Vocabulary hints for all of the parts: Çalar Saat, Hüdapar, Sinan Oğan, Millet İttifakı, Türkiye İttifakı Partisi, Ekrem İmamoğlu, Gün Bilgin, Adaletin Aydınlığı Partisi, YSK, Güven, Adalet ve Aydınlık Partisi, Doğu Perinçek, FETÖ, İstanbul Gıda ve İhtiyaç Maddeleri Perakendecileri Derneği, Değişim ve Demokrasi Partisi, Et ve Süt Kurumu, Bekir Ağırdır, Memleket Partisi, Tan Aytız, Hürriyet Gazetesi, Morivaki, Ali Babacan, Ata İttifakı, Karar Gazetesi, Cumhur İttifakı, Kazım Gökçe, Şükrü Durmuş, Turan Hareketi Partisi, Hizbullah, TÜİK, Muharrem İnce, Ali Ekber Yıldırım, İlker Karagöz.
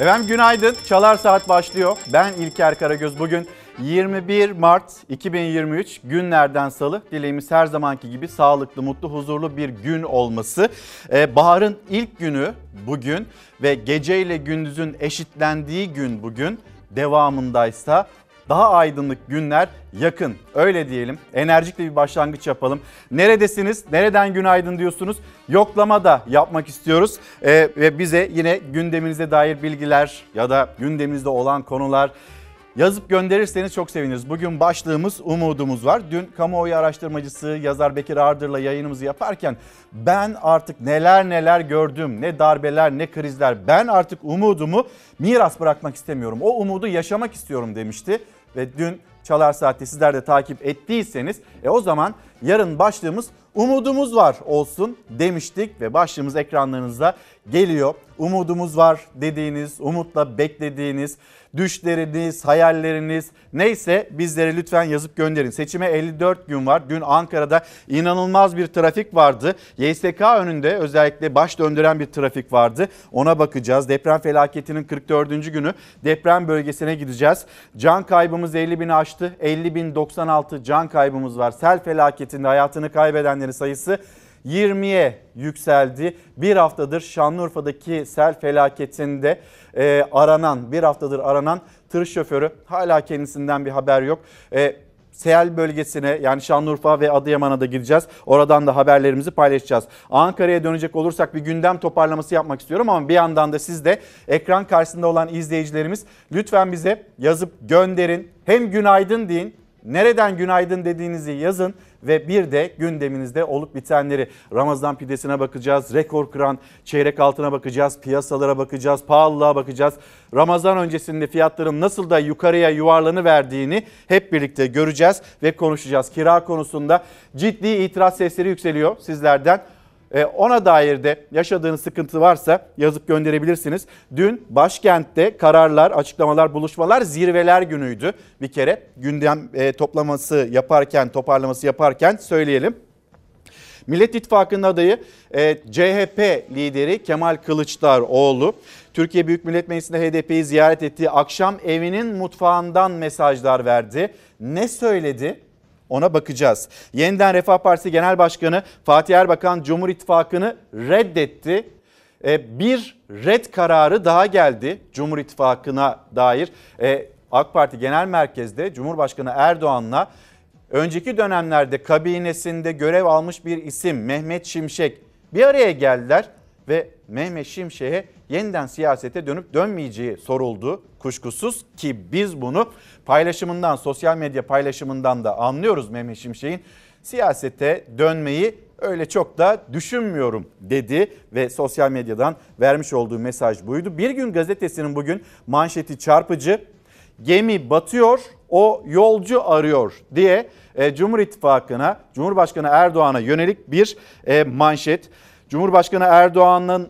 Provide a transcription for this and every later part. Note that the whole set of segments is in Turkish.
Efendim günaydın. Çalar Saat başlıyor. Ben İlker Karagöz. Bugün 21 Mart 2023 günlerden salı. Dileğimiz her zamanki gibi sağlıklı, mutlu, huzurlu bir gün olması. Baharın ilk günü bugün ve geceyle gündüzün eşitlendiği gün bugün. Devamındaysa daha aydınlık günler yakın. Öyle diyelim. Enerjikle bir başlangıç yapalım. Neredesiniz? Nereden günaydın diyorsunuz? Yoklama da yapmak istiyoruz. Ve bize yine gündeminize dair bilgiler ya da gündeminizde olan konular yazıp gönderirseniz çok seviniriz. Bugün başlığımız umudumuz var. Dün kamuoyu araştırmacısı yazar Bekir Ardır'la yayınımızı yaparken ben artık neler gördüm, ne darbeler ne krizler, ben artık umudumu miras bırakmak istemiyorum. O umudu yaşamak istiyorum demişti ve dün Çalar Saat'te sizler de takip ettiyseniz o zaman yarın başlığımız umudumuz var olsun demiştik ve başlığımız ekranlarınıza geliyor. Umudumuz var dediğiniz, umutla beklediğiniz, düşleriniz, hayalleriniz neyse bizlere lütfen yazıp gönderin. Seçime 54 gün var. Dün Ankara'da inanılmaz bir trafik vardı. YSK önünde özellikle baş döndüren bir trafik vardı. Ona bakacağız. Deprem felaketinin 44. günü deprem bölgesine gideceğiz. Can kaybımız 50.000'i aştı. 50.096 can kaybımız var. Sel felaketinde hayatını kaybedenlerin sayısı 20'ye yükseldi. Bir haftadır Şanlıurfa'daki sel felaketinde aranan tır şoförü, hala kendisinden bir haber yok. Sel bölgesine, yani Şanlıurfa ve Adıyaman'a da gideceğiz. Oradan da haberlerimizi paylaşacağız. Ankara'ya dönecek olursak bir gündem toparlaması yapmak istiyorum ama bir yandan da siz de ekran karşısında olan izleyicilerimiz lütfen bize yazıp gönderin. Hem günaydın deyin, nereden günaydın dediğinizi yazın. Ve bir de gündeminizde olup bitenleri, Ramazan pidesine bakacağız, rekor kıran çeyrek altına bakacağız, piyasalara bakacağız, pahalılığa bakacağız. Ramazan öncesinde fiyatların nasıl da yukarıya yuvarlanıverdiğini hep birlikte göreceğiz ve konuşacağız. Kira konusunda ciddi itiraz sesleri yükseliyor sizlerden. Ona dair de yaşadığınız sıkıntı varsa yazıp gönderebilirsiniz. Dün başkentte kararlar, açıklamalar, buluşmalar, zirveler günüydü. Bir kere gündem toparlaması yaparken söyleyelim. Millet İttifakı'nın adayı CHP lideri Kemal Kılıçdaroğlu, Türkiye Büyük Millet Meclisi'nde HDP'yi ziyaret ettiği akşam evinin mutfağından mesajlar verdi. Ne söyledi? Ona bakacağız. Yeniden Refah Partisi Genel Başkanı Fatih Erbakan Cumhur İttifakı'nı reddetti. Bir red kararı daha geldi Cumhur İttifakı'na dair. AK Parti Genel Merkez'de Cumhurbaşkanı Erdoğan'la önceki dönemlerde kabinesinde görev almış bir isim Mehmet Şimşek bir araya geldiler ve Mehmet Şimşek'e yeniden siyasete dönüp dönmeyeceği soruldu kuşkusuz ki biz bunu paylaşımından, sosyal medya paylaşımından da anlıyoruz. Mehmet Şimşek'in siyasete dönmeyi öyle çok da düşünmüyorum dedi ve sosyal medyadan vermiş olduğu mesaj buydu. Bir Gün Gazetesi'nin bugün manşeti çarpıcı. Gemi batıyor, o yolcu arıyor diye Cumhur İttifakı'na, Cumhurbaşkanı Erdoğan'a yönelik bir manşet. Cumhurbaşkanı Erdoğan'ın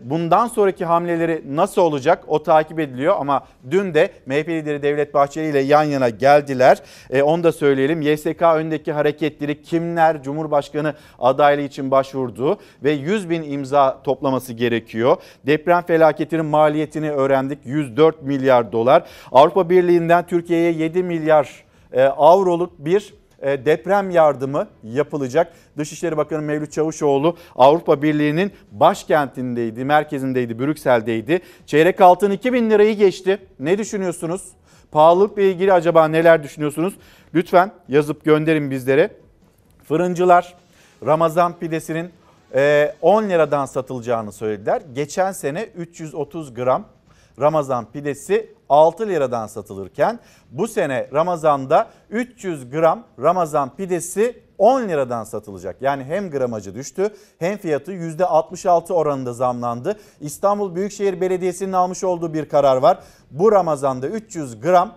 bundan sonraki hamleleri nasıl olacak o takip ediliyor ama dün de MHP lideri Devlet Bahçeli ile yan yana geldiler. Onu da söyleyelim. YSK öndeki hareketleri kimler Cumhurbaşkanı adaylığı için başvurdu ve 100.000 imza toplaması gerekiyor. Deprem felaketinin maliyetini öğrendik. 104 milyar dolar. Avrupa Birliği'nden Türkiye'ye 7 milyar avroluk bir deprem yardımı yapılacak. Dışişleri Bakanı Mevlüt Çavuşoğlu Avrupa Birliği'nin başkentindeydi, merkezindeydi, Brüksel'deydi. Çeyrek altın 2000 lirayı geçti. Ne düşünüyorsunuz? Pahalılıkla ilgili acaba neler düşünüyorsunuz? Lütfen yazıp gönderin bizlere. Fırıncılar Ramazan pidesinin 10 liradan satılacağını söylediler. Geçen sene 330 gram Ramazan pidesi 6 liradan satılırken bu sene Ramazan'da 300 gram Ramazan pidesi 10 liradan satılacak. Yani hem gramajı düştü hem fiyatı %66 oranında zamlandı. İstanbul Büyükşehir Belediyesi'nin almış olduğu bir karar var. Bu Ramazan'da 300 gram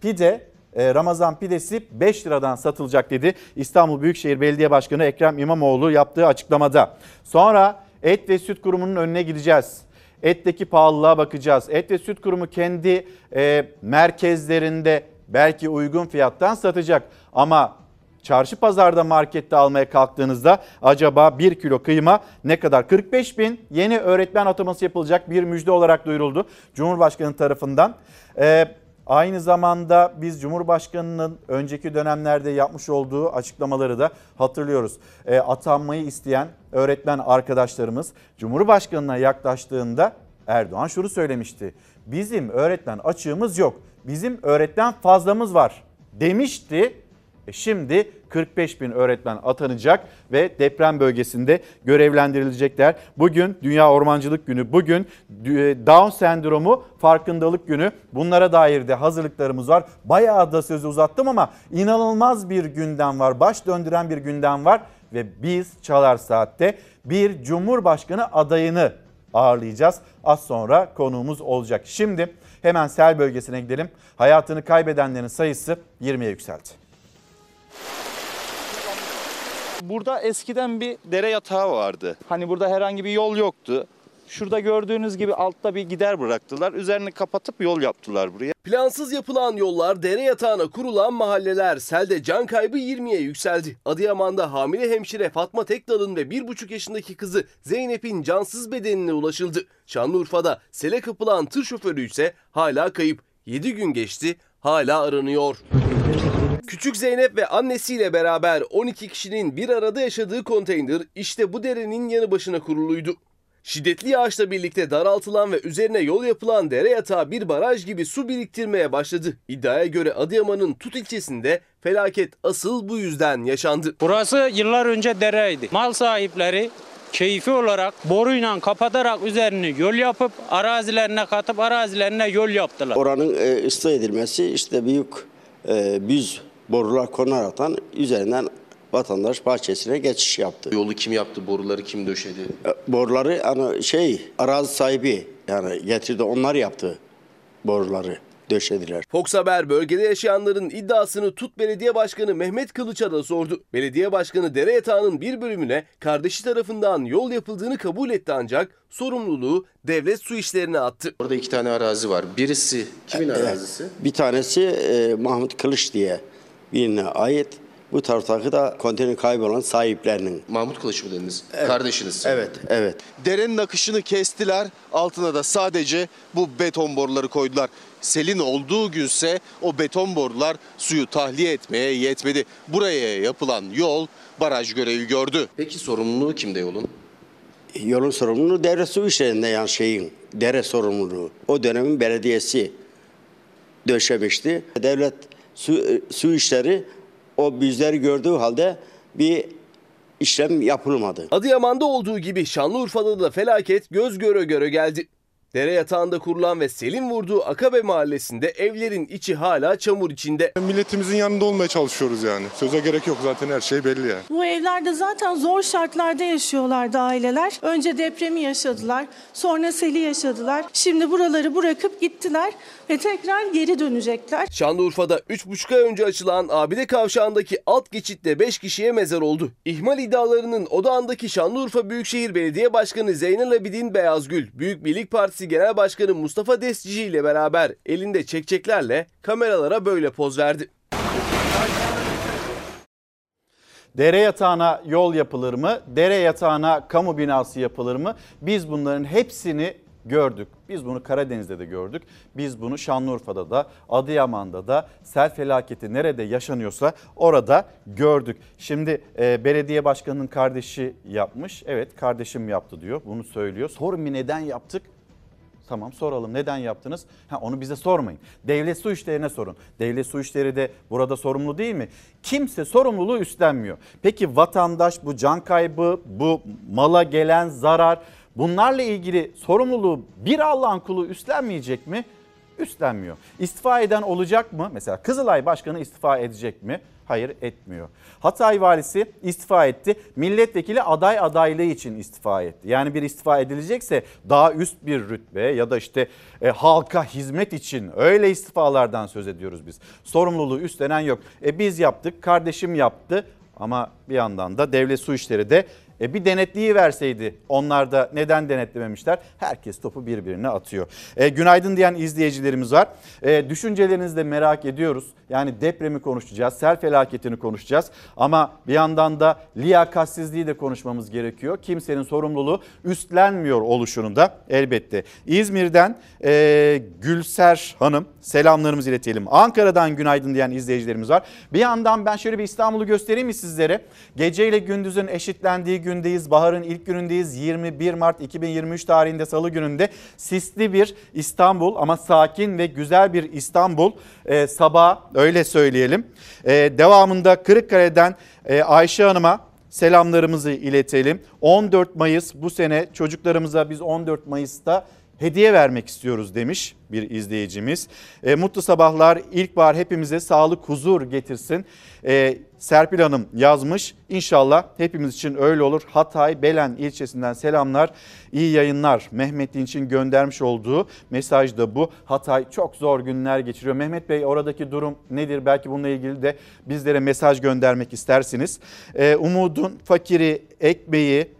pide, Ramazan pidesi 5 liradan satılacak dedi İstanbul Büyükşehir Belediye Başkanı Ekrem İmamoğlu yaptığı açıklamada. Sonra Et ve Süt Kurumu'nun önüne gideceğiz. Etteki pahalılığa bakacağız. Et ve Süt Kurumu kendi merkezlerinde belki uygun fiyattan satacak. Ama çarşı pazarda markette almaya kalktığınızda acaba 1 kilo kıyma ne kadar? 45 bin yeni öğretmen ataması yapılacak, bir müjde olarak duyuruldu Cumhurbaşkanı tarafından. Aynı zamanda biz Cumhurbaşkanı'nın önceki dönemlerde yapmış olduğu açıklamaları da hatırlıyoruz. Atanmayı isteyen öğretmen arkadaşlarımız Cumhurbaşkanı'na yaklaştığında Erdoğan şunu söylemişti. Bizim öğretmen açığımız yok, bizim öğretmen fazlamız var demişti. Şimdi 45 bin öğretmen atanacak ve deprem bölgesinde görevlendirilecekler. Bugün Dünya Ormancılık Günü, bugün Down Sendromu Farkındalık Günü. Bunlara dair de hazırlıklarımız var. Bayağı da sözü uzattım ama inanılmaz bir gündem var, baş döndüren bir gündem var. Ve biz Çalar Saat'te bir Cumhurbaşkanı adayını ağırlayacağız. Az sonra konuğumuz olacak. Şimdi hemen sel bölgesine gidelim. Hayatını kaybedenlerin sayısı 20'ye yükseldi. Burada eskiden bir dere yatağı vardı. Hani burada herhangi bir yol yoktu. Şurada gördüğünüz gibi altta bir gider bıraktılar. Üzerini kapatıp yol yaptılar buraya. Plansız yapılan yollar, dere yatağına kurulan mahalleler, selde can kaybı 20'ye yükseldi. Adıyaman'da hamile hemşire Fatma Tekdal'ın ve 1,5 yaşındaki kızı Zeynep'in cansız bedenine ulaşıldı. Şanlıurfa'da sele kapılan tır şoförü ise hala kayıp. 7 gün geçti, hala aranıyor. Küçük Zeynep ve annesiyle beraber 12 kişinin bir arada yaşadığı konteyner işte bu derenin yanı başına kuruluydu. Şiddetli yağışla birlikte daraltılan ve üzerine yol yapılan dere yatağı bir baraj gibi su biriktirmeye başladı. İddiaya göre Adıyaman'ın Tut ilçesinde felaket asıl bu yüzden yaşandı. Burası yıllar önce dereydi. Mal sahipleri keyfi olarak boruyla kapatarak üzerini yol yapıp arazilerine katıp arazilerine yol yaptılar. Oranın ıslah edilmesi işte büyük büz borular konaratan üzerinden vatandaş bahçesine geçiş yaptı. Yolu kim yaptı? Boruları kim döşedi? Boruları arazi sahibi getirdi, onlar yaptı boruları. Döşediler. Fox Haber bölgede yaşayanların iddiasını Tut Belediye Başkanı Mehmet Kılıç'a da sordu. Belediye Başkanı dere yatağının bir bölümüne kardeşi tarafından yol yapıldığını kabul etti ancak sorumluluğu devlet su işlerine attı. Orada iki tane arazi var. Birisi kimin arazisi? Bir tanesi Mahmut Kılıç diye birine ait. Bu taraftaki da konteyner kaybolan sahiplerinin. Mahmut Kılıç mı dediniz? Evet. Kardeşiniz. Evet. Derenin akışını kestiler. Altına da sadece bu beton boruları koydular. Selin olduğu günse o beton borular suyu tahliye etmeye yetmedi. Buraya yapılan yol baraj görevi gördü. Peki sorumluluğu kimde yolun? Yolun sorumluluğu devlet su işlerinde, dere sorumluluğu. O dönemin belediyesi döşemişti. Devlet su işleri o büzleri gördüğü halde bir işlem yapılmadı. Adıyaman'da olduğu gibi Şanlıurfa'da da felaket göz göre göre geldi. Dere yatağında kurulan ve selin vurduğu Akabe mahallesinde evlerin içi hala çamur içinde. Milletimizin yanında olmaya çalışıyoruz yani. Söze gerek yok, zaten her şey belli yani. Bu evlerde zaten zor şartlarda yaşıyorlardı aileler. Önce depremi yaşadılar, sonra seli yaşadılar. Şimdi buraları bırakıp gittiler ve tekrar geri dönecekler. Şanlıurfa'da 3,5 ay önce açılan Abide Kavşağı'ndaki alt geçitte 5 kişiye mezar oldu. İhmal iddialarının odağındaki Şanlıurfa Büyükşehir Belediye Başkanı Zeynel Abidin Beyazgül, Büyük Birlik Partisi Genel Başkanı Mustafa Destici ile beraber elinde çekçeklerle kameralara böyle poz verdi. Dere yatağına yol yapılır mı? Dere yatağına kamu binası yapılır mı? Biz bunların hepsini gördük. Biz bunu Karadeniz'de de gördük. Biz bunu Şanlıurfa'da da, Adıyaman'da da, sel felaketi nerede yaşanıyorsa orada gördük. Şimdi belediye başkanının kardeşi yapmış. Evet, kardeşim yaptı diyor. Bunu söylüyor. Sorun neden yaptık? Tamam, soralım, neden yaptınız? Onu bize sormayın. Devlet su işlerine sorun. Devlet su işleri de burada sorumlu değil mi? Kimse sorumluluğu üstlenmiyor. Peki vatandaş bu can kaybı, bu mala gelen zarar, bunlarla ilgili sorumluluğu bir Allah'ın kulu üstlenmeyecek mi? Üstlenmiyor. İstifa eden olacak mı? Mesela Kızılay Başkanı istifa edecek mi? Hayır, etmiyor. Hatay valisi istifa etti. Milletvekili aday adaylığı için istifa etti. Yani bir istifa edilecekse daha üst bir rütbe ya da halka hizmet için, öyle istifalardan söz ediyoruz biz. Sorumluluğu üstlenen yok. Biz yaptık, kardeşim yaptı ama bir yandan da Devlet Su İşleri de Bir denetliği verseydi onlar da neden denetlememişler? Herkes topu birbirine atıyor. Günaydın diyen izleyicilerimiz var. Düşüncelerinizi de merak ediyoruz. Yani depremi konuşacağız, sel felaketini konuşacağız. Ama bir yandan da liyakatsizliği de konuşmamız gerekiyor. Kimsenin sorumluluğu üstlenmiyor oluşunu da elbette. İzmir'den Gülser Hanım, selamlarımızı iletelim. Ankara'dan günaydın diyen izleyicilerimiz var. Bir yandan ben şöyle bir İstanbul'u göstereyim mi sizlere? Geceyle gündüzün eşitlendiği gündeyiz. Baharın ilk günündeyiz. 21 Mart 2023 tarihinde Salı gününde sisli bir İstanbul ama sakin ve güzel bir İstanbul sabah, öyle söyleyelim. Devamında Kırıkkale'den Ayşe Hanım'a selamlarımızı iletelim. 14 Mayıs bu sene çocuklarımıza biz 14 Mayıs'ta hediye vermek istiyoruz demiş bir izleyicimiz. Mutlu sabahlar, ilkbahar hepimize sağlık, huzur getirsin. Serpil Hanım yazmış. İnşallah hepimiz için öyle olur. Hatay Belen ilçesinden selamlar. İyi yayınlar. Mehmet Dinç'in göndermiş olduğu mesaj da bu. Hatay çok zor günler geçiriyor. Mehmet Bey, oradaki durum nedir? Belki bununla ilgili de bizlere mesaj göndermek istersiniz. Umudun fakiri ekmeği,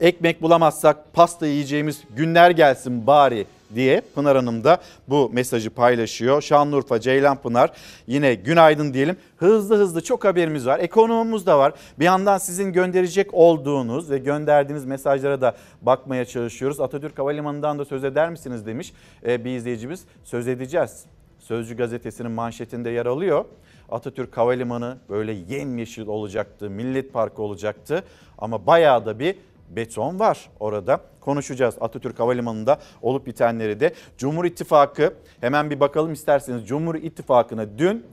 ekmek bulamazsak pasta yiyeceğimiz günler gelsin bari diye Pınar Hanım da bu mesajı paylaşıyor. Şanlıurfa Ceylan Pınar, yine günaydın diyelim. Hızlı çok haberimiz var. Ekonomimiz de var. Bir yandan sizin gönderecek olduğunuz ve gönderdiğiniz mesajlara da bakmaya çalışıyoruz. Atatürk Havalimanı'ndan da söz eder misiniz demiş bir izleyicimiz. Söz edeceğiz. Sözcü gazetesinin manşetinde yer alıyor. Atatürk Havalimanı böyle yemyeşil olacaktı. Millet Parkı olacaktı. Ama bayağı da bir beton var orada. Konuşacağız Atatürk Havalimanı'nda olup bitenleri de. Cumhur İttifakı, hemen bir bakalım isterseniz. Cumhur İttifakı'na dün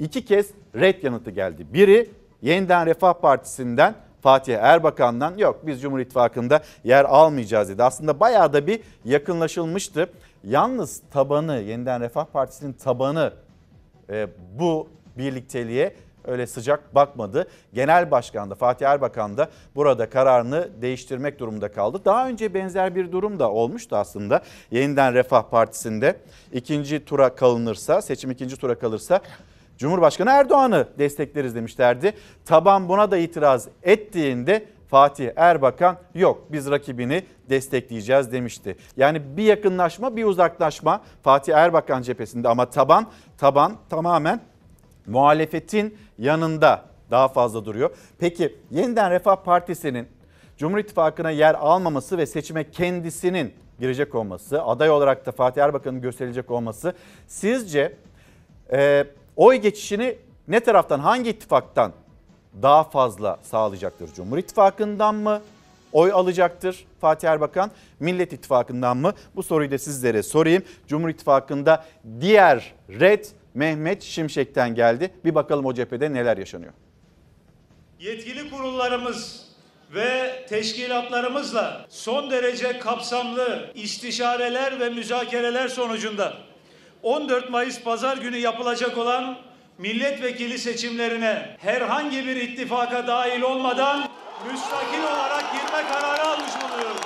2 kez red yanıtı geldi. Biri Yeniden Refah Partisi'nden, Fatih Erbakan'dan, yok biz Cumhur İttifakı'nda yer almayacağız dedi. Aslında bayağı da bir yakınlaşılmıştı. Yalnız tabanı, Yeniden Refah Partisi'nin tabanı bu birlikteliğe öyle sıcak bakmadı. Genel Başkan da, Fatih Erbakan da burada kararını değiştirmek durumunda kaldı. Daha önce benzer bir durum da olmuştu aslında. Yeniden Refah Partisi'nde seçim 2. tura kalırsa Cumhurbaşkanı Erdoğan'ı destekleriz demişlerdi. Taban buna da itiraz ettiğinde Fatih Erbakan yok biz rakibini destekleyeceğiz demişti. Yani bir yakınlaşma, bir uzaklaşma Fatih Erbakan cephesinde ama taban tamamen muhalefetin yanında daha fazla duruyor. Peki Yeniden Refah Partisi'nin Cumhur İttifakı'na yer almaması ve seçime kendisinin girecek olması, aday olarak da Fatih Erbakan'ın gösterilecek olması sizce oy geçişini ne taraftan, hangi ittifaktan daha fazla sağlayacaktır? Cumhur İttifakı'ndan mı oy alacaktır Fatih Erbakan, Millet İttifakı'ndan mı? Bu soruyu da sizlere sorayım. Cumhur İttifakı'nda diğer red Mehmet Şimşek'ten geldi. Bir bakalım o cephede neler yaşanıyor. Yetkili kurullarımız ve teşkilatlarımızla son derece kapsamlı istişareler ve müzakereler sonucunda 14 Mayıs Pazar günü yapılacak olan milletvekili seçimlerine herhangi bir ittifaka dahil olmadan müstakil olarak girme kararı almış bulunuyoruz.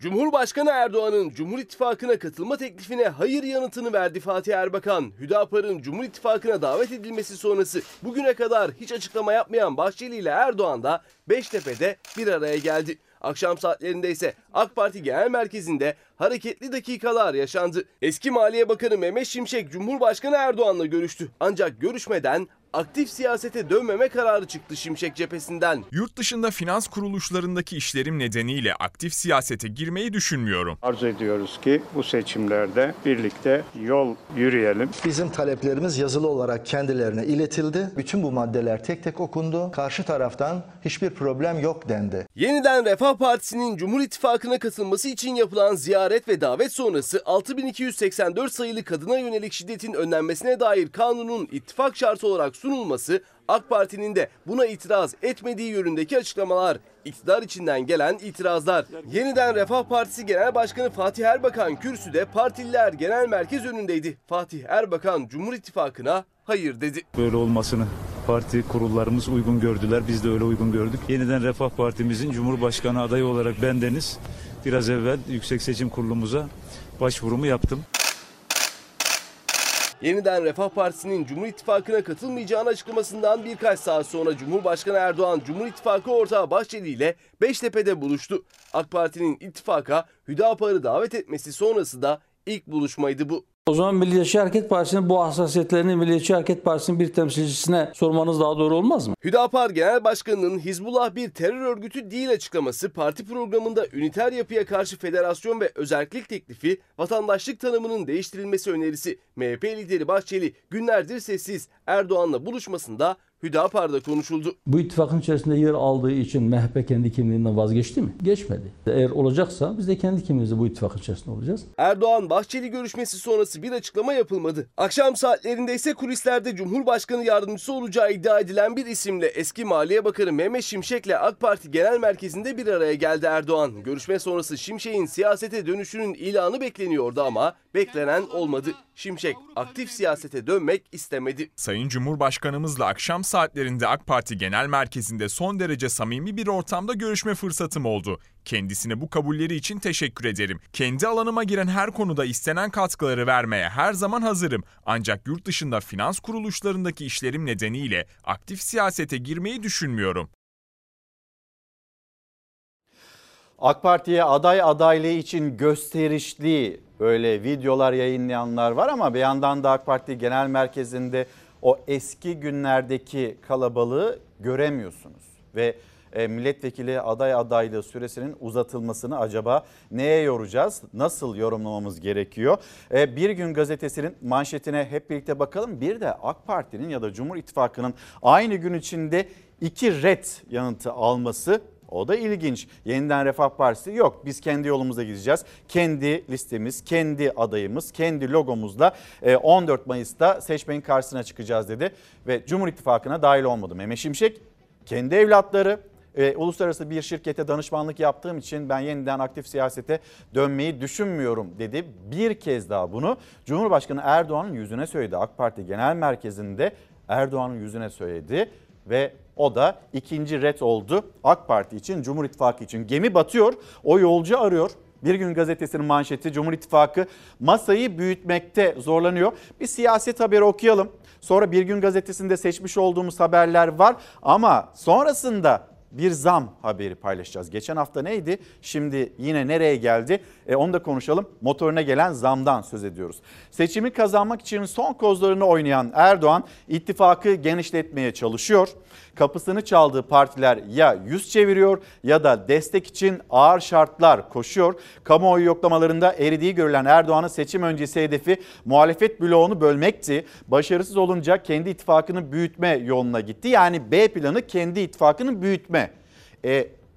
Cumhurbaşkanı Erdoğan'ın Cumhur İttifakı'na katılma teklifine hayır yanıtını verdi Fatih Erbakan. Hüdapar'ın Cumhur İttifakı'na davet edilmesi sonrası bugüne kadar hiç açıklama yapmayan Bahçeli ile Erdoğan da Beştepe'de bir araya geldi. Akşam saatlerinde ise AK Parti Genel Merkezi'nde hareketli dakikalar yaşandı. Eski Maliye Bakanı Mehmet Şimşek Cumhurbaşkanı Erdoğan'la görüştü. Ancak görüşmeden aktif siyasete dönmeme kararı çıktı Şimşek cephesinden. Yurt dışında finans kuruluşlarındaki işlerim nedeniyle aktif siyasete girmeyi düşünmüyorum. Arzu ediyoruz ki bu seçimlerde birlikte yol yürüyelim. Bizim taleplerimiz yazılı olarak kendilerine iletildi. Bütün bu maddeler tek tek okundu. Karşı taraftan hiçbir problem yok dendi. Yeniden Refah Partisi'nin Cumhur İttifakı'na katılması için yapılan ziyaret ve davet sonrası 6284 sayılı kadına yönelik şiddetin önlenmesine dair kanunun ittifak şartı olarak sunulması, AK Parti'nin de buna itiraz etmediği yönündeki açıklamalar, iktidar içinden gelen itirazlar. Yeniden Refah Partisi Genel Başkanı Fatih Erbakan kürsüde partililer genel merkez önündeydi. Fatih Erbakan Cumhur İttifakı'na hayır dedi. Böyle olmasını parti kurullarımız uygun gördüler. Biz de öyle uygun gördük. Yeniden Refah Partimizin Cumhurbaşkanı adayı olarak bendeniz. Biraz evvel Yüksek Seçim Kurulumuza başvurumu yaptım. Yeniden Refah Partisi'nin Cumhur İttifakı'na katılmayacağını açıklamasından birkaç saat sonra Cumhurbaşkanı Erdoğan, Cumhur İttifakı ortağı Bahçeli ile Beştepe'de buluştu. AK Parti'nin ittifaka Hüdapar'ı davet etmesi sonrası da ilk buluşmaydı bu. O zaman Milliyetçi Hareket Partisi'nin bu hassasiyetlerini Milliyetçi Hareket Partisi'nin bir temsilcisine sormanız daha doğru olmaz mı? Hüdapar Genel Başkanı'nın Hizbullah bir terör örgütü değil açıklaması, parti programında üniter yapıya karşı federasyon ve özellik teklifi, vatandaşlık tanımının değiştirilmesi önerisi. MHP lideri Bahçeli günlerdir sessiz, Erdoğan'la buluşmasında Hüdapar'da konuşuldu. Bu ittifakın içerisinde yer aldığı için MHP kendi kimliğinden vazgeçti mi? Geçmedi. Eğer olacaksa biz de kendi kimliğimizle bu ittifakın içerisinde olacağız. Erdoğan-Bahçeli görüşmesi sonrası bir açıklama yapılmadı. Akşam saatlerinde ise kulislerde Cumhurbaşkanı yardımcısı olacağı iddia edilen bir isimle eski Maliye Bakanı Mehmet Şimşek'le AK Parti Genel Merkezi'nde bir araya geldi Erdoğan. Görüşme sonrası Şimşek'in siyasete dönüşünün ilanı bekleniyordu ama beklenen olmadı. Şimşek aktif siyasete dönmek istemedi. Sayın Cumhurbaşkanımızla akşam saatlerinde AK Parti Genel Merkezi'nde son derece samimi bir ortamda görüşme fırsatım oldu. Kendisine bu kabulleri için teşekkür ederim. Kendi alanıma giren her konuda istenen katkıları vermeye her zaman hazırım. Ancak yurt dışında finans kuruluşlarındaki işlerim nedeniyle aktif siyasete girmeyi düşünmüyorum. AK Parti'ye aday adaylığı için gösterişli böyle videolar yayınlayanlar var ama bir yandan da AK Parti Genel Merkezi'nde o eski günlerdeki kalabalığı göremiyorsunuz. Ve milletvekili aday adaylığı süresinin uzatılmasını acaba neye yoracağız? Nasıl yorumlamamız gerekiyor? Bir Gün Gazetesi'nin manşetine hep birlikte bakalım. Bir de AK Parti'nin ya da Cumhur İttifakı'nın aynı gün içinde iki red yanıtı alması. O da ilginç. Yeniden Refah Partisi yok. Biz kendi yolumuza gideceğiz. Kendi listemiz, kendi adayımız, kendi logomuzla 14 Mayıs'ta seçmenin karşısına çıkacağız dedi. Ve Cumhur İttifakı'na dahil olmadı. Mehmet Şimşek, kendi evlatları, uluslararası bir şirkete danışmanlık yaptığım için ben yeniden aktif siyasete dönmeyi düşünmüyorum dedi. Bir kez daha bunu Cumhurbaşkanı Erdoğan'ın yüzüne söyledi. AK Parti Genel Merkezi'nde Erdoğan'ın yüzüne söyledi ve o da ikinci ret oldu AK Parti için, Cumhur İttifakı için. Gemi batıyor, o yolcu arıyor. Bir Gün Gazetesi'nin manşeti, Cumhur İttifakı masayı büyütmekte zorlanıyor. Bir siyaset haberi okuyalım. Sonra Bir Gün Gazetesi'nde seçmiş olduğumuz haberler var ama sonrasında bir zam haberi paylaşacağız. Geçen hafta neydi? Şimdi yine nereye geldi? Onu da konuşalım. Motoruna gelen zamdan söz ediyoruz. Seçimi kazanmak için son kozlarını oynayan Erdoğan ittifakı genişletmeye çalışıyor. Kapısını çaldığı partiler ya yüz çeviriyor ya da destek için ağır şartlar koşuyor. Kamuoyu yoklamalarında eridiği görülen Erdoğan'ın seçim öncesi hedefi muhalefet bloğunu bölmekti. Başarısız olunca kendi ittifakını büyütme yoluna gitti. Yani B planı kendi ittifakını büyütme.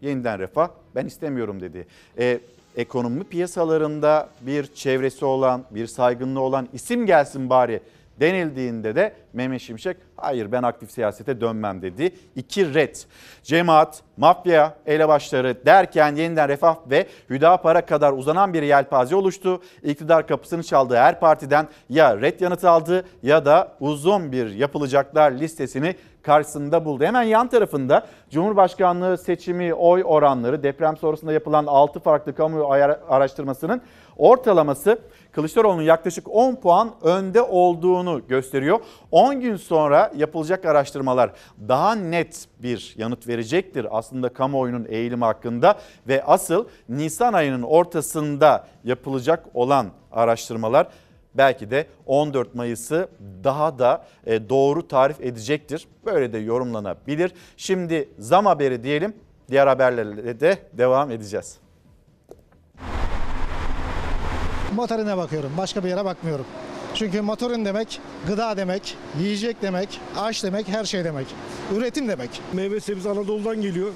Yeniden Refah ben istemiyorum dedi. Ekonomi piyasalarında bir çevresi olan, bir saygınlığı olan isim gelsin bari denildiğinde de Mehmet Şimşek hayır ben aktif siyasete dönmem dedi. İki red. Cemaat, mafya, elebaşları derken yeniden Refah ve Hüdapar'a kadar uzanan bir yelpaze oluştu. İktidar kapısını çaldığı her partiden ya red yanıtı aldı ya da uzun bir yapılacaklar listesini karşısında buldu. Hemen yan tarafında Cumhurbaşkanlığı seçimi oy oranları, deprem sonrasında yapılan 6 farklı kamu araştırmasının ortalaması Kılıçdaroğlu'nun yaklaşık 10 puan önde olduğunu gösteriyor. 10 gün sonra yapılacak araştırmalar daha net bir yanıt verecektir aslında kamuoyunun eğilimi hakkında ve asıl Nisan ayının ortasında yapılacak olan araştırmalar belki de 14 Mayıs'ı daha da doğru tarif edecektir. Böyle de yorumlanabilir. Şimdi zam haberi diyelim. Diğer haberlerle de devam edeceğiz. Motorine bakıyorum. Başka bir yere bakmıyorum. Çünkü motorin demek, gıda demek, yiyecek demek, ağaç demek, her şey demek. Üretim demek. Meyve sebze Anadolu'dan geliyor.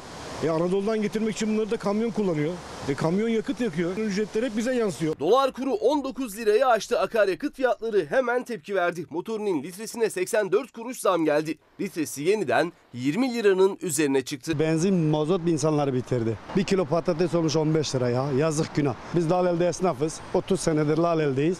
Anadolu'dan getirmek için bunları da kamyon kullanıyor. Kamyon yakıt yakıyor. Ücretler hep bize yansıyor. Dolar kuru 19 lirayı aştı. Akaryakıt fiyatları hemen tepki verdi. Motorinin litresine 84 kuruş zam geldi. Litresi yeniden 20 liranın üzerine çıktı. Benzin, mazot insanları bitirdi. Bir kilo patates olmuş 15 lira ya. Yazık günah. Biz Lalel'de esnafız. 30 senedir Lalel'deyiz.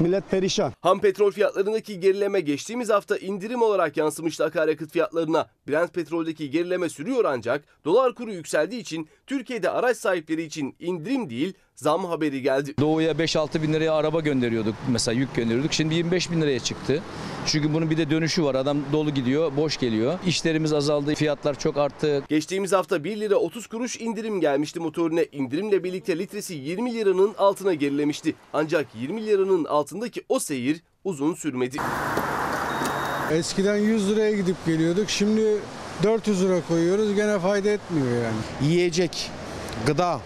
Millet perişan. Ham petrol fiyatlarındaki gerileme geçtiğimiz hafta indirim olarak yansımıştı akaryakıt fiyatlarına. Brent petroldeki gerileme sürüyor ancak dolar kuru yükseldiği için Türkiye'de araç sahipleri için indirim değil zam haberi geldi. Doğu'ya 5-6 bin liraya araba gönderiyorduk mesela, yük gönderiyorduk. Şimdi 25 bin liraya çıktı. Çünkü bunun bir de dönüşü var. Adam dolu gidiyor, boş geliyor. İşlerimiz azaldı, fiyatlar çok arttı. Geçtiğimiz hafta 1 lira 30 kuruş indirim gelmişti motorine. İndirimle birlikte litresi 20 liranın altına gerilemişti. Ancak 20 liranın altındaki o seyir uzun sürmedi. Eskiden 100 liraya gidip geliyorduk. Şimdi 400 lira koyuyoruz. Gene fayda etmiyor yani. Yiyecek, gıda.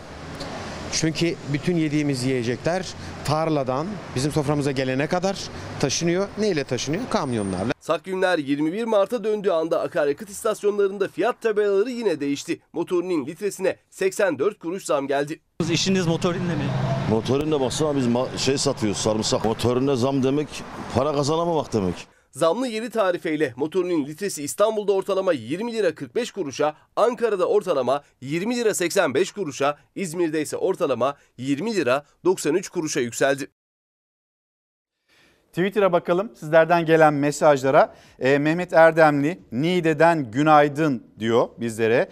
Çünkü bütün yediğimiz yiyecekler tarladan bizim soframıza gelene kadar taşınıyor. Neyle taşınıyor? Kamyonlarla. Takvimler 21 Mart'a döndüğü anda akaryakıt istasyonlarında fiyat tabelaları yine değişti. Motorinin litresine 84 kuruş zam geldi. İşiniz motorinle mi? Motorinle baksana, biz şey satıyoruz, sarımsak. Motorine zam demek para kazanamamak demek. Zamlı yeni tarifeyle motorunun litresi İstanbul'da ortalama 20 lira 45 kuruşa, Ankara'da ortalama 20 lira 85 kuruşa, İzmir'de ise ortalama 20 lira 93 kuruşa yükseldi. Twitter'a bakalım sizlerden gelen mesajlara. Mehmet Erdemli Niğde'den günaydın diyor bizlere.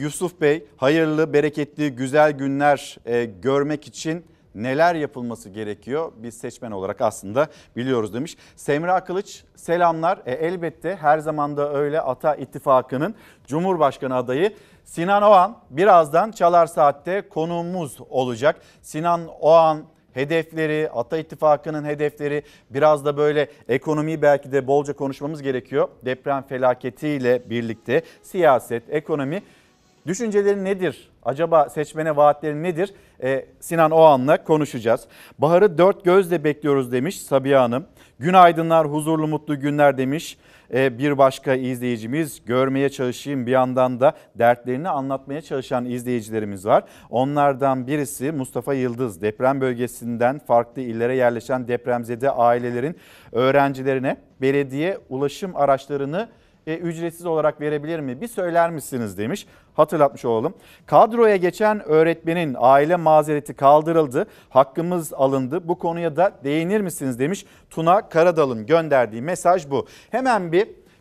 Yusuf Bey, hayırlı, bereketli, güzel günler görmek için neler yapılması gerekiyor? Biz seçmen olarak aslında biliyoruz demiş. Semra Kılıç, selamlar. Elbette her zaman da öyle, Ata İttifakı'nın Cumhurbaşkanı adayı Sinan Oğan birazdan Çalar Saat'te konuğumuz olacak. Sinan Oğan hedefleri, Ata İttifakı'nın hedefleri, biraz da böyle ekonomiyi belki de bolca konuşmamız gerekiyor. Deprem felaketiyle birlikte siyaset, ekonomi. Düşünceleri nedir? Acaba seçmene vaatleri nedir? Sinan Oğan'la konuşacağız. Baharı dört gözle bekliyoruz demiş Sabiha Hanım. Günaydınlar, huzurlu mutlu günler demiş bir başka izleyicimiz. Görmeye çalışayım, bir yandan da dertlerini anlatmaya çalışan izleyicilerimiz var. Onlardan birisi Mustafa Yıldız. Deprem bölgesinden farklı illere yerleşen depremzede ailelerin öğrencilerine belediye ulaşım araçlarını ücretsiz olarak verebilir mi? Bir söyler misiniz demiş. Hatırlatmış olalım. Kadroya geçen öğretmenin aile mazereti kaldırıldı. Hakkımız alındı. Bu konuya da değinir misiniz demiş. Tuna Karadal'ın gönderdiği mesaj bu. Hemen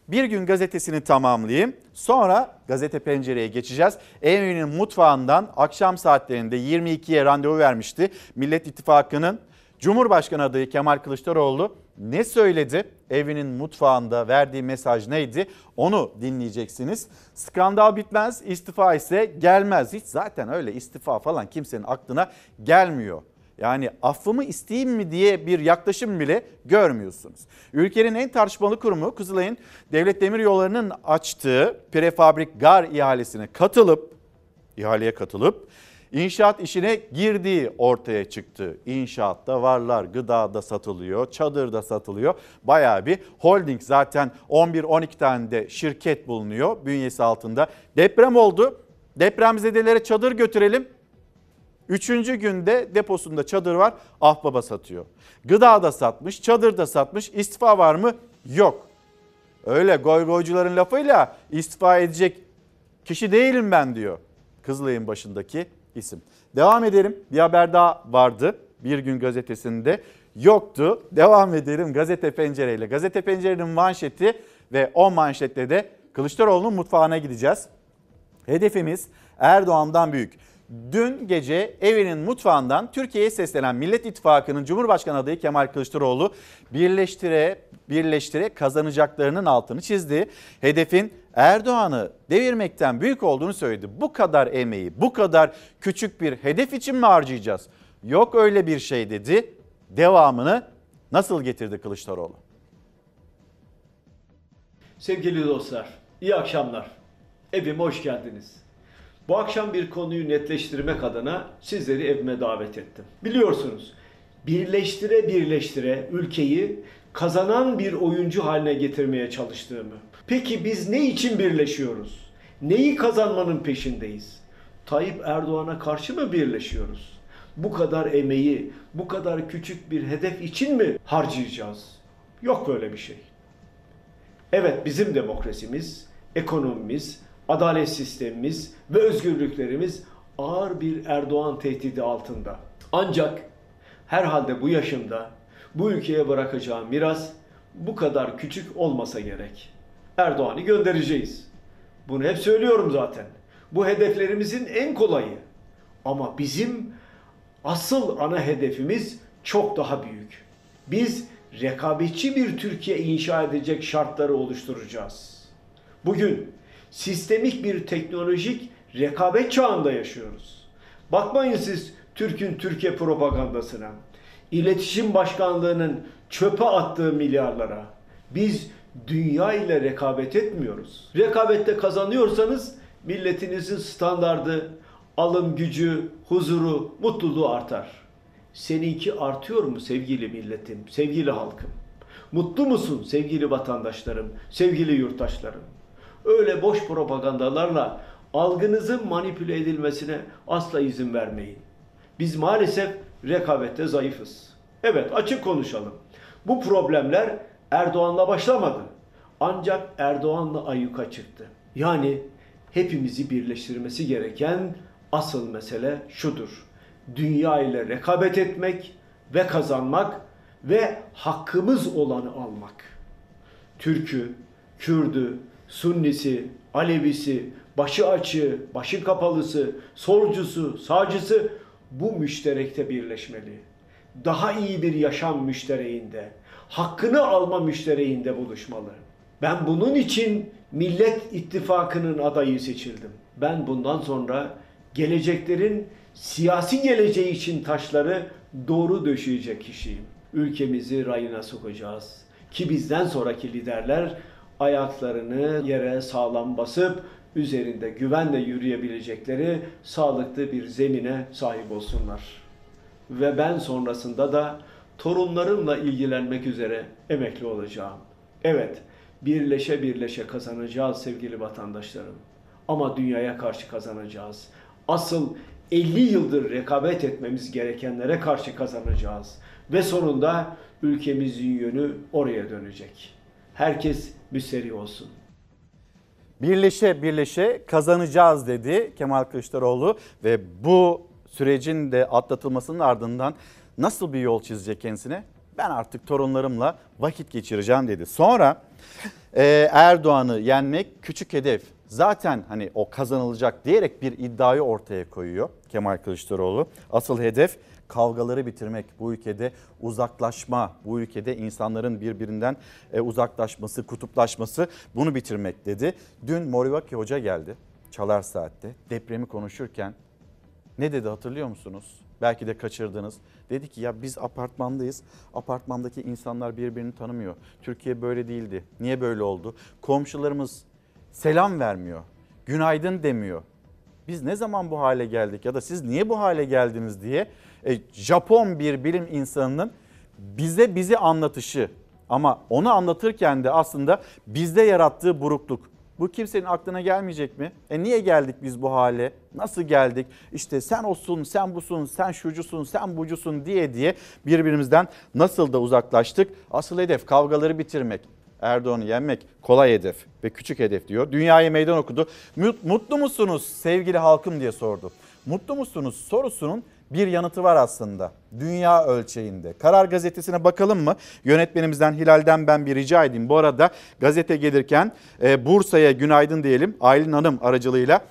bir gün gazetesini tamamlayayım. Sonra gazete pencereye geçeceğiz. Evinin mutfağından akşam saatlerinde 22'ye randevu vermişti. Millet İttifakı'nın Cumhurbaşkanı adayı Kemal Kılıçdaroğlu ne söyledi? Evinin mutfağında verdiği mesaj neydi? Onu dinleyeceksiniz. Skandal bitmez, istifa ise gelmez. Hiç zaten öyle istifa falan kimsenin aklına gelmiyor. Yani affımı isteyeyim mi diye bir yaklaşım bile görmüyorsunuz. Ülkenin en tartışmalı kurumu Kızılay'ın Devlet Demiryolları'nın açtığı prefabrik gar ihalesine katılıp, İnşaat işine girdiği ortaya çıktı. İnşaatta varlar, gıda da satılıyor, çadır da satılıyor. Bayağı bir holding, zaten 11-12 tane de şirket bulunuyor bünyesi altında. Deprem oldu, depremzedelere çadır götürelim. Üçüncü günde deposunda çadır var, ahbaba satıyor. Gıda da satmış, çadır da satmış, istifa var mı? Yok. Öyle goygoycuların lafıyla istifa edecek kişi değilim ben diyor Kızılay'ın başındaki isim. Devam edelim. Bir haber daha vardı. Bir gün gazetesinde yoktu. Devam edelim gazete pencereyle. Gazete pencerenin manşeti ve o manşette de Kılıçdaroğlu'nun mutfağına gideceğiz. Hedefimiz Erdoğan'dan büyük. Dün gece evinin mutfağından Türkiye'ye seslenen Millet İttifakı'nın Cumhurbaşkanı adayı Kemal Kılıçdaroğlu birleştire kazanacaklarının altını çizdi. Hedefin Erdoğan'ı devirmekten büyük olduğunu söyledi. Bu kadar emeği, bu kadar küçük bir hedef için mi harcayacağız? Yok öyle bir şey dedi. Devamını nasıl getirdi Kılıçdaroğlu? Sevgili dostlar, iyi akşamlar. Evime hoş geldiniz. Bu akşam bir konuyu netleştirmek adına sizleri evime davet ettim. Biliyorsunuz, birleştire ülkeyi kazanan bir oyuncu haline getirmeye çalıştığımı. Peki biz ne için birleşiyoruz? Neyi kazanmanın peşindeyiz? Tayyip Erdoğan'a karşı mı birleşiyoruz? Bu kadar emeği, bu kadar küçük bir hedef için mi harcayacağız? Yok böyle bir şey. Evet, bizim demokrasimiz, ekonomimiz, adalet sistemimiz ve özgürlüklerimiz ağır bir Erdoğan tehdidi altında. Ancak herhalde bu yaşımda Bu ülkeye bırakacağı miras bu kadar küçük olmasa gerek. Erdoğan'ı göndereceğiz. Bunu hep söylüyorum zaten. Bu hedeflerimizin en kolayı. Ama bizim asıl ana hedefimiz çok daha büyük. Biz rekabetçi bir Türkiye inşa edecek şartları oluşturacağız. Bugün sistemik bir teknolojik rekabet çağında yaşıyoruz. Bakmayın siz Türk'ün Türkiye propagandasına, İletişim Başkanlığı'nın çöpe attığı milyarlara. Biz dünya ile rekabet etmiyoruz. Rekabette kazanıyorsanız milletinizin standardı, alım gücü, huzuru, mutluluğu artar. Seninki artıyor mu sevgili milletim, sevgili halkım? Mutlu musun sevgili vatandaşlarım, sevgili yurttaşlarım? Öyle boş propagandalarla algınızın manipüle edilmesine asla izin vermeyin. Biz maalesef rekabette zayıfız. Evet, açık konuşalım. Bu problemler Erdoğan'la başlamadı. Ancak Erdoğan'la ayyuka çıktı. Yani hepimizi birleştirmesi gereken asıl mesele şudur: dünya ile rekabet etmek ve kazanmak ve hakkımız olanı almak. Türk'ü, Kürt'ü, Sünnisi, Alevisi, başı açığı, başı kapalısı, solcusu, sağcısı bu müşterekte birleşmeli. Daha iyi bir yaşam müştereğinde, hakkını alma müştereğinde buluşmalı. Ben bunun için Millet İttifakı'nın adayı seçildim. Ben bundan sonra geleceklerin siyasi geleceği için taşları doğru döşeyecek kişiyim. Ülkemizi rayına sokacağız ki bizden sonraki liderler ayaklarını yere sağlam basıp üzerinde güvenle yürüyebilecekleri sağlıklı bir zemine sahip olsunlar. Ve ben sonrasında da torunlarımla ilgilenmek üzere emekli olacağım. Evet, birleşe birleşe kazanacağız sevgili vatandaşlarım. Ama dünyaya karşı kazanacağız. Asıl 50 yıldır rekabet etmemiz gerekenlere karşı kazanacağız. Ve sonunda ülkemizin yönü oraya dönecek. Herkes müsterih olsun. Birleşe birleşe kazanacağız dedi Kemal Kılıçdaroğlu ve bu sürecin de atlatılmasının ardından nasıl bir yol çizecek kendisine? Ben artık torunlarımla vakit geçireceğim dedi. Sonra Erdoğan'ı yenmek küçük hedef. Zaten hani o kazanılacak diyerek bir iddiayı ortaya koyuyor Kemal Kılıçdaroğlu. Asıl hedef kavgaları bitirmek, bu ülkede uzaklaşma, bu ülkede insanların birbirinden uzaklaşması, kutuplaşması, bunu bitirmek dedi. Dün Morivaki Hoca geldi Çalar Saat'te, depremi konuşurken ne dedi hatırlıyor musunuz? Belki de kaçırdınız. Dedi ki ya biz apartmandayız. Apartmandaki insanlar birbirini tanımıyor. Türkiye böyle değildi. Niye böyle oldu? Komşularımız selam vermiyor. Günaydın demiyor. Biz ne zaman bu hale geldik ya da siz niye bu hale geldiniz diye Japon bir bilim insanının bize bizi anlatışı ama onu anlatırken de aslında bizde yarattığı burukluk. Bu kimsenin aklına gelmeyecek mi? Niye geldik biz bu hale? Nasıl geldik? İşte sen olsun, sen busun, sen şucusun, sen bucusun diye birbirimizden nasıl da uzaklaştık? Asıl hedef kavgaları bitirmek. Erdoğan'ı yenmek kolay hedef ve küçük hedef diyor. Dünyaya meydan okudu. Mutlu musunuz sevgili halkım diye sordu. Mutlu musunuz sorusunun bir yanıtı var aslında. Dünya ölçeğinde. Karar Gazetesi'ne bakalım mı? Yönetmenimizden Hilal'den ben bir rica edeyim. Bu arada gazete gelirken Bursa'ya günaydın diyelim. Aylin Hanım aracılığıyla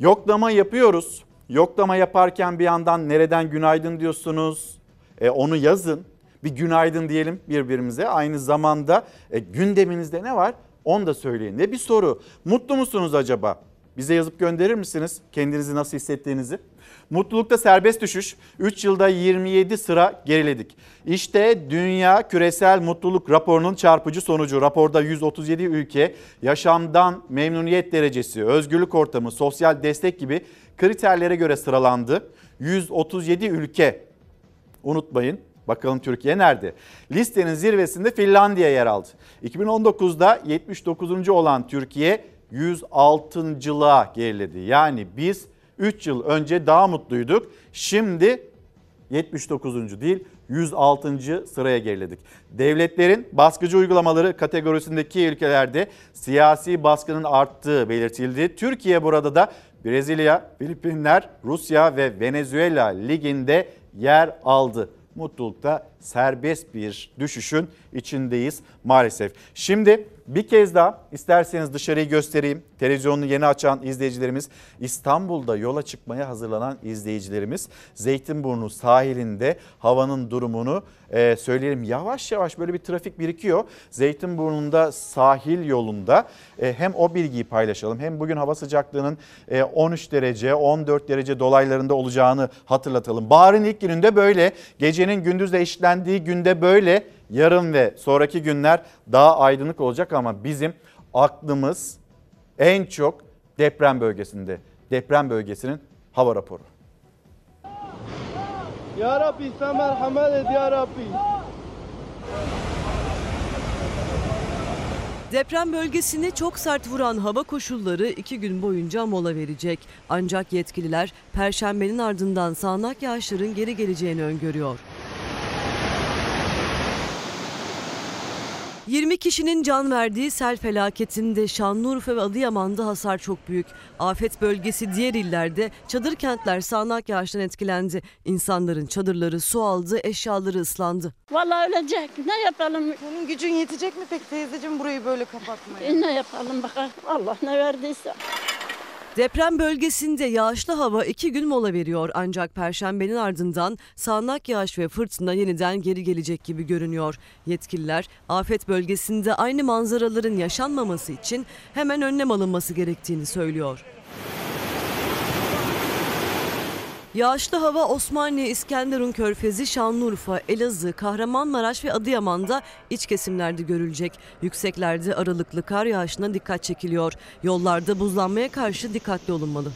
yoklama yapıyoruz. Yoklama yaparken bir yandan nereden günaydın diyorsunuz? Onu yazın. Bir günaydın diyelim birbirimize. Aynı zamanda gündeminizde ne var? Onu da söyleyin. Ne bir soru. Mutlu musunuz acaba? Bize yazıp gönderir misiniz kendinizi nasıl hissettiğinizi? Mutlulukta serbest düşüş. 3 yılda 27 sıra geriledik. İşte Dünya Küresel Mutluluk Raporu'nun çarpıcı sonucu. Raporda 137 ülke yaşamdan memnuniyet derecesi, özgürlük ortamı, sosyal destek gibi kriterlere göre sıralandı. 137 ülke unutmayın. Bakalım Türkiye nerede? Listenin zirvesinde Finlandiya yer aldı. 2019'da 79. olan Türkiye 106.lığa geriledi. Yani biz 3 yıl önce daha mutluyduk. Şimdi 79. değil 106. sıraya geriledik. Devletlerin baskıcı uygulamaları kategorisindeki ülkelerde siyasi baskının arttığı belirtildi. Türkiye burada da Brezilya, Filipinler, Rusya ve Venezuela liginde yer aldı. Mutlulukta serbest bir düşüşün içindeyiz maalesef. Şimdi bir kez daha isterseniz dışarıyı göstereyim. Televizyonunu yeni açan izleyicilerimiz, İstanbul'da yola çıkmaya hazırlanan izleyicilerimiz, Zeytinburnu sahilinde havanın durumunu söyleyelim. Yavaş yavaş böyle bir trafik birikiyor. Zeytinburnu'nda sahil yolunda hem o bilgiyi paylaşalım hem bugün hava sıcaklığının 13 derece 14 derece dolaylarında olacağını hatırlatalım. Baharın ilk gününde böyle, gecenin gündüzle eşitlendiği günde böyle. Yarın ve sonraki günler daha aydınlık olacak ama bizim aklımız en çok deprem bölgesinde. Deprem bölgesinin hava raporu. Ya Rabbi sen merhamet et ya Rabbi. Deprem bölgesini çok sert vuran hava koşulları 2 gün boyunca mola verecek. Ancak yetkililer Perşembenin ardından sağanak yağışların geri geleceğini öngörüyor. 20 kişinin can verdiği sel felaketinde Şanlıurfa ve Adıyaman'da hasar çok büyük. Afet bölgesi diğer illerde çadır kentler sağanak yağıştan etkilendi. İnsanların çadırları su aldı, eşyaları ıslandı. Vallahi ölecek, ne yapalım? Bunun gücün yetecek mi pek teyzeciğim burayı böyle kapatmaya? Ne yapalım bakalım, Allah ne verdiyse. Deprem bölgesinde yağışlı hava 2 gün mola veriyor ancak Perşembenin ardından sağanak yağış ve fırtına yeniden geri gelecek gibi görünüyor. Yetkililer afet bölgesinde aynı manzaraların yaşanmaması için hemen önlem alınması gerektiğini söylüyor. Yağışlı hava Osmaniye, İskenderun Körfezi, Şanlıurfa, Elazığ, Kahramanmaraş ve Adıyaman'da iç kesimlerde görülecek. Yükseklerde aralıklı kar yağışına dikkat çekiliyor. Yollarda buzlanmaya karşı dikkatli olunmalı.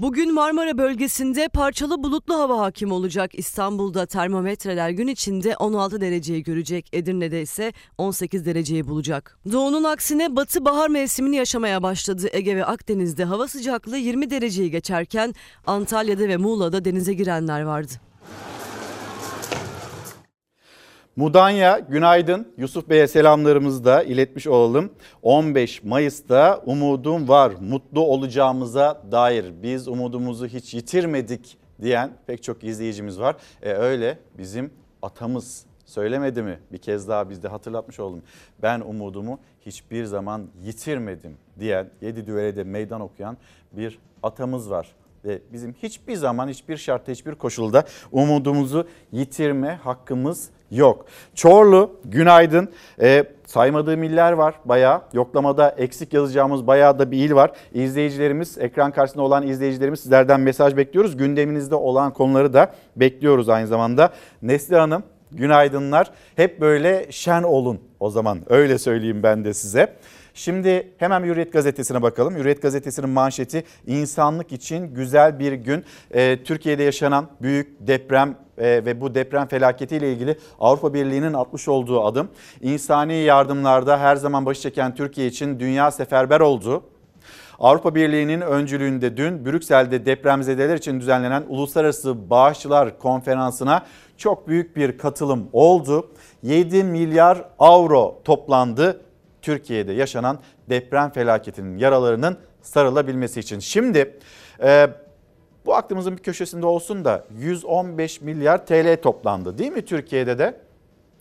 Bugün Marmara bölgesinde parçalı bulutlu hava hakim olacak. İstanbul'da termometreler gün içinde 16 dereceyi görecek. Edirne'de ise 18 dereceyi bulacak. Doğunun aksine batı bahar mevsimini yaşamaya başladı. Ege ve Akdeniz'de hava sıcaklığı 20 dereceyi geçerken Antalya'da ve Muğla'da denize girenler vardı. Mudanya, günaydın. Yusuf Bey'e selamlarımızı da iletmiş olalım. 15 Mayıs'ta umudum var, mutlu olacağımıza dair biz umudumuzu hiç yitirmedik diyen pek çok izleyicimiz var. Öyle bizim atamız söylemedi mi? Bir kez daha biz de hatırlatmış olalım. Ben umudumu hiçbir zaman yitirmedim diyen, 7 düelede meydan okuyan bir atamız var. Ve bizim hiçbir zaman, hiçbir şartta, hiçbir koşulda umudumuzu yitirme hakkımız yok. Çorlu, günaydın. Saymadığım iller var bayağı. Yoklamada eksik yazacağımız bayağı da bir il var. İzleyicilerimiz, ekran karşısında olan izleyicilerimiz, sizlerden mesaj bekliyoruz. Gündeminizde olan konuları da bekliyoruz aynı zamanda. Neslihan Hanım, günaydınlar. Hep böyle şen olun o zaman. Öyle söyleyeyim ben de size. Şimdi hemen Hürriyet Gazetesi'ne bakalım. Hürriyet Gazetesi'nin manşeti insanlık için güzel bir gün. Türkiye'de yaşanan büyük deprem ve bu deprem felaketiyle ilgili Avrupa Birliği'nin atmış olduğu adım. İnsani yardımlarda her zaman başı çeken Türkiye için dünya seferber oldu. Avrupa Birliği'nin öncülüğünde dün Brüksel'de depremzedeler için düzenlenen Uluslararası Bağışçılar Konferansı'na çok büyük bir katılım oldu. 7 milyar avro toplandı Türkiye'de yaşanan deprem felaketinin yaralarının sarılabilmesi için. Şimdi bu aklımızın bir köşesinde olsun da 115 milyar TL toplandı değil mi Türkiye'de de?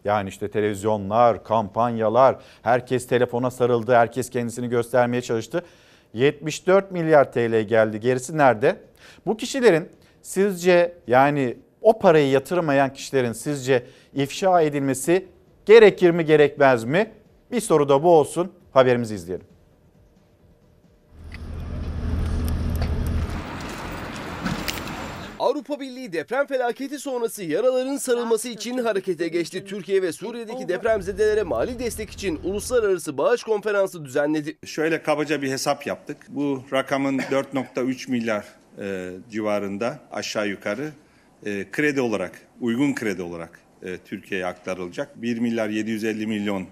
Yani işte televizyonlar, kampanyalar, herkes telefona sarıldı, herkes kendisini göstermeye çalıştı. 74 milyar TL geldi, gerisi nerede? Bu kişilerin sizce, yani o parayı yatırmayan kişilerin sizce ifşa edilmesi gerekir mi gerekmez mi? Bir soru da bu olsun, haberimizi izleyelim. Avrupa Birliği deprem felaketi sonrası yaraların sarılması için harekete geçti. Türkiye ve Suriye'deki depremzedelere mali destek için uluslararası bağış konferansı düzenledi. Şöyle kabaca bir hesap yaptık. Bu rakamın 4,3 milyar civarında aşağı yukarı kredi olarak, uygun kredi olarak Türkiye'ye aktarılacak. 1 milyar 750 milyon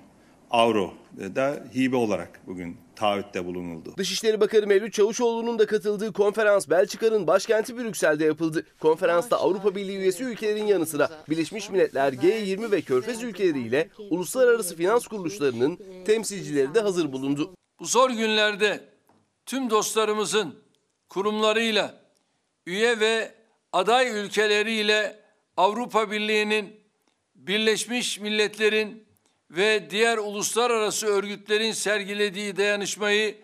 avro da hibe olarak bugün taahhütte bulunuldu. Dışişleri Bakanı Mevlüt Çavuşoğlu'nun da katıldığı konferans Belçika'nın başkenti Brüksel'de yapıldı. Konferansta Avrupa Birliği üyesi ülkelerin yanı sıra Birleşmiş Milletler, G20 ve Körfez ülkeleriyle uluslararası finans kuruluşlarının temsilcileri de hazır bulundu. Bu zor günlerde tüm dostlarımızın kurumlarıyla, üye ve aday ülkeleriyle Avrupa Birliği'nin Birleşmiş Milletler'in ve diğer uluslararası örgütlerin sergilediği dayanışmayı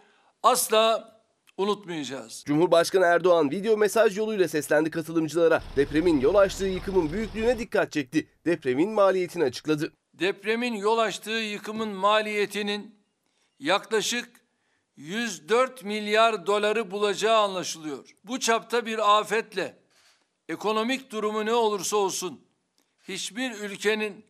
asla unutmayacağız. Cumhurbaşkanı Erdoğan video mesaj yoluyla seslendi katılımcılara. Depremin yol açtığı yıkımın büyüklüğüne dikkat çekti. Depremin maliyetini açıkladı. Depremin yol açtığı yıkımın maliyetinin yaklaşık 104 milyar doları bulacağı anlaşılıyor. Bu çapta bir afetle ekonomik durumu ne olursa olsun hiçbir ülkenin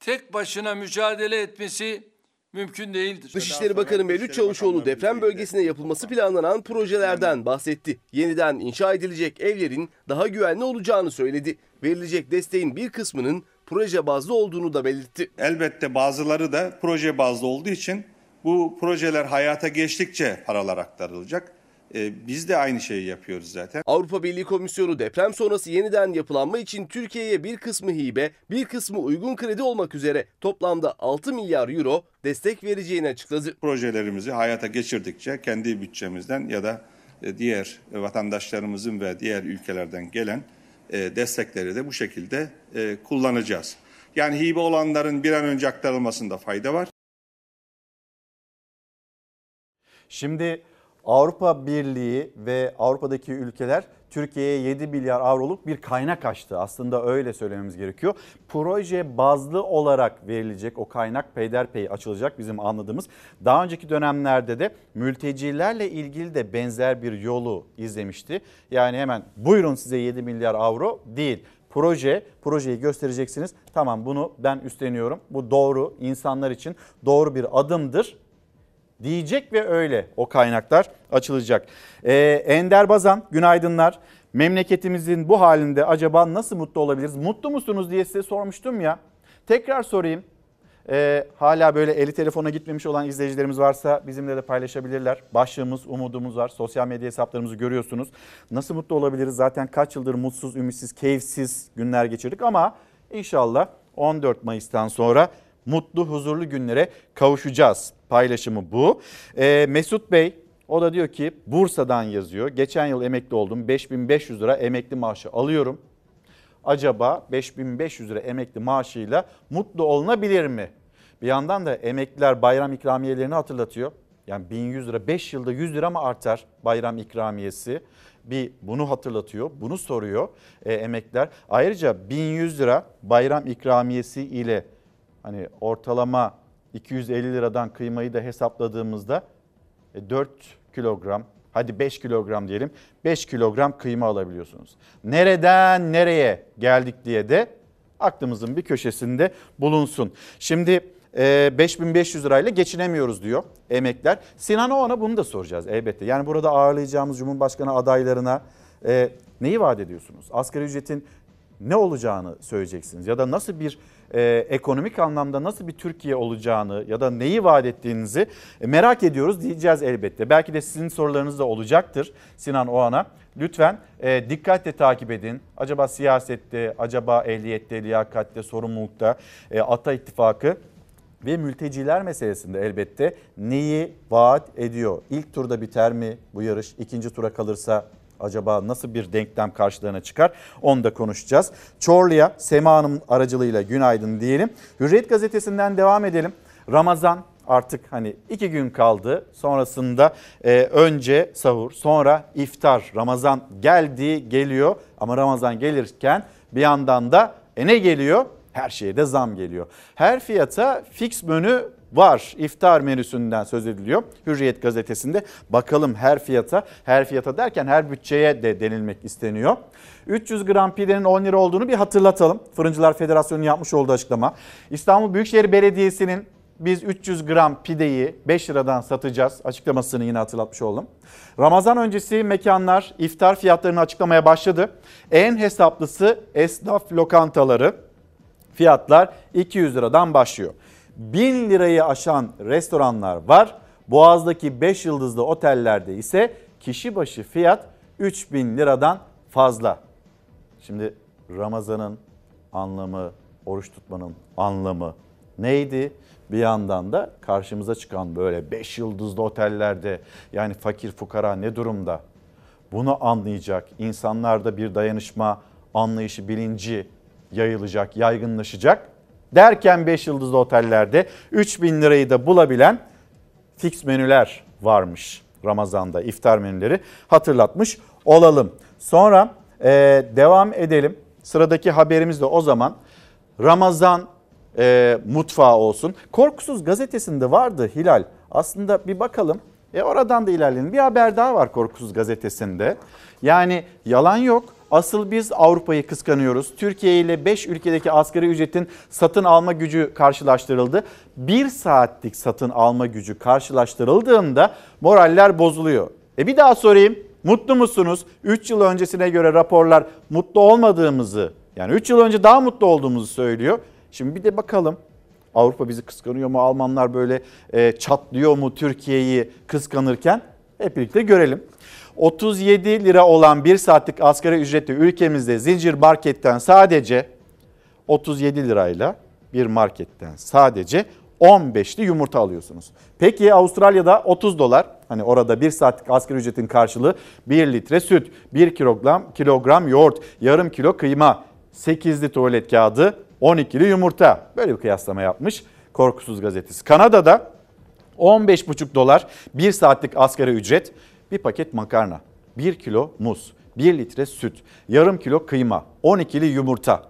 tek başına mücadele etmesi mümkün değildir. Dışişleri Bakanı Mevlüt Çavuşoğlu deprem bölgesine yapılması planlanan projelerden bahsetti. Yeniden inşa edilecek evlerin daha güvenli olacağını söyledi. Verilecek desteğin bir kısmının proje bazlı olduğunu da belirtti. Elbette bazıları da proje bazlı olduğu için bu projeler hayata geçtikçe paralar aktarılacak. Biz de aynı şeyi yapıyoruz zaten. Avrupa Birliği Komisyonu deprem sonrası yeniden yapılanma için Türkiye'ye bir kısmı hibe, bir kısmı uygun kredi olmak üzere toplamda 6 milyar euro destek vereceğini açıkladı. Projelerimizi hayata geçirdikçe kendi bütçemizden ya da diğer vatandaşlarımızın ve diğer ülkelerden gelen destekleri de bu şekilde kullanacağız. Yani hibe olanların bir an önce aktarılmasında fayda var. Şimdi Avrupa Birliği ve Avrupa'daki ülkeler Türkiye'ye 7 milyar avroluk bir kaynak açtı. Aslında öyle söylememiz gerekiyor. Proje bazlı olarak verilecek o kaynak peyderpey açılacak bizim anladığımız. Daha önceki dönemlerde de mültecilerle ilgili de benzer bir yolu izlemişti. Yani hemen buyurun size 7 milyar avro değil. Projeyi göstereceksiniz. Tamam, bunu ben üstleniyorum. Bu doğru, insanlar için doğru bir adımdır diyecek ve öyle o kaynaklar açılacak. Ender Bazan, günaydınlar. Memleketimizin bu halinde acaba nasıl mutlu olabiliriz? Mutlu musunuz diye size sormuştum ya. Tekrar sorayım. Hala böyle eli telefona gitmemiş olan izleyicilerimiz varsa bizimle de paylaşabilirler. Başlığımız, umudumuz var. Sosyal medya hesaplarımızı görüyorsunuz. Nasıl mutlu olabiliriz? Zaten kaç yıldır mutsuz, ümitsiz, keyifsiz günler geçirdik ama inşallah 14 Mayıs'tan sonra mutlu, huzurlu günlere kavuşacağız. Paylaşımı bu. Mesut Bey, o da diyor ki Bursa'dan yazıyor. Geçen yıl emekli oldum. 5500 lira emekli maaşı alıyorum. Acaba 5500 lira emekli maaşıyla mutlu olunabilir mi? Bir yandan da emekliler bayram ikramiyelerini hatırlatıyor. Yani 1100 lira 5 yılda 100 lira mı artar bayram ikramiyesi? Bir bunu hatırlatıyor, bunu soruyor emekliler. Ayrıca 1100 lira bayram ikramiyesi ile hani ortalama 250 liradan kıymayı da hesapladığımızda 4 kilogram, hadi 5 kilogram diyelim, 5 kilogram kıyma alabiliyorsunuz. Nereden nereye geldik diye de aklımızın bir köşesinde bulunsun. Şimdi 5500 lirayla geçinemiyoruz diyor emekler. Sinan Oğan'a bunu da soracağız elbette. Yani burada ağırlayacağımız Cumhurbaşkanı adaylarına neyi vaat ediyorsunuz? Asgari ücretin ne olacağını söyleyeceksiniz ya da nasıl bir ekonomik anlamda nasıl bir Türkiye olacağını ya da neyi vaat ettiğinizi merak ediyoruz diyeceğiz elbette. Belki de sizin sorularınız da olacaktır Sinan Oğan'a. Lütfen dikkatle takip edin. Acaba siyasette, acaba ehliyette, liyakatte, sorumlulukta, Ata İttifakı ve mülteciler meselesinde elbette neyi vaat ediyor? İlk turda biter mi bu yarış? İkinci tura kalırsa acaba nasıl bir denklem karşılarına çıkar? Onu da konuşacağız. Çorlu'ya Sema Hanım aracılığıyla günaydın diyelim. Hürriyet Gazetesi'nden devam edelim. Ramazan artık hani 2 gün kaldı. Sonrasında önce sahur, sonra iftar. Ramazan geldi, geliyor. Ama Ramazan gelirken bir yandan da ne geliyor? Her şeye de zam geliyor. Her fiyata fix menü var. İftar menüsünden söz ediliyor Hürriyet Gazetesi'nde. Bakalım her fiyata derken her bütçeye de denilmek isteniyor. 300 gram pidenin 10 lira olduğunu bir hatırlatalım. Fırıncılar Federasyonu yapmış olduğu açıklama. İstanbul Büyükşehir Belediyesi'nin biz 300 gram pideyi 5 liradan satacağız açıklamasını yine hatırlatmış oldum. Ramazan öncesi mekanlar iftar fiyatlarını açıklamaya başladı. En hesaplısı esnaf lokantaları. Fiyatlar 200 liradan başlıyor. 1000 lirayı aşan restoranlar var. Boğaz'daki 5 yıldızlı otellerde ise kişi başı fiyat 3000 liradan fazla. Şimdi Ramazan'ın anlamı, oruç tutmanın anlamı neydi? Bir yandan da karşımıza çıkan böyle 5 yıldızlı otellerde yani fakir fukara ne durumda? Bunu anlayacak insanlarda bir dayanışma anlayışı bilinci yayılacak, yaygınlaşacak. derken 5 yıldızlı otellerde 3000 lirayı da bulabilen fix menüler varmış Ramazan'da, iftar menüleri, hatırlatmış olalım. Sonra devam edelim. Sıradaki haberimiz de o zaman Ramazan mutfağı olsun. Korkusuz gazetesinde vardı Hilal. Aslında bir bakalım. Oradan da ilerleyelim. Bir haber daha var Korkusuz gazetesinde. Yani yalan yok. Asıl biz Avrupa'yı kıskanıyoruz. Türkiye ile 5 ülkedeki asgari ücretin satın alma gücü karşılaştırıldı. 1 saatlik satın alma gücü karşılaştırıldığında moraller bozuluyor. Bir daha sorayım. Mutlu musunuz? 3 yıl öncesine göre raporlar mutlu olmadığımızı, yani 3 yıl önce daha mutlu olduğumuzu söylüyor. Şimdi bir de bakalım. Avrupa bizi kıskanıyor mu? Almanlar böyle çatlıyor mu Türkiye'yi kıskanırken? Hep birlikte görelim. 37 lira olan 1 saatlik asgari ücretle ülkemizde zincir marketten sadece 37 lirayla bir marketten sadece 15'li yumurta alıyorsunuz. Peki Avustralya'da 30 dolar. Hani orada 1 saatlik asgari ücretin karşılığı 1 litre süt, 1 kilogram yoğurt, yarım kilo kıyma, 8'li tuvalet kağıdı, 12'li yumurta. Böyle bir kıyaslama yapmış Korkusuz gazetesi. Kanada'da 15,5 dolar 1 saatlik asgari ücret, bir paket makarna, 1 kilo muz, 1 litre süt, yarım kilo kıyma, 12'li yumurta.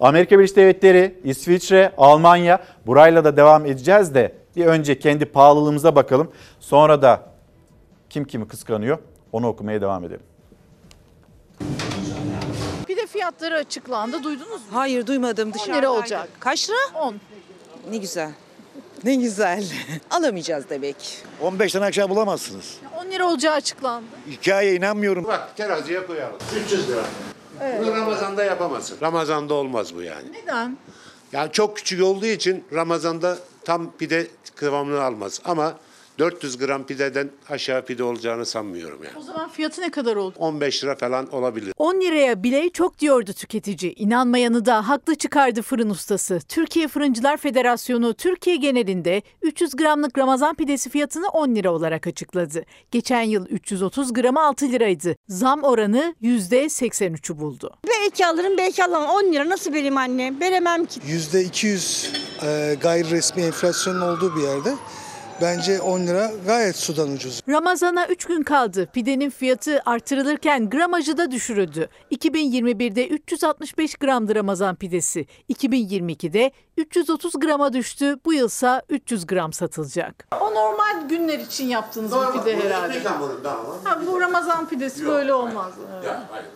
Amerika Birleşik Devletleri, İsviçre, Almanya, burayla da devam edeceğiz de bir önce kendi pahalılığımıza bakalım. Sonra da kim kimi kıskanıyor onu okumaya devam edelim. Pide fiyatları açıklandı, duydunuz mu? Hayır, duymadım. 10 lira olacak. Kaç lira? 10. Ne güzel. Ne güzel. Alamayacağız demek. 15'ten aşağı bulamazsınız. 10 lira olacağı açıklandı. Hikayeye inanmıyorum. Bak teraziye koyalım. 300 lira. Evet. Bunu Ramazan'da yapamazsın. Ramazan'da olmaz bu yani. Neden? Yani çok küçük olduğu için Ramazan'da tam pide kıvamını almaz. Ama 400 gram pideden aşağı pide olacağını sanmıyorum yani. O zaman fiyatı ne kadar oldu? 15 lira falan olabilir. 10 liraya bile çok diyordu tüketici. İnanmayanı da haklı çıkardı fırın ustası. Türkiye Fırıncılar Federasyonu Türkiye genelinde 300 gramlık Ramazan pidesi fiyatını 10 lira olarak açıkladı. Geçen yıl 330 gramı 6 liraydı. Zam oranı %83'ü buldu. Belki alırım, belki alamam. 10 lira nasıl vereyim anne? Veremem ki. %200 gayri resmi enflasyonun olduğu bir yerde. Bence 10 lira gayet sudan ucuz. Ramazan'a 3 gün kaldı. Pidenin fiyatı artırılırken gramajı da düşürüldü. 2021'de 365 gramdı Ramazan pidesi. 2022'de 330 grama düştü. Bu yılsa 300 gram satılacak. O normal günler için yaptığınız normal, bir pide herhalde. Bu Ramazan pidesi yok, böyle olmaz. Hayır. Ya, hayır.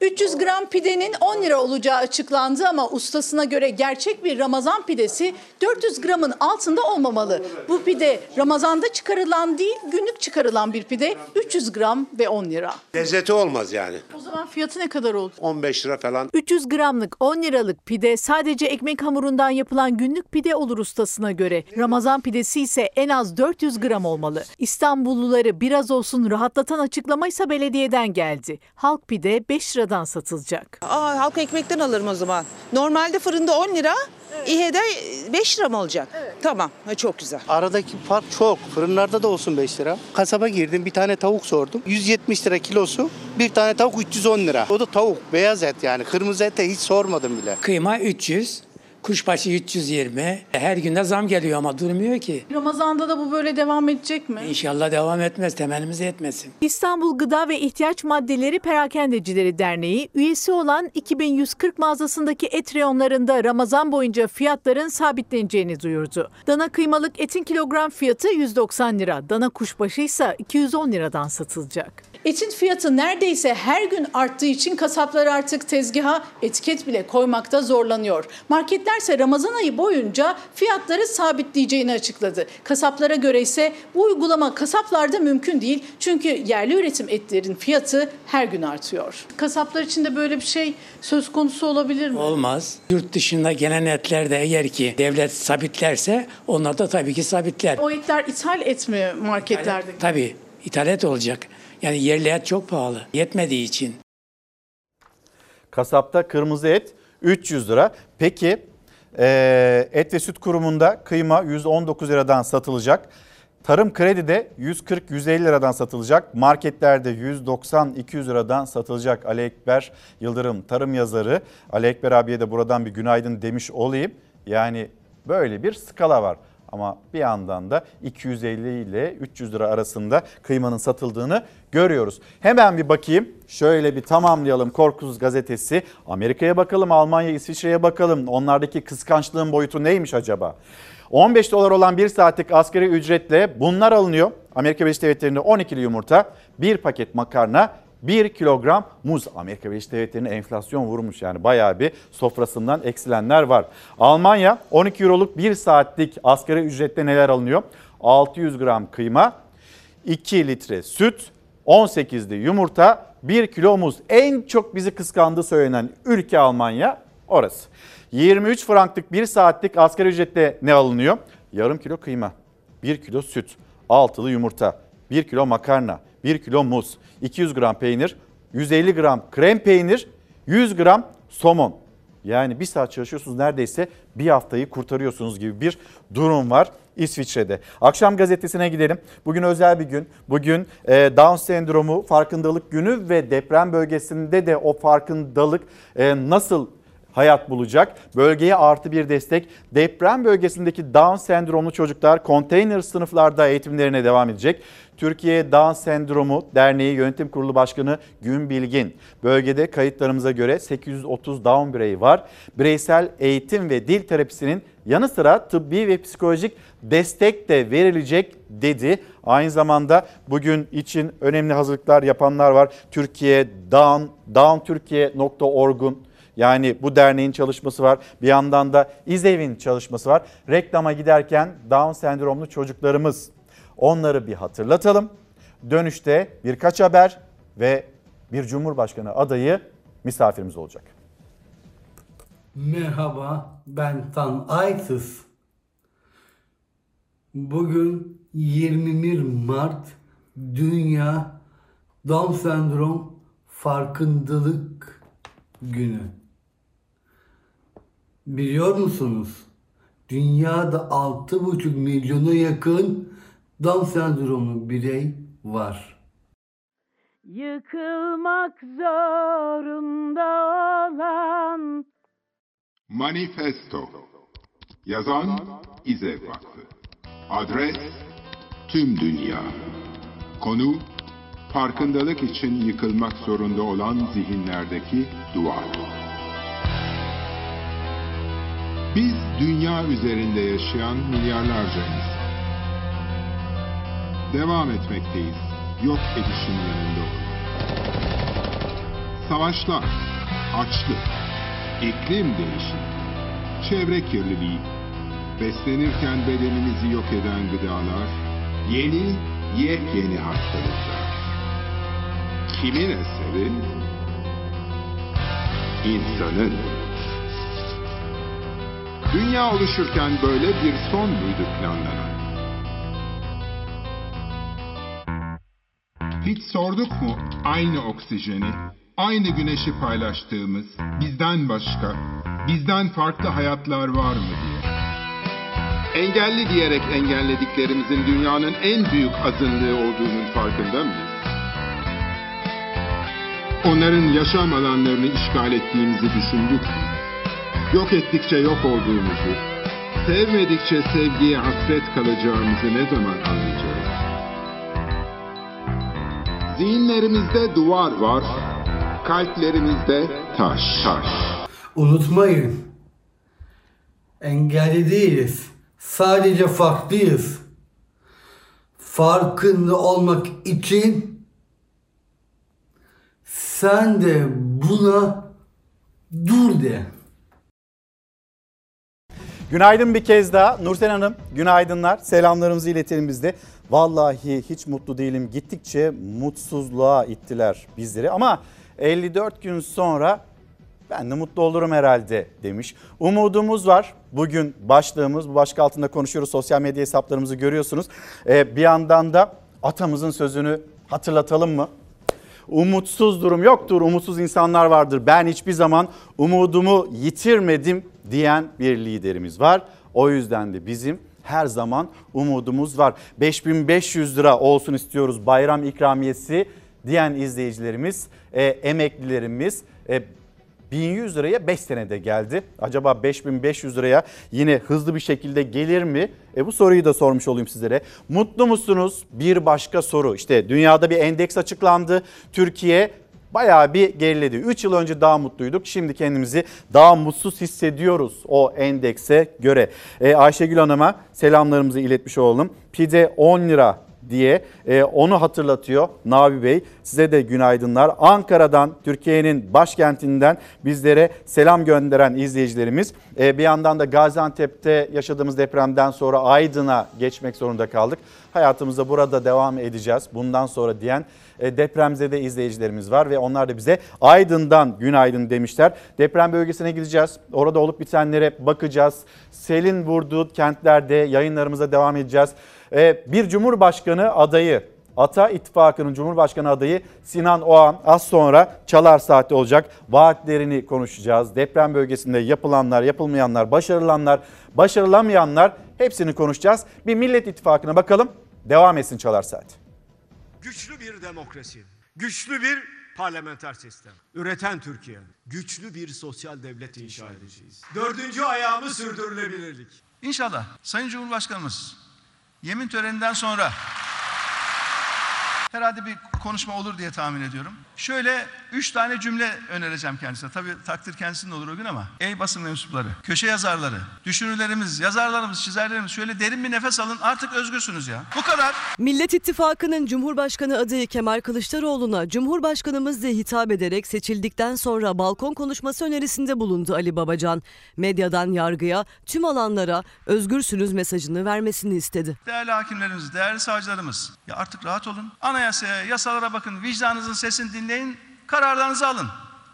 300 gram pidenin 10 lira olacağı açıklandı ama ustasına göre gerçek bir Ramazan pidesi 400 gramın altında olmamalı. Bu pide Ramazan'da çıkarılan değil, günlük çıkarılan bir pide, 300 gram ve 10 lira. Lezzeti olmaz yani. O zaman fiyatı ne kadar oldu? 15 lira falan. 300 gramlık 10 liralık pide sadece ekmek hamurundan yapılan günlük pide olur ustasına göre. Ramazan pidesi ise en az 400 gram olmalı. İstanbulluları biraz olsun rahatlatan açıklamaysa belediyeden geldi. Halk pide 5 lira satılacak. Halk ekmekten alırım o zaman. Normalde fırında 10 lira, evet. İHE'de 5 lira mı olacak? Evet. Tamam, çok güzel. Aradaki fark çok. Fırınlarda da olsun 5 lira. Kasaba girdim, bir tane tavuk sordum. 170 lira kilosu, bir tane tavuk 310 lira. O da tavuk, beyaz et yani. Kırmızı ete hiç sormadım bile. Kıyma 300. Kuşbaşı 320. Her günde zam geliyor ama durmuyor ki. Ramazan'da da bu böyle devam edecek mi? İnşallah devam etmez. Temelimiz etmesin. İstanbul Gıda ve İhtiyaç Maddeleri Perakendecileri Derneği üyesi olan 2140 mağazasındaki et reyonlarında Ramazan boyunca fiyatların sabitleneceğini duyurdu. Dana kıymalık etin kilogram fiyatı 190 lira. Dana kuşbaşı ise 210 liradan satılacak. Etin fiyatı neredeyse her gün arttığı için kasaplar artık tezgaha etiket bile koymakta zorlanıyor. Marketlerse Ramazan ayı boyunca fiyatları sabitleyeceğini açıkladı. Kasaplara göre ise bu uygulama kasaplarda mümkün değil. Çünkü yerli üretim etlerin fiyatı her gün artıyor. Kasaplar için de böyle bir şey söz konusu olabilir mi? Olmaz. Yurt dışında gelen etler de eğer ki devlet sabitlerse onlar da tabii ki sabitler. O etler ithal et mi marketlerde? Tabii ithal et olacak. Yani yerli et çok pahalı. Yetmediği için. Kasapta kırmızı et 300 lira. Peki Et ve Süt Kurumu'nda kıyma 119 liradan satılacak. Tarım Kredi'de 140-150 liradan satılacak. Marketlerde 190-200 liradan satılacak. Ali Ekber Yıldırım tarım yazarı. Ali Ekber abiye de buradan bir günaydın demiş olayım. Yani böyle bir skala var. Ama bir yandan da 250 ile 300 lira arasında kıymanın satıldığını görüyoruz. Hemen bir bakayım. Şöyle bir tamamlayalım Korkusuz Gazetesi. Amerika'ya bakalım, Almanya, İsviçre'ye bakalım. Onlardaki kıskançlığın boyutu neymiş acaba? 15 dolar olan 1 saatlik asgari ücretle bunlar alınıyor. Amerika Birleşik Devletleri'nde 12'li yumurta, 1 paket makarna, 1 kilogram muz. Amerika Birleşik Devletleri'ne enflasyon vurmuş, yani bayağı bir sofrasından eksilenler var. Almanya 12 euroluk 1 saatlik asgari ücretle neler alınıyor? 600 gram kıyma, 2 litre süt, 18'li yumurta, 1 kilo muz. En çok bizi kıskandığı söylenen ülke Almanya, orası. 23 franklık 1 saatlik asgari ücretle ne alınıyor? Yarım kilo kıyma, 1 kilo süt, 6'lı yumurta, 1 kilo makarna, 1 kilo muz, 200 gram peynir, 150 gram krem peynir, 100 gram somon. Yani bir saat çalışıyorsunuz, neredeyse bir haftayı kurtarıyorsunuz gibi bir durum var İsviçre'de. Akşam gazetesine gidelim. Bugün özel bir gün. Bugün Down sendromu farkındalık günü ve deprem bölgesinde de o farkındalık nasıl hayat bulacak? Bölgeye artı bir destek. Deprem bölgesindeki Down sendromlu çocuklar konteyner sınıflarda eğitimlerine devam edecek. Türkiye Down Sendromu Derneği Yönetim Kurulu Başkanı Gün Bilgin, bölgede kayıtlarımıza göre 830 Down bireyi var. Bireysel eğitim ve dil terapisinin yanı sıra tıbbi ve psikolojik destek de verilecek dedi. Aynı zamanda bugün için önemli hazırlıklar yapanlar var. Türkiye DownTürkiye.org'un, yani bu derneğin çalışması var. Bir yandan da İzev'in çalışması var. Reklama giderken Down sendromlu çocuklarımız, onları bir hatırlatalım. Dönüşte birkaç haber ve bir Cumhurbaşkanı adayı misafirimiz olacak. Merhaba, ben Tan Aytız. Bugün 21 Mart Dünya Down Sendrom Farkındalık Günü. Biliyor musunuz? Dünyada 6,5 milyona yakın Down sendromlu birey var. Yıkılmak zorunda olan Manifesto. Yazan İzev Vakfı. Adres tüm dünya. Konu farkındalık için yıkılmak zorunda olan zihinlerdeki duvar. Biz dünya üzerinde yaşayan milyarlarcayız. Devam etmekteyiz. Yok edişin yanında olun. Savaşlar, açlık, iklim değişimi, çevre kirliliği, beslenirken bedenimizi yok eden gıdalar, yepyeni hastalıklar. Kimin eseri? İnsanın. Dünya oluşurken böyle bir son muydu planlanan? Hiç sorduk mu aynı oksijeni, aynı güneşi paylaştığımız, bizden başka, bizden farklı hayatlar var mı diye? Engelli diyerek engellediklerimizin dünyanın en büyük azınlığı olduğunun farkında mıyız? Onların yaşam alanlarını işgal ettiğimizi düşündük mü? Yok ettikçe yok olduğumuzu, sevmedikçe sevgiye hasret kalacağımızı ne zaman anlayacağız? Zihinlerimizde duvar var, kalplerimizde taş. Unutmayın, engelli değiliz, sadece farklıyız. Farkında olmak için sen de buna dur de. Günaydın bir kez daha. Nursen Hanım, günaydınlar. Selamlarımızı iletelim biz de. Vallahi hiç mutlu değilim. Gittikçe mutsuzluğa ittiler bizleri ama 54 gün sonra ben de mutlu olurum herhalde demiş. Umudumuz var. Bugün başlığımız, bu başlık altında konuşuyoruz. Sosyal medya hesaplarımızı görüyorsunuz. Bir yandan da atamızın sözünü hatırlatalım mı? Umutsuz durum yoktur, umutsuz insanlar vardır. Ben hiçbir zaman umudumu yitirmedim diyen bir liderimiz var. O yüzden de bizim her zaman umudumuz var. 5500 lira olsun istiyoruz bayram ikramiyesi diyen izleyicilerimiz, emeklilerimiz, 1100 liraya 5 senede geldi. Acaba 5500 liraya yine hızlı bir şekilde gelir mi? Bu soruyu da sormuş olayım sizlere. Mutlu musunuz? Bir başka soru. İşte dünyada bir endeks açıklandı. Türkiye bayağı bir geriledi. 3 yıl önce daha mutluyduk. Şimdi kendimizi daha mutsuz hissediyoruz o endekse göre. Ayşegül Hanım'a selamlarımızı iletmiş olalım. Pide 10 lira diye onu hatırlatıyor Nabi Bey. Size de günaydınlar. Ankara'dan, Türkiye'nin başkentinden bizlere selam gönderen izleyicilerimiz. Bir yandan da Gaziantep'te yaşadığımız depremden sonra Aydın'a geçmek zorunda kaldık. Hayatımıza burada devam edeceğiz bundan sonra diyen depremzede izleyicilerimiz var ve onlar da bize Aydın'dan günaydın demişler. Deprem bölgesine gideceğiz. Orada olup bitenlere bakacağız. Selin vurduğu kentlerde yayınlarımıza devam edeceğiz. Bir Cumhurbaşkanı adayı, Ata İttifakı'nın Cumhurbaşkanı adayı Sinan Oğan az sonra Çalar Saat'te olacak. Vaatlerini konuşacağız. Deprem bölgesinde yapılanlar, yapılmayanlar, başarılanlar, başarılamayanlar hepsini konuşacağız. Bir Millet İttifakı'na bakalım. Devam etsin Çalar Saat. Güçlü bir demokrasi, güçlü bir parlamenter sistem, üreten Türkiye, güçlü bir sosyal devlet inşa edeceğiz. Dördüncü ayağımız sürdürülebilirlik. İnşallah Sayın Cumhurbaşkanımız yemin töreninden sonra herhalde bir konuşma olur diye tahmin ediyorum. Şöyle 3 tane cümle önereceğim kendisine. Tabii takdir kendisinin olur o gün ama. Ey basın mensupları, köşe yazarları, düşünürlerimiz, yazarlarımız, çizerlerimiz şöyle derin bir nefes alın. Artık özgürsünüz ya. Bu kadar. Millet İttifakı'nın Cumhurbaşkanı adayı Kemal Kılıçdaroğlu'na Cumhurbaşkanımız diye hitap ederek seçildikten sonra balkon konuşması önerisinde bulundu Ali Babacan. Medyadan yargıya, tüm alanlara özgürsünüz mesajını vermesini istedi. Değerli hakimlerimiz, değerli savcılarımız, ya artık rahat olun. Anayasaya, yasalara bakın, vicdanınızın sesini dinleyin, kararlarınızı alın.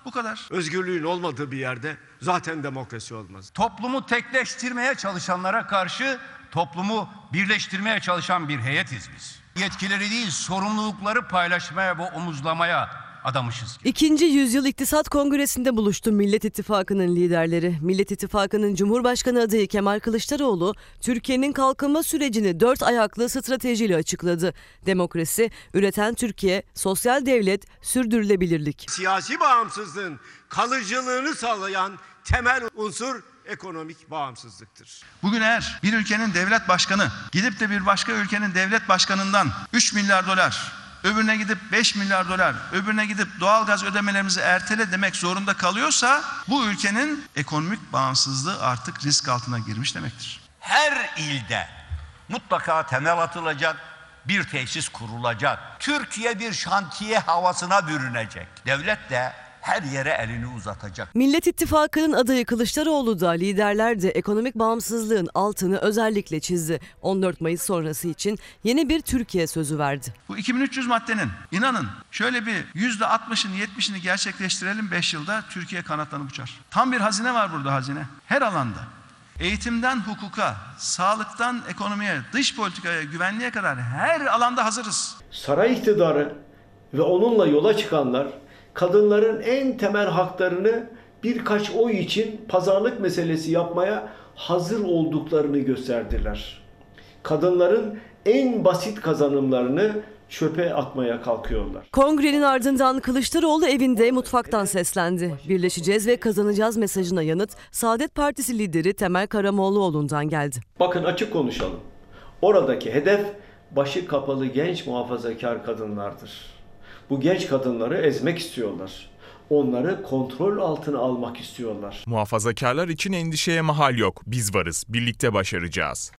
Bu kadar. Özgürlüğün olmadığı bir yerde zaten demokrasi olmaz. Toplumu tekleştirmeye çalışanlara karşı toplumu birleştirmeye çalışan bir heyetiz biz. Yetkileri değil, sorumlulukları paylaşmaya ve omuzlamaya adamışız. İkinci Yüzyıl İktisat Kongresi'nde buluştu Millet İttifakı'nın liderleri. Millet İttifakı'nın Cumhurbaşkanı adayı Kemal Kılıçdaroğlu, Türkiye'nin kalkınma sürecini 4 ayaklı stratejiyle açıkladı. Demokrasi, üreten Türkiye, sosyal devlet, sürdürülebilirlik. Siyasi bağımsızlığın kalıcılığını sağlayan temel unsur ekonomik bağımsızlıktır. Bugün eğer bir ülkenin devlet başkanı gidip de bir başka ülkenin devlet başkanından 3 milyar dolar... öbürüne gidip 5 milyar dolar, öbürüne gidip doğalgaz ödemelerimizi ertele demek zorunda kalıyorsa bu ülkenin ekonomik bağımsızlığı artık risk altına girmiş demektir. Her ilde mutlaka temel atılacak, bir tesis kurulacak. Türkiye bir şantiye havasına bürünecek. Devlet de her yere elini uzatacak. Millet İttifakı'nın adayı Kılıçdaroğlu da liderler de ekonomik bağımsızlığın altını özellikle çizdi. 14 Mayıs sonrası için yeni bir Türkiye sözü verdi. Bu 2300 maddenin inanın şöyle bir %60'ını 70'ini gerçekleştirelim 5 yılda Türkiye kanatlanıp uçar. Tam bir hazine var burada hazine. Her alanda. Eğitimden hukuka, sağlıktan ekonomiye, dış politikaya, güvenliğe kadar her alanda hazırız. Saray iktidarı ve onunla yola çıkanlar kadınların en temel haklarını birkaç oy için pazarlık meselesi yapmaya hazır olduklarını gösterdiler. Kadınların en basit kazanımlarını çöpe atmaya kalkıyorlar. Kongrenin ardından Kılıçdaroğlu evinde mutfaktan seslendi. Birleşeceğiz ve kazanacağız mesajına yanıt Saadet Partisi lideri Temel Karamoğluoğlu'ndan geldi. Bakın açık konuşalım. Oradaki hedef başı kapalı genç muhafazakar kadınlardır. Bu genç kadınları ezmek istiyorlar. Onları kontrol altına almak istiyorlar. Muhafazakarlar için endişeye mahal yok. Biz varız. Birlikte başaracağız.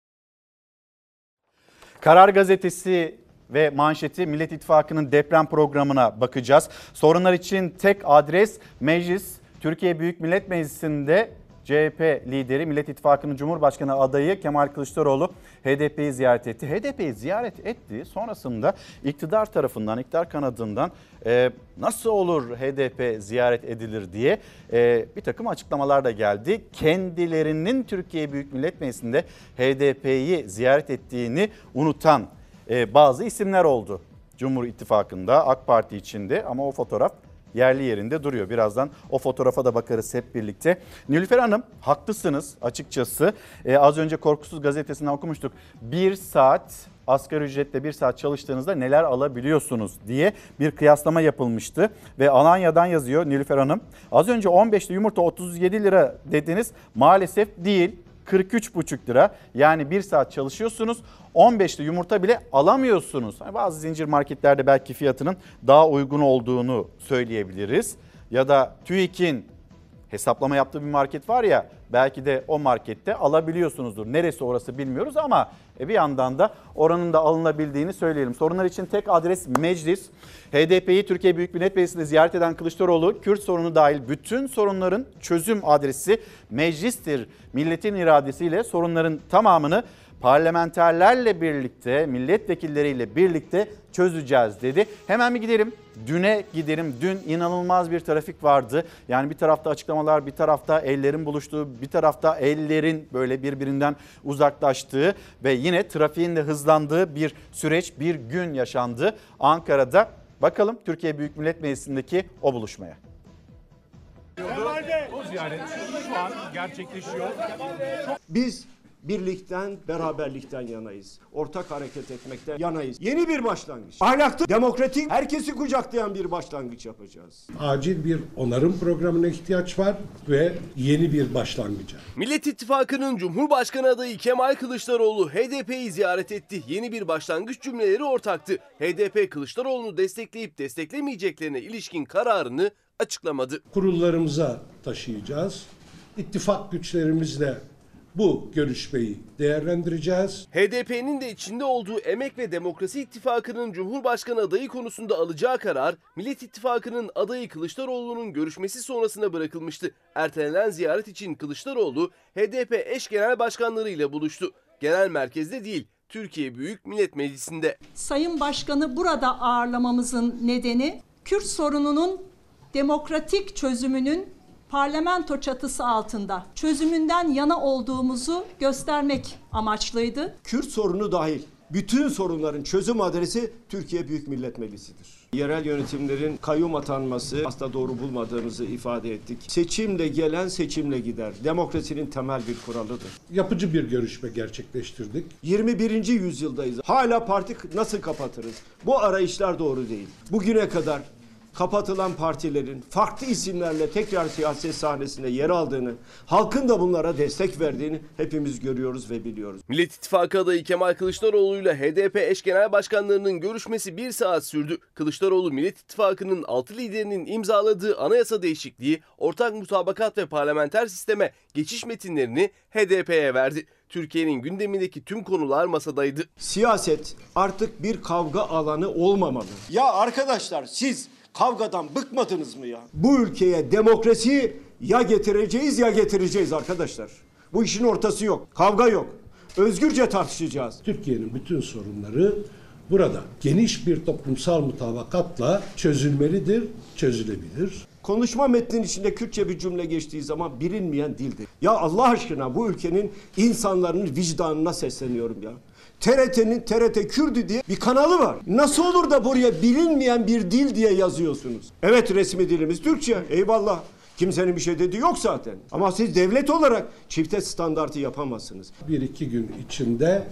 Karar Gazetesi ve manşeti Millet İttifakı'nın deprem programına bakacağız. Sorunlar için tek adres meclis. Türkiye Büyük Millet Meclisi'nde CHP lideri, Millet İttifakı'nın Cumhurbaşkanı adayı Kemal Kılıçdaroğlu HDP'yi ziyaret etti. HDP'yi ziyaret etti. Sonrasında iktidar tarafından, iktidar kanadından nasıl olur HDP ziyaret edilir diye bir takım açıklamalar da geldi. Kendilerinin Türkiye Büyük Millet Meclisi'nde HDP'yi ziyaret ettiğini unutan bazı isimler oldu. Cumhur İttifakı'nda, AK Parti içinde ama o fotoğraf yerli yerinde duruyor. Birazdan o fotoğrafa da bakarız hep birlikte. Nilüfer Hanım, haklısınız açıkçası. Az önce Korkusuz Gazetesi'nden okumuştuk. Bir saat... Asgari ücretle bir saat çalıştığınızda neler alabiliyorsunuz diye bir kıyaslama yapılmıştı. Ve Alanya'dan yazıyor Nilüfer Hanım. Az önce 15'li yumurta 37 lira dediniz. Maalesef değil, 43,5 lira. Yani bir saat çalışıyorsunuz, 15'li yumurta bile alamıyorsunuz. Hani bazı zincir marketlerde belki fiyatının daha uygun olduğunu söyleyebiliriz. Ya da TÜİK'in hesaplama yaptığı bir market var ya, belki de o markette alabiliyorsunuzdur. Neresi orası bilmiyoruz ama bir yandan da oranın da alınabildiğini söyleyelim. Sorunlar için tek adres meclis. HDP'yi Türkiye Büyük Millet Meclisi'nde ziyaret eden Kılıçdaroğlu, Kürt sorunu dahil bütün sorunların çözüm adresi meclistir. Milletin iradesiyle sorunların tamamını parlamenterlerle birlikte, milletvekilleriyle birlikte çözeceğiz dedi. Hemen bir gidelim. Düne gidelim. Dün inanılmaz bir trafik vardı. Yani bir tarafta açıklamalar, bir tarafta ellerin buluştuğu, bir tarafta ellerin böyle birbirinden uzaklaştığı ve yine trafiğin de hızlandığı bir süreç, bir gün yaşandı Ankara'da. Bakalım Türkiye Büyük Millet Meclisi'ndeki o buluşmaya. O ziyaret şu an gerçekleşiyor. Biz birlikten, beraberlikten yanayız. Ortak hareket etmekten yanayız. Yeni bir başlangıç. Ahlaklı, demokratik, herkesi kucaklayan bir başlangıç yapacağız. Acil bir onarım programına ihtiyaç var ve yeni bir başlangıca. Millet İttifakı'nın Cumhurbaşkanı adayı Kemal Kılıçdaroğlu HDP'yi ziyaret etti. Yeni bir başlangıç cümleleri ortaktı. HDP Kılıçdaroğlu'nu destekleyip desteklemeyeceklerine ilişkin kararını açıklamadı. Kurullarımıza taşıyacağız. İttifak güçlerimizle bu görüşmeyi değerlendireceğiz. HDP'nin de içinde olduğu Emek ve Demokrasi İttifakı'nın Cumhurbaşkanı adayı konusunda alacağı karar, Millet İttifakı'nın adayı Kılıçdaroğlu'nun görüşmesi sonrasına bırakılmıştı. Ertelenen ziyaret için Kılıçdaroğlu, HDP eş genel başkanlarıyla buluştu. Genel merkezde değil, Türkiye Büyük Millet Meclisi'nde. Sayın Başkan'ı burada ağırlamamızın nedeni, Kürt sorununun demokratik çözümünün parlamento çatısı altında çözümünden yana olduğumuzu göstermek amaçlıydı. Kürt sorunu dahil bütün sorunların çözüm adresi Türkiye Büyük Millet Meclisi'dir. Yerel yönetimlerin kayyum atanması asla doğru bulmadığımızı ifade ettik. Seçimle gelen seçimle gider. Demokrasinin temel bir kuralıdır. Yapıcı bir görüşme gerçekleştirdik. 21. yüzyıldayız. Hala parti nasıl kapatırız? Bu arayışlar doğru değil. Bugüne kadar kapatılan partilerin farklı isimlerle tekrar siyaset sahnesinde yer aldığını, halkın da bunlara destek verdiğini hepimiz görüyoruz ve biliyoruz. Millet İttifakı adayı Kemal Kılıçdaroğlu ile HDP eş genel başkanlarının görüşmesi bir saat sürdü. Kılıçdaroğlu, Millet İttifakı'nın 6 liderinin imzaladığı anayasa değişikliği, ortak mutabakat ve parlamenter sisteme geçiş metinlerini HDP'ye verdi. Türkiye'nin gündemindeki tüm konular masadaydı. Siyaset artık bir kavga alanı olmamalı. Ya arkadaşlar, siz kavgadan bıkmadınız mı ya? Bu ülkeye demokrasiyi ya getireceğiz ya getireceğiz arkadaşlar. Bu işin ortası yok. Kavga yok. Özgürce tartışacağız. Türkiye'nin bütün sorunları burada geniş bir toplumsal mutabakatla çözülmelidir, çözülebilir. Konuşma metnin içinde Kürtçe bir cümle geçtiği zaman bilinmeyen dildir. Ya Allah aşkına, bu ülkenin insanların vicdanına sesleniyorum ya. TRT'nin TRT Kürdü diye bir kanalı var. Nasıl olur da buraya bilinmeyen bir dil diye yazıyorsunuz? Evet, resmi dilimiz Türkçe. Eyvallah. Kimsenin bir şey dediği yok zaten. Ama siz devlet olarak çifte standartı yapamazsınız. Bir iki gün içinde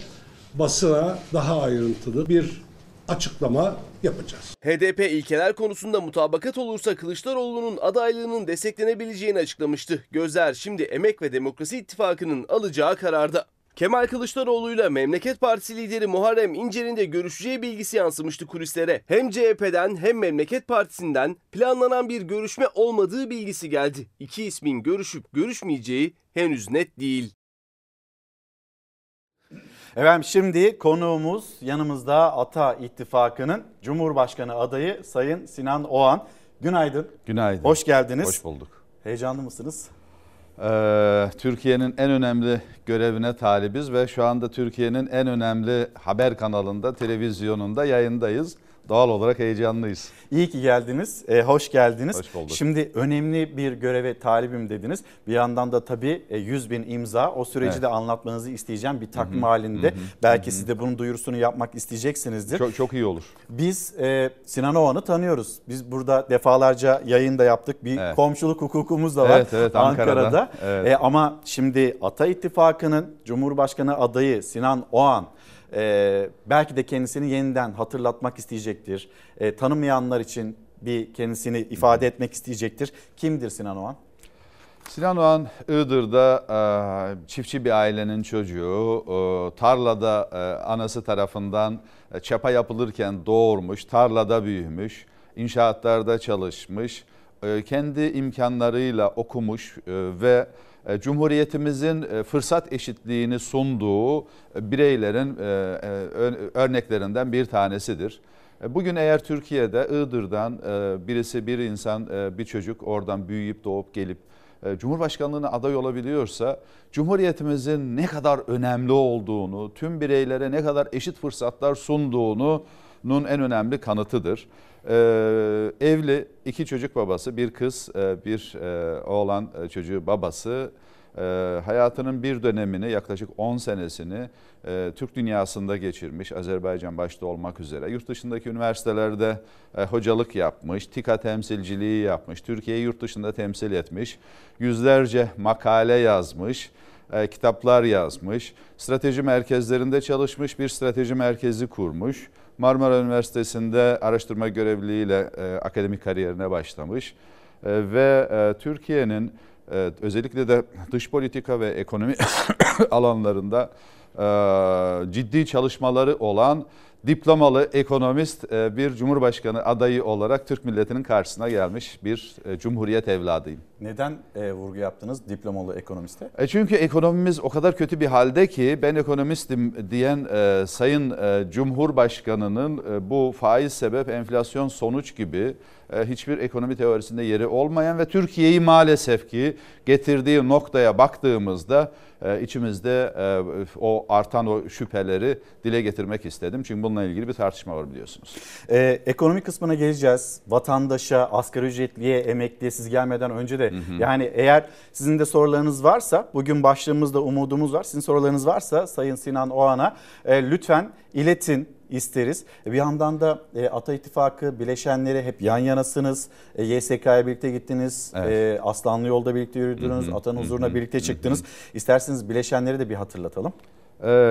basına daha ayrıntılı bir açıklama yapacağız. HDP ilkeler konusunda mutabakat olursa Kılıçdaroğlu'nun adaylığının desteklenebileceğini açıklamıştı. Gözler şimdi Emek ve Demokrasi İttifakı'nın alacağı kararda. Kemal Kılıçdaroğlu'yla Memleket Partisi lideri Muharrem İnce'nin de görüşeceği bilgisi yansımıştı kulislere. Hem CHP'den hem Memleket Partisi'nden planlanan bir görüşme olmadığı bilgisi geldi. İki ismin görüşüp görüşmeyeceği henüz net değil. Efendim, şimdi konuğumuz yanımızda Ata İttifakı'nın Cumhurbaşkanı adayı Sayın Sinan Oğan. Günaydın. Günaydın. Hoş geldiniz. Hoş bulduk. Heyecanlı mısınız? Türkiye'nin en önemli görevine talibiz ve şu anda Türkiye'nin en önemli haber kanalında, televizyonunda yayındayız. Doğal olarak heyecanlıyız. İyi ki geldiniz. Hoş geldiniz. Hoş bulduk. Şimdi önemli bir göreve talibim dediniz. Bir yandan da tabii 100 bin imza. O süreci de anlatmanızı isteyeceğim bir takım halinde. Belki siz de bunun duyurusunu yapmak isteyeceksinizdir. Çok, çok iyi olur. Biz Sinan Oğan'ı tanıyoruz. Biz burada defalarca yayın da yaptık. Bir komşuluk hukukumuz da var Ankara'da. Evet. Ama şimdi Ata İttifakı'nın Cumhurbaşkanı adayı Sinan Oğan... belki de kendisini yeniden hatırlatmak isteyecektir. Tanımayanlar için bir kendisini ifade etmek isteyecektir. Kimdir Sinan Oğan? Sinan Oğan Iğdır'da çiftçi bir ailenin çocuğu, tarlada anası tarafından çapa yapılırken doğurmuş, tarlada büyümüş, inşaatlarda çalışmış, kendi imkanlarıyla okumuş ve Cumhuriyetimizin fırsat eşitliğini sunduğu bireylerin örneklerinden bir tanesidir. Bugün eğer Türkiye'de Iğdır'dan birisi, bir insan, bir çocuk oradan büyüyüp doğup gelip Cumhurbaşkanlığına aday olabiliyorsa, Cumhuriyetimizin ne kadar önemli olduğunu, tüm bireylere ne kadar eşit fırsatlar sunduğunun en önemli kanıtıdır. Evli, iki çocuk babası, bir kız, bir oğlan çocuğu babası, hayatının bir dönemini, yaklaşık 10 senesini Türk dünyasında geçirmiş, Azerbaycan başta olmak üzere. Yurt dışındaki üniversitelerde hocalık yapmış, TİKA temsilciliği yapmış, Türkiye'yi yurt dışında temsil etmiş, yüzlerce makale yazmış, kitaplar yazmış, strateji merkezlerinde çalışmış, bir strateji merkezi kurmuş. Marmara Üniversitesi'nde araştırma görevliliğiyle akademik kariyerine başlamış ve Türkiye'nin özellikle de dış politika ve ekonomi alanlarında ciddi çalışmaları olan diplomalı ekonomist bir Cumhurbaşkanı adayı olarak Türk milletinin karşısına gelmiş bir Cumhuriyet evladıyım. Neden vurgu yaptınız diplomalı ekonomiste? Çünkü ekonomimiz o kadar kötü bir halde ki ben ekonomistim diyen Sayın Cumhurbaşkanı'nın bu faiz sebep enflasyon sonuç gibi hiçbir ekonomi teorisinde yeri olmayan ve Türkiye'yi maalesef ki getirdiği noktaya baktığımızda içimizde o artan o şüpheleri dile getirmek istedim. Çünkü bununla ilgili bir tartışma var biliyorsunuz. Ekonomi kısmına geleceğiz. Vatandaşa, asgari ücretliye, emekliye siz gelmeden önce de yani eğer sizin de sorularınız varsa, bugün başlığımızda umudumuz var. Sizin sorularınız varsa Sayın Sinan Oğan'a lütfen iletin isteriz. Bir yandan da Ata İttifakı, bileşenleri hep yan yanasınız. YSK'ya birlikte gittiniz. Evet. Aslanlı Yolda birlikte yürüdünüz. Ata'nın huzuruna birlikte çıktınız. İsterseniz bileşenleri de bir hatırlatalım.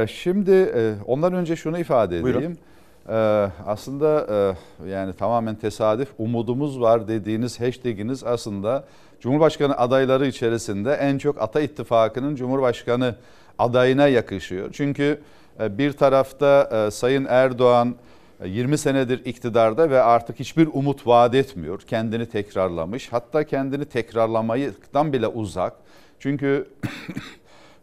Şimdi ondan önce şunu ifade edeyim. Buyurun. Aslında yani tamamen tesadüf, umudumuz var dediğiniz hashtag'iniz aslında Cumhurbaşkanı adayları içerisinde en çok Ata İttifakı'nın Cumhurbaşkanı adayına yakışıyor. Çünkü bir tarafta Sayın Erdoğan 20 senedir iktidarda ve artık hiçbir umut vaat etmiyor. Kendini tekrarlamış. Hatta kendini tekrarlamaktan bile uzak. Çünkü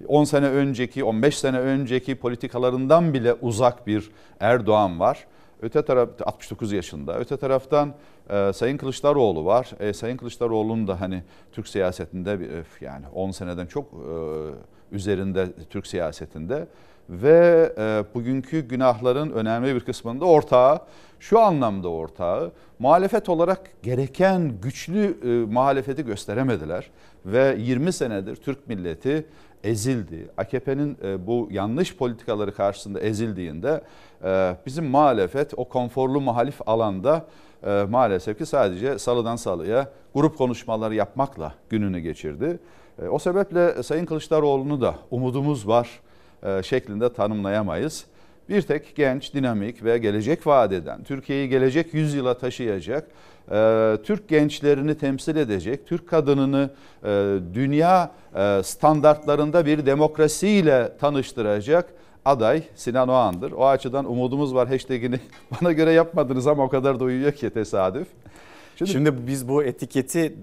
10 sene önceki, 15 sene önceki politikalarından bile uzak bir Erdoğan var. Öte tarafta 69 yaşında. Öte taraftan Sayın Kılıçdaroğlu var. Sayın Kılıçdaroğlu'nun da hani Türk siyasetinde yani 10 seneden çok üzerinde Türk siyasetinde. Ve bugünkü günahların önemli bir kısmında ortağı, şu anlamda ortağı, muhalefet olarak gereken güçlü muhalefeti gösteremediler. Ve 20 senedir Türk milleti ezildi. AKP'nin bu yanlış politikaları karşısında ezildiğinde bizim muhalefet o konforlu muhalif alanda maalesef ki sadece salıdan salıya grup konuşmaları yapmakla gününü geçirdi. O sebeple Sayın Kılıçdaroğlu'nu da umudumuz var şeklinde tanımlayamayız. Bir tek genç, dinamik ve gelecek vaat eden, Türkiye'yi gelecek yüzyıla taşıyacak, Türk gençlerini temsil edecek, Türk kadınını dünya standartlarında bir demokrasiyle tanıştıracak aday Sinan Oğan'dır. O açıdan umudumuz var hashtag'ini bana göre yapmadınız ama o kadar da uyuyor ki tesadüf. Şimdi biz bu etiketi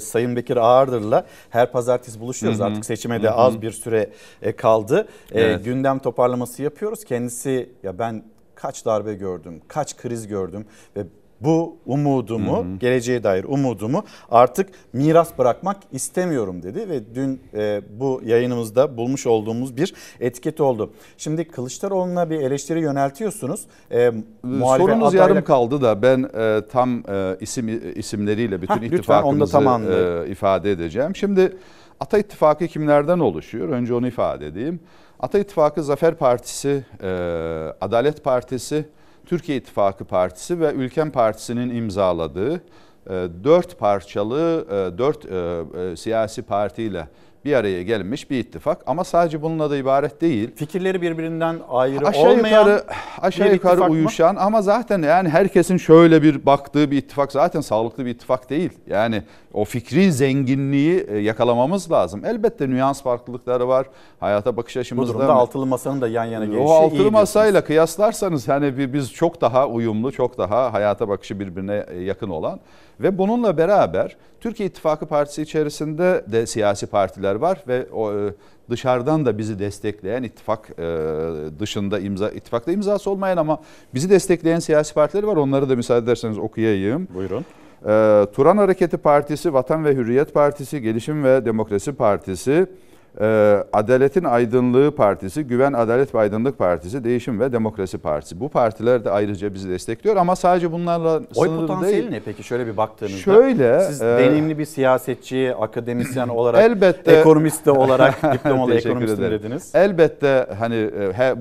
Sayın Bekir Ağırdır'la her pazartesi buluşuyoruz. Artık seçime de az bir süre kaldı. Evet. Gündem toparlaması yapıyoruz. Kendisi, ya ben kaç darbe gördüm, kaç kriz gördüm ve bu umudumu, geleceğe dair umudumu artık miras bırakmak istemiyorum dedi ve dün bu yayınımızda bulmuş olduğumuz bir etiket oldu. Şimdi Kılıçdaroğlu'na bir eleştiri yöneltiyorsunuz. Sorunuz adayla... yarım kaldı da ben tam isimleriyle bütün ittifakımızı ifade edeceğim. Şimdi Ata İttifakı kimlerden oluşuyor? Önce onu ifade edeyim. Ata İttifakı Zafer Partisi, Adalet Partisi, Türkiye İttifakı Partisi ve Ülkem Partisi'nin imzaladığı dört parçalı, dört siyasi partiyle bir araya gelmiş bir ittifak. Ama sadece bununla da ibaret değil. Fikirleri birbirinden ayrı aşağı yukarı uyuşan ama zaten yani herkesin şöyle bir baktığı bir ittifak zaten sağlıklı bir ittifak değil. Yani o fikri zenginliği yakalamamız lazım. Elbette nüans farklılıkları var. Hayata bakış açımızda. Bu durumda altılı masanın da yan yana gelişi iyi. O altılı masayla kıyaslarsanız hani biz çok daha uyumlu, çok daha hayata bakışı birbirine yakın olan ve bununla beraber Türkiye İttifakı Partisi içerisinde de siyasi partiler var ve dışarıdan da bizi destekleyen ittifak dışında ittifakta imzası olmayan ama bizi destekleyen siyasi partiler var. Onları da müsaade ederseniz okuyayım. Buyurun. Turan Hareketi Partisi, Vatan ve Hürriyet Partisi, Gelişim ve Demokrasi Partisi, Adaletin Aydınlığı Partisi, Güven, Adalet ve Aydınlık Partisi, Değişim ve Demokrasi Partisi. Bu partiler de ayrıca bizi destekliyor ama sadece bunlarla sınırlı değil. Oy potansiyeli ne peki şöyle bir baktığınızda? Şöyle, siz deneyimli bir siyasetçi, akademisyen olarak, ekonomist de olarak, diplomalı ekonomist dediniz. Elbette hani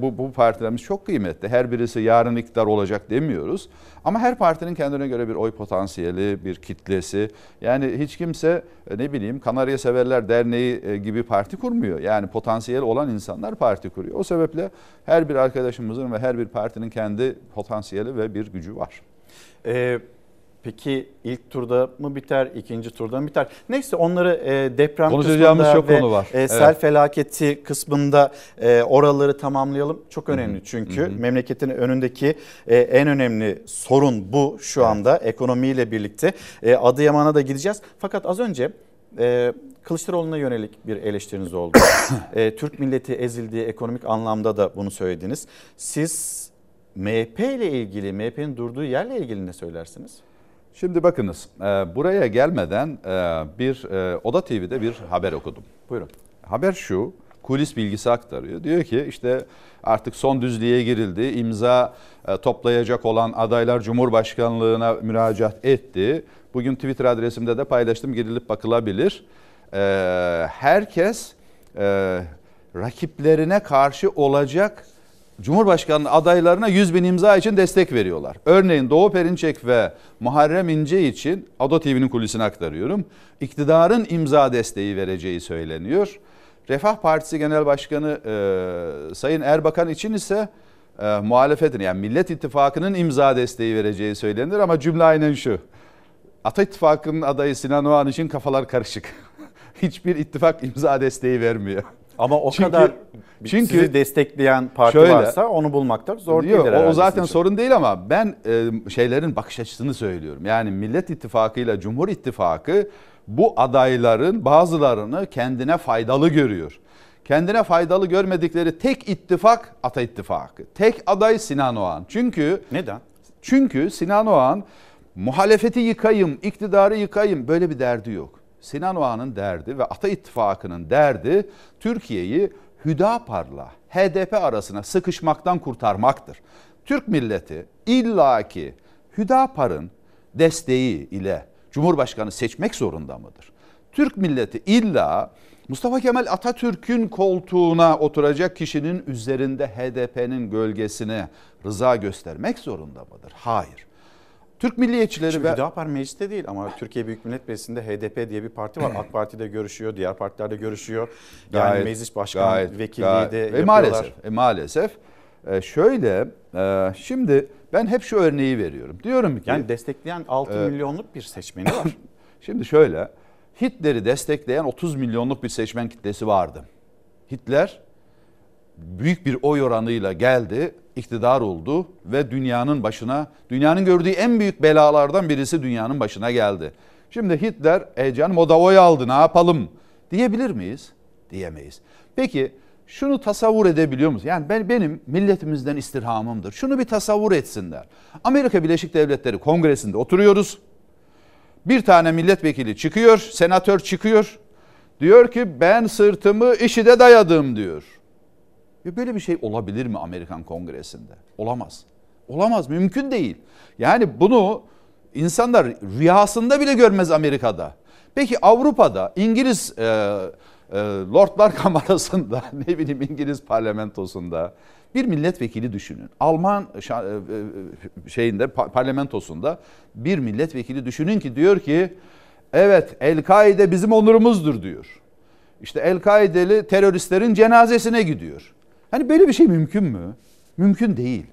bu partilerimiz çok kıymetli. Her birisi yarın iktidar olacak demiyoruz. Ama her partinin kendine göre bir oy potansiyeli, bir kitlesi. Yani hiç kimse ne bileyim Kanarya Severler Derneği gibi parti kurmuyor. Yani potansiyel olan insanlar parti kuruyor. O sebeple her bir arkadaşımızın ve her bir partinin kendi potansiyeli ve bir gücü var. Peki ilk turda mı biter, ikinci turda mı biter? Neyse onları deprem kısmında çok ve konu var. Sel felaketi kısmında oraları tamamlayalım. Çok önemli çünkü memleketin önündeki en önemli sorun bu şu anda ekonomiyle birlikte. Adıyaman'a da gideceğiz. Fakat az önce... Kılıçdaroğlu'na yönelik bir eleştiriniz oldu. Türk milleti ezildiği ekonomik anlamda da bunu söylediniz. Siz MHP ile ilgili, MHP'nin durduğu yerle ilgili ne söylersiniz? Şimdi bakınız, buraya gelmeden bir Oda TV'de bir haber okudum. Buyurun. Haber şu, kulis bilgisi aktarıyor. Diyor ki işte artık son düzlüğe girildi, imza toplayacak olan adaylar Cumhurbaşkanlığına müracaat etti. Bugün Twitter adresimde de paylaştım, girilip bakılabilir. Herkes rakiplerine karşı olacak Cumhurbaşkanlığı adaylarına 100 bin imza için destek veriyorlar. Örneğin Doğu Perinçek ve Muharrem İnce için, Ado TV'nin kulisini aktarıyorum, iktidarın imza desteği vereceği söyleniyor. Refah Partisi Genel Başkanı Sayın Erbakan için ise muhalefetin yani Millet İttifakı'nın imza desteği vereceği söylenir ama cümle aynen şu. Ata İttifakı'nın adayı Sinan Oğan için kafalar karışık. Hiçbir ittifak imza desteği vermiyor. Ama o çünkü sizi destekleyen parti varsa onu bulmakta zor değildir. O zaten sorun değil ama ben şeylerin bakış açısını söylüyorum. Yani Millet İttifakı ile Cumhur İttifakı bu adayların bazılarını kendine faydalı görüyor. Kendine faydalı görmedikleri tek ittifak Ata İttifakı. Tek aday Sinan Oğan. Çünkü neden? Çünkü Sinan Oğan muhalefeti yıkayım, iktidarı yıkayım böyle bir derdi yok. Sinan Oğan'ın derdi ve Ata İttifakı'nın derdi Türkiye'yi Hüdapar'la HDP arasına sıkışmaktan kurtarmaktır. Türk milleti illaki Hüdapar'ın desteği ile Cumhurbaşkanı seçmek zorunda mıdır? Türk milleti illa Mustafa Kemal Atatürk'ün koltuğuna oturacak kişinin üzerinde HDP'nin gölgesine rıza göstermek zorunda mıdır? Hayır. Türk milliyetçileri şimdi Hüdapar mecliste değil ama Türkiye Büyük Millet Meclisi'nde HDP diye bir parti var. AK Parti'de görüşüyor, diğer partilerde görüşüyor. Yani gayet, meclis başkan vekilliği de yapıyorlar. Maalesef. Şimdi ben hep şu örneği veriyorum. Diyorum ki yani destekleyen 6 milyonluk bir seçmeni var. Şimdi şöyle, Hitler'i destekleyen 30 milyonluk bir seçmen kitlesi vardı. Hitler büyük bir oy oranıyla geldi, iktidar oldu ve dünyanın gördüğü en büyük belalardan birisi dünyanın başına geldi. Şimdi Hitler, canım o da oy aldı ne yapalım diyebilir miyiz? Diyemeyiz. Peki şunu tasavvur edebiliyor musunuz? Yani benim milletimizden istirhamımdır. Şunu bir tasavvur etsinler. Amerika Birleşik Devletleri Kongresi'nde oturuyoruz. Bir tane milletvekili çıkıyor, senatör çıkıyor. Diyor ki ben sırtımı IŞİD'e dayadım diyor. Böyle bir şey olabilir mi Amerikan Kongresi'nde? Olamaz. Olamaz, mümkün değil. Yani bunu insanlar rüyasında bile görmez Amerika'da. Peki Avrupa'da İngiliz Lordlar Kamerası'nda, ne bileyim İngiliz parlamentosunda bir milletvekili düşünün. Alman parlamentosunda bir milletvekili düşünün ki diyor ki evet El-Kaide bizim onurumuzdur diyor. İşte El-Kaideli teröristlerin cenazesine gidiyor. Hani böyle bir şey mümkün mü? Mümkün değil.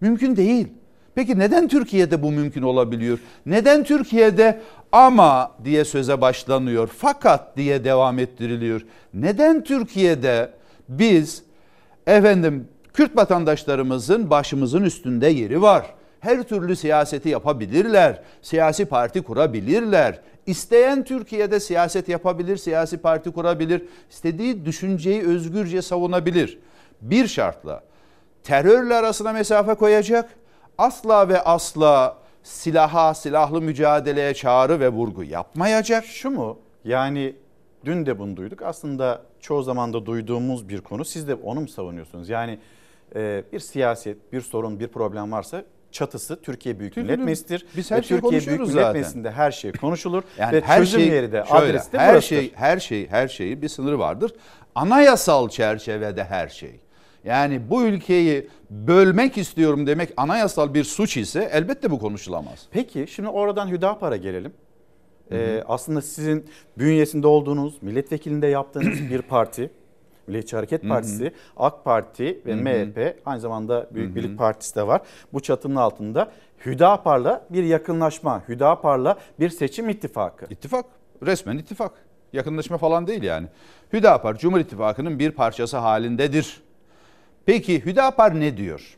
Mümkün değil. Peki neden Türkiye'de bu mümkün olabiliyor? Neden Türkiye'de ama diye söze başlanıyor, fakat diye devam ettiriliyor? Neden Türkiye'de biz efendim Kürt vatandaşlarımızın başımızın üstünde yeri var? Her türlü siyaseti yapabilirler, siyasi parti kurabilirler. İsteyen Türkiye'de siyaset yapabilir, siyasi parti kurabilir, istediği düşünceyi özgürce savunabilir. Bir şartla, terörle arasına mesafe koyacak, asla ve asla silaha, silahlı mücadeleye çağrı ve vurgu yapmayacak. Şu mu? Yani dün de bunu duyduk. Aslında çoğu zaman da duyduğumuz bir konu. Siz de onu mu savunuyorsunuz? Yani bir siyaset, bir sorun, bir problem varsa çatısı Türkiye Büyük Millet Meclisi'dir. Biz her şeyi konuşuyoruz zaten. Türkiye Büyük Millet Meclisi'nde her şey konuşulur. Yani ve her çözüm şey, yeri de, adresi de burasıdır. Her şeyin bir sınırı vardır. Anayasal çerçevede her şey. Yani bu ülkeyi bölmek istiyorum demek anayasal bir suç ise elbette bu konuşulamaz. Peki şimdi oradan Hüdapar'a gelelim. Aslında sizin bünyesinde olduğunuz, milletvekilinde yaptığınız bir parti. Milliyetçi Hareket Partisi, AK Parti ve MHP, aynı zamanda Büyük Birlik Partisi de var. Bu çatının altında Hüdapar'la bir yakınlaşma, Hüdapar'la bir seçim ittifakı. İttifak, resmen ittifak. Yakınlaşma falan değil yani. Hüdapar, Cumhur İttifakı'nın bir parçası halindedir. Peki Hüdapar ne diyor?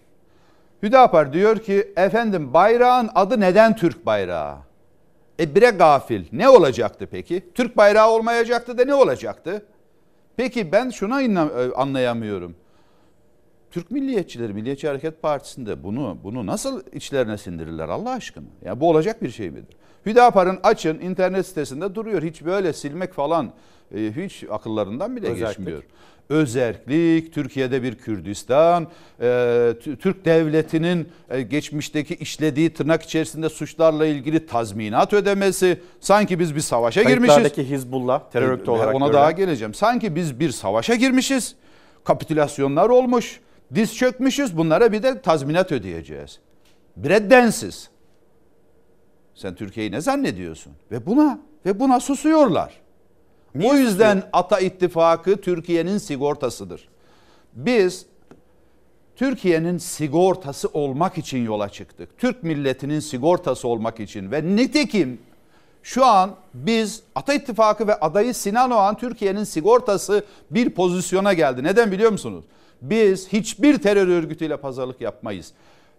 Hüdapar diyor ki efendim bayrağın adı neden Türk bayrağı? Bire gafil. Ne olacaktı peki? Türk bayrağı olmayacaktı da ne olacaktı? Peki ben şuna anlayamıyorum. Türk milliyetçileri, Milliyetçi Hareket Partisi'nde bunu nasıl içlerine sindirirler Allah aşkına? Ya bu olacak bir şey midir? Hüdapar'ın açın internet sitesinde duruyor. Hiç böyle silmek falan hiç akıllarından bile geçmiyor. Özerklik, Türkiye'de bir Kürdistan, Türk devletinin geçmişteki işlediği tırnak içerisinde suçlarla ilgili tazminat ödemesi, sanki biz bir savaşa girmişiz. Kayıtlardaki Hizbullah terör örgütü olarak ona daha geleceğim. Sanki biz bir savaşa girmişiz, kapitülasyonlar olmuş, diz çökmüşüz, bunlara bir de tazminat ödeyeceğiz. Breddensiz. Sen Türkiye'yi ne zannediyorsun? Ve buna susuyorlar. O yüzden Ata İttifakı Türkiye'nin sigortasıdır. Biz Türkiye'nin sigortası olmak için yola çıktık. Türk milletinin sigortası olmak için ve nitekim şu an biz Ata İttifakı ve adayı Sinan Oğan Türkiye'nin sigortası bir pozisyona geldi. Neden biliyor musunuz? Biz hiçbir terör örgütüyle pazarlık yapmayız.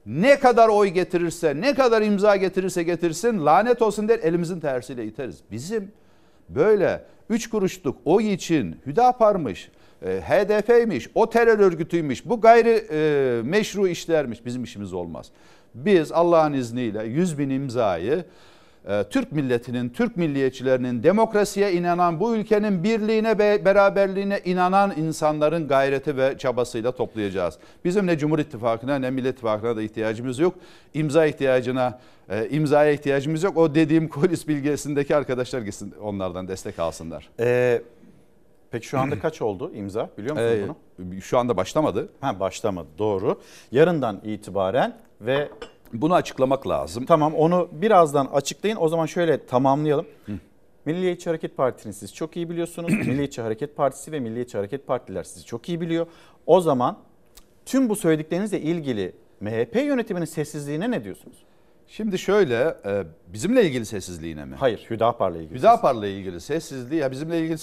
Ne kadar oy getirirse, ne kadar imza getirirse getirsin, lanet olsun der, elimizin tersiyle iteriz. Bizim böyle 3 kuruşluk oy için Hüdapar'mış, HDP'ymiş, o terör örgütüymüş, bu gayri meşru işlermiş, bizim işimiz olmaz. Biz Allah'ın izniyle 100.000 imzayı Türk milletinin, Türk milliyetçilerinin, demokrasiye inanan, bu ülkenin birliğine ve beraberliğine inanan insanların gayreti ve çabasıyla toplayacağız. Bizim ne Cumhur İttifakı'na ne Millet İttifakı'na da ihtiyacımız yok. İmzaya ihtiyacımız yok. O dediğim kolis bilgisindeki arkadaşlar gitsin, onlardan destek alsınlar. Peki şu anda kaç oldu imza? Biliyor musunuz bunu? Şu anda başlamadı. Ha, başlamadı, doğru. Yarından itibaren ve... Bunu açıklamak lazım. Tamam, onu birazdan açıklayın. O zaman şöyle tamamlayalım. Milliyetçi Hareket Partisi'ni siz çok iyi biliyorsunuz. Milliyetçi Hareket Partisi ve Milliyetçi Hareket Partililer sizi çok iyi biliyor. O zaman tüm bu söylediklerinizle ilgili MHP yönetiminin sessizliğine ne diyorsunuz? Şimdi şöyle, bizimle ilgili sessizliğine mi? Hayır, Hüdapar'la ilgili. Hüdapar'la ilgili sessizliği, ya bizimle ilgili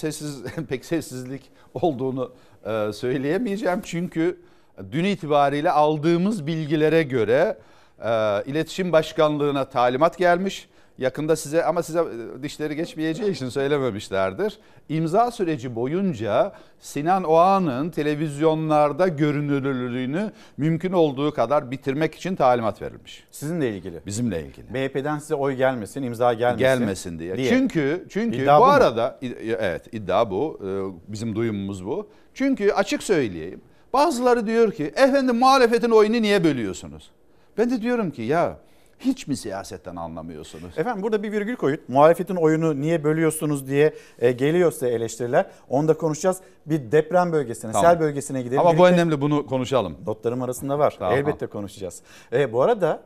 pek sessizlik olduğunu söyleyemeyeceğim. Çünkü dün itibariyle aldığımız bilgilere göre İletişim Başkanlığı'na talimat gelmiş. Yakında size, ama size dişleri geçmeyeceği için söylememişlerdir. İmza süreci boyunca Sinan Oğan'ın televizyonlarda görünürlüğünü mümkün olduğu kadar bitirmek için talimat verilmiş. Sizinle ilgili? Bizimle ilgili. MHP'den size oy gelmesin, imza gelmesin diye. Çünkü bu arada, evet, iddia bu, bizim duyumumuz bu. Çünkü açık söyleyeyim, bazıları diyor ki efendim muhalefetin oyunu niye bölüyorsunuz? Ben de diyorum ki ya, hiç mi siyasetten anlamıyorsunuz? Efendim burada bir virgül koyun. Muhalefetin oyunu niye bölüyorsunuz diye geliyorsa eleştiriler. Onu da konuşacağız. Bir deprem bölgesine, tamam, sel bölgesine gidelim. Ama birlikte bu önemli, bunu konuşalım. Notlarım arasında var. Tamam. Elbette konuşacağız. Bu arada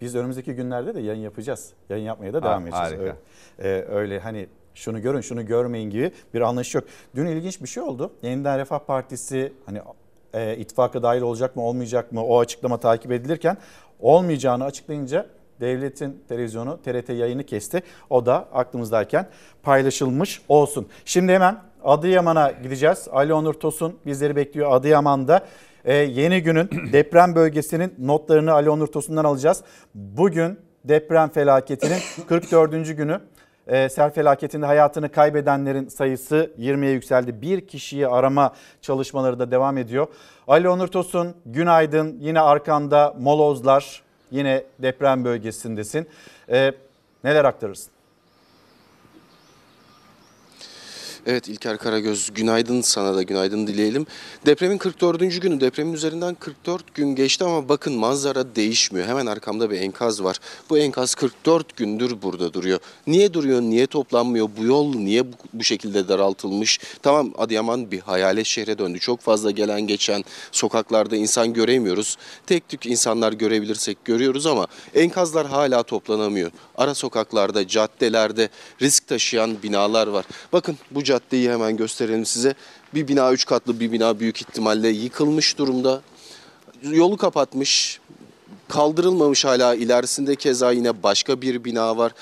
biz önümüzdeki günlerde de yayın yapacağız. Yayın yapmaya da devam edeceğiz. Öyle, öyle hani şunu görün, şunu görmeyin gibi bir anlayış yok. Dün ilginç bir şey oldu. Yeniden Refah Partisi hani ittifaka dahil olacak mı olmayacak mı, o açıklama takip edilirken olmayacağını açıklayınca devletin televizyonu TRT yayını kesti. O da aklımızdayken paylaşılmış olsun. Şimdi hemen Adıyaman'a gideceğiz. Ali Onur Tosun bizleri bekliyor Adıyaman'da. Yeni günün deprem bölgesinin notlarını Ali Onur Tosun'dan alacağız. Bugün deprem felaketinin 44. günü. Sel felaketinde hayatını kaybedenlerin sayısı 20'ye yükseldi. Bir kişiyi arama çalışmaları da devam ediyor. Ali Onur Tosun, günaydın. Yine arkanda molozlar, yine deprem bölgesindesin. Neler aktarırsın? Evet İlker Karagöz, günaydın, sana da günaydın dileyelim. Depremin 44. günü, depremin üzerinden 44 gün geçti ama bakın manzara değişmiyor. Hemen arkamda bir enkaz var. Bu enkaz 44 gündür burada duruyor. Niye duruyor, niye toplanmıyor, bu yol niye bu şekilde daraltılmış? Tamam, Adıyaman bir hayalet şehre döndü. Çok fazla gelen geçen, sokaklarda insan göremiyoruz. Tek tük insanlar görebilirsek görüyoruz ama enkazlar hala toplanamıyor. Ara sokaklarda, caddelerde risk taşıyan binalar var. Bakın bu caddeyi hemen gösterelim size. Bir bina 3 katlı, bir bina büyük ihtimalle yıkılmış durumda. Yolu kapatmış, kaldırılmamış hala. İlerisinde keza yine başka bir bina var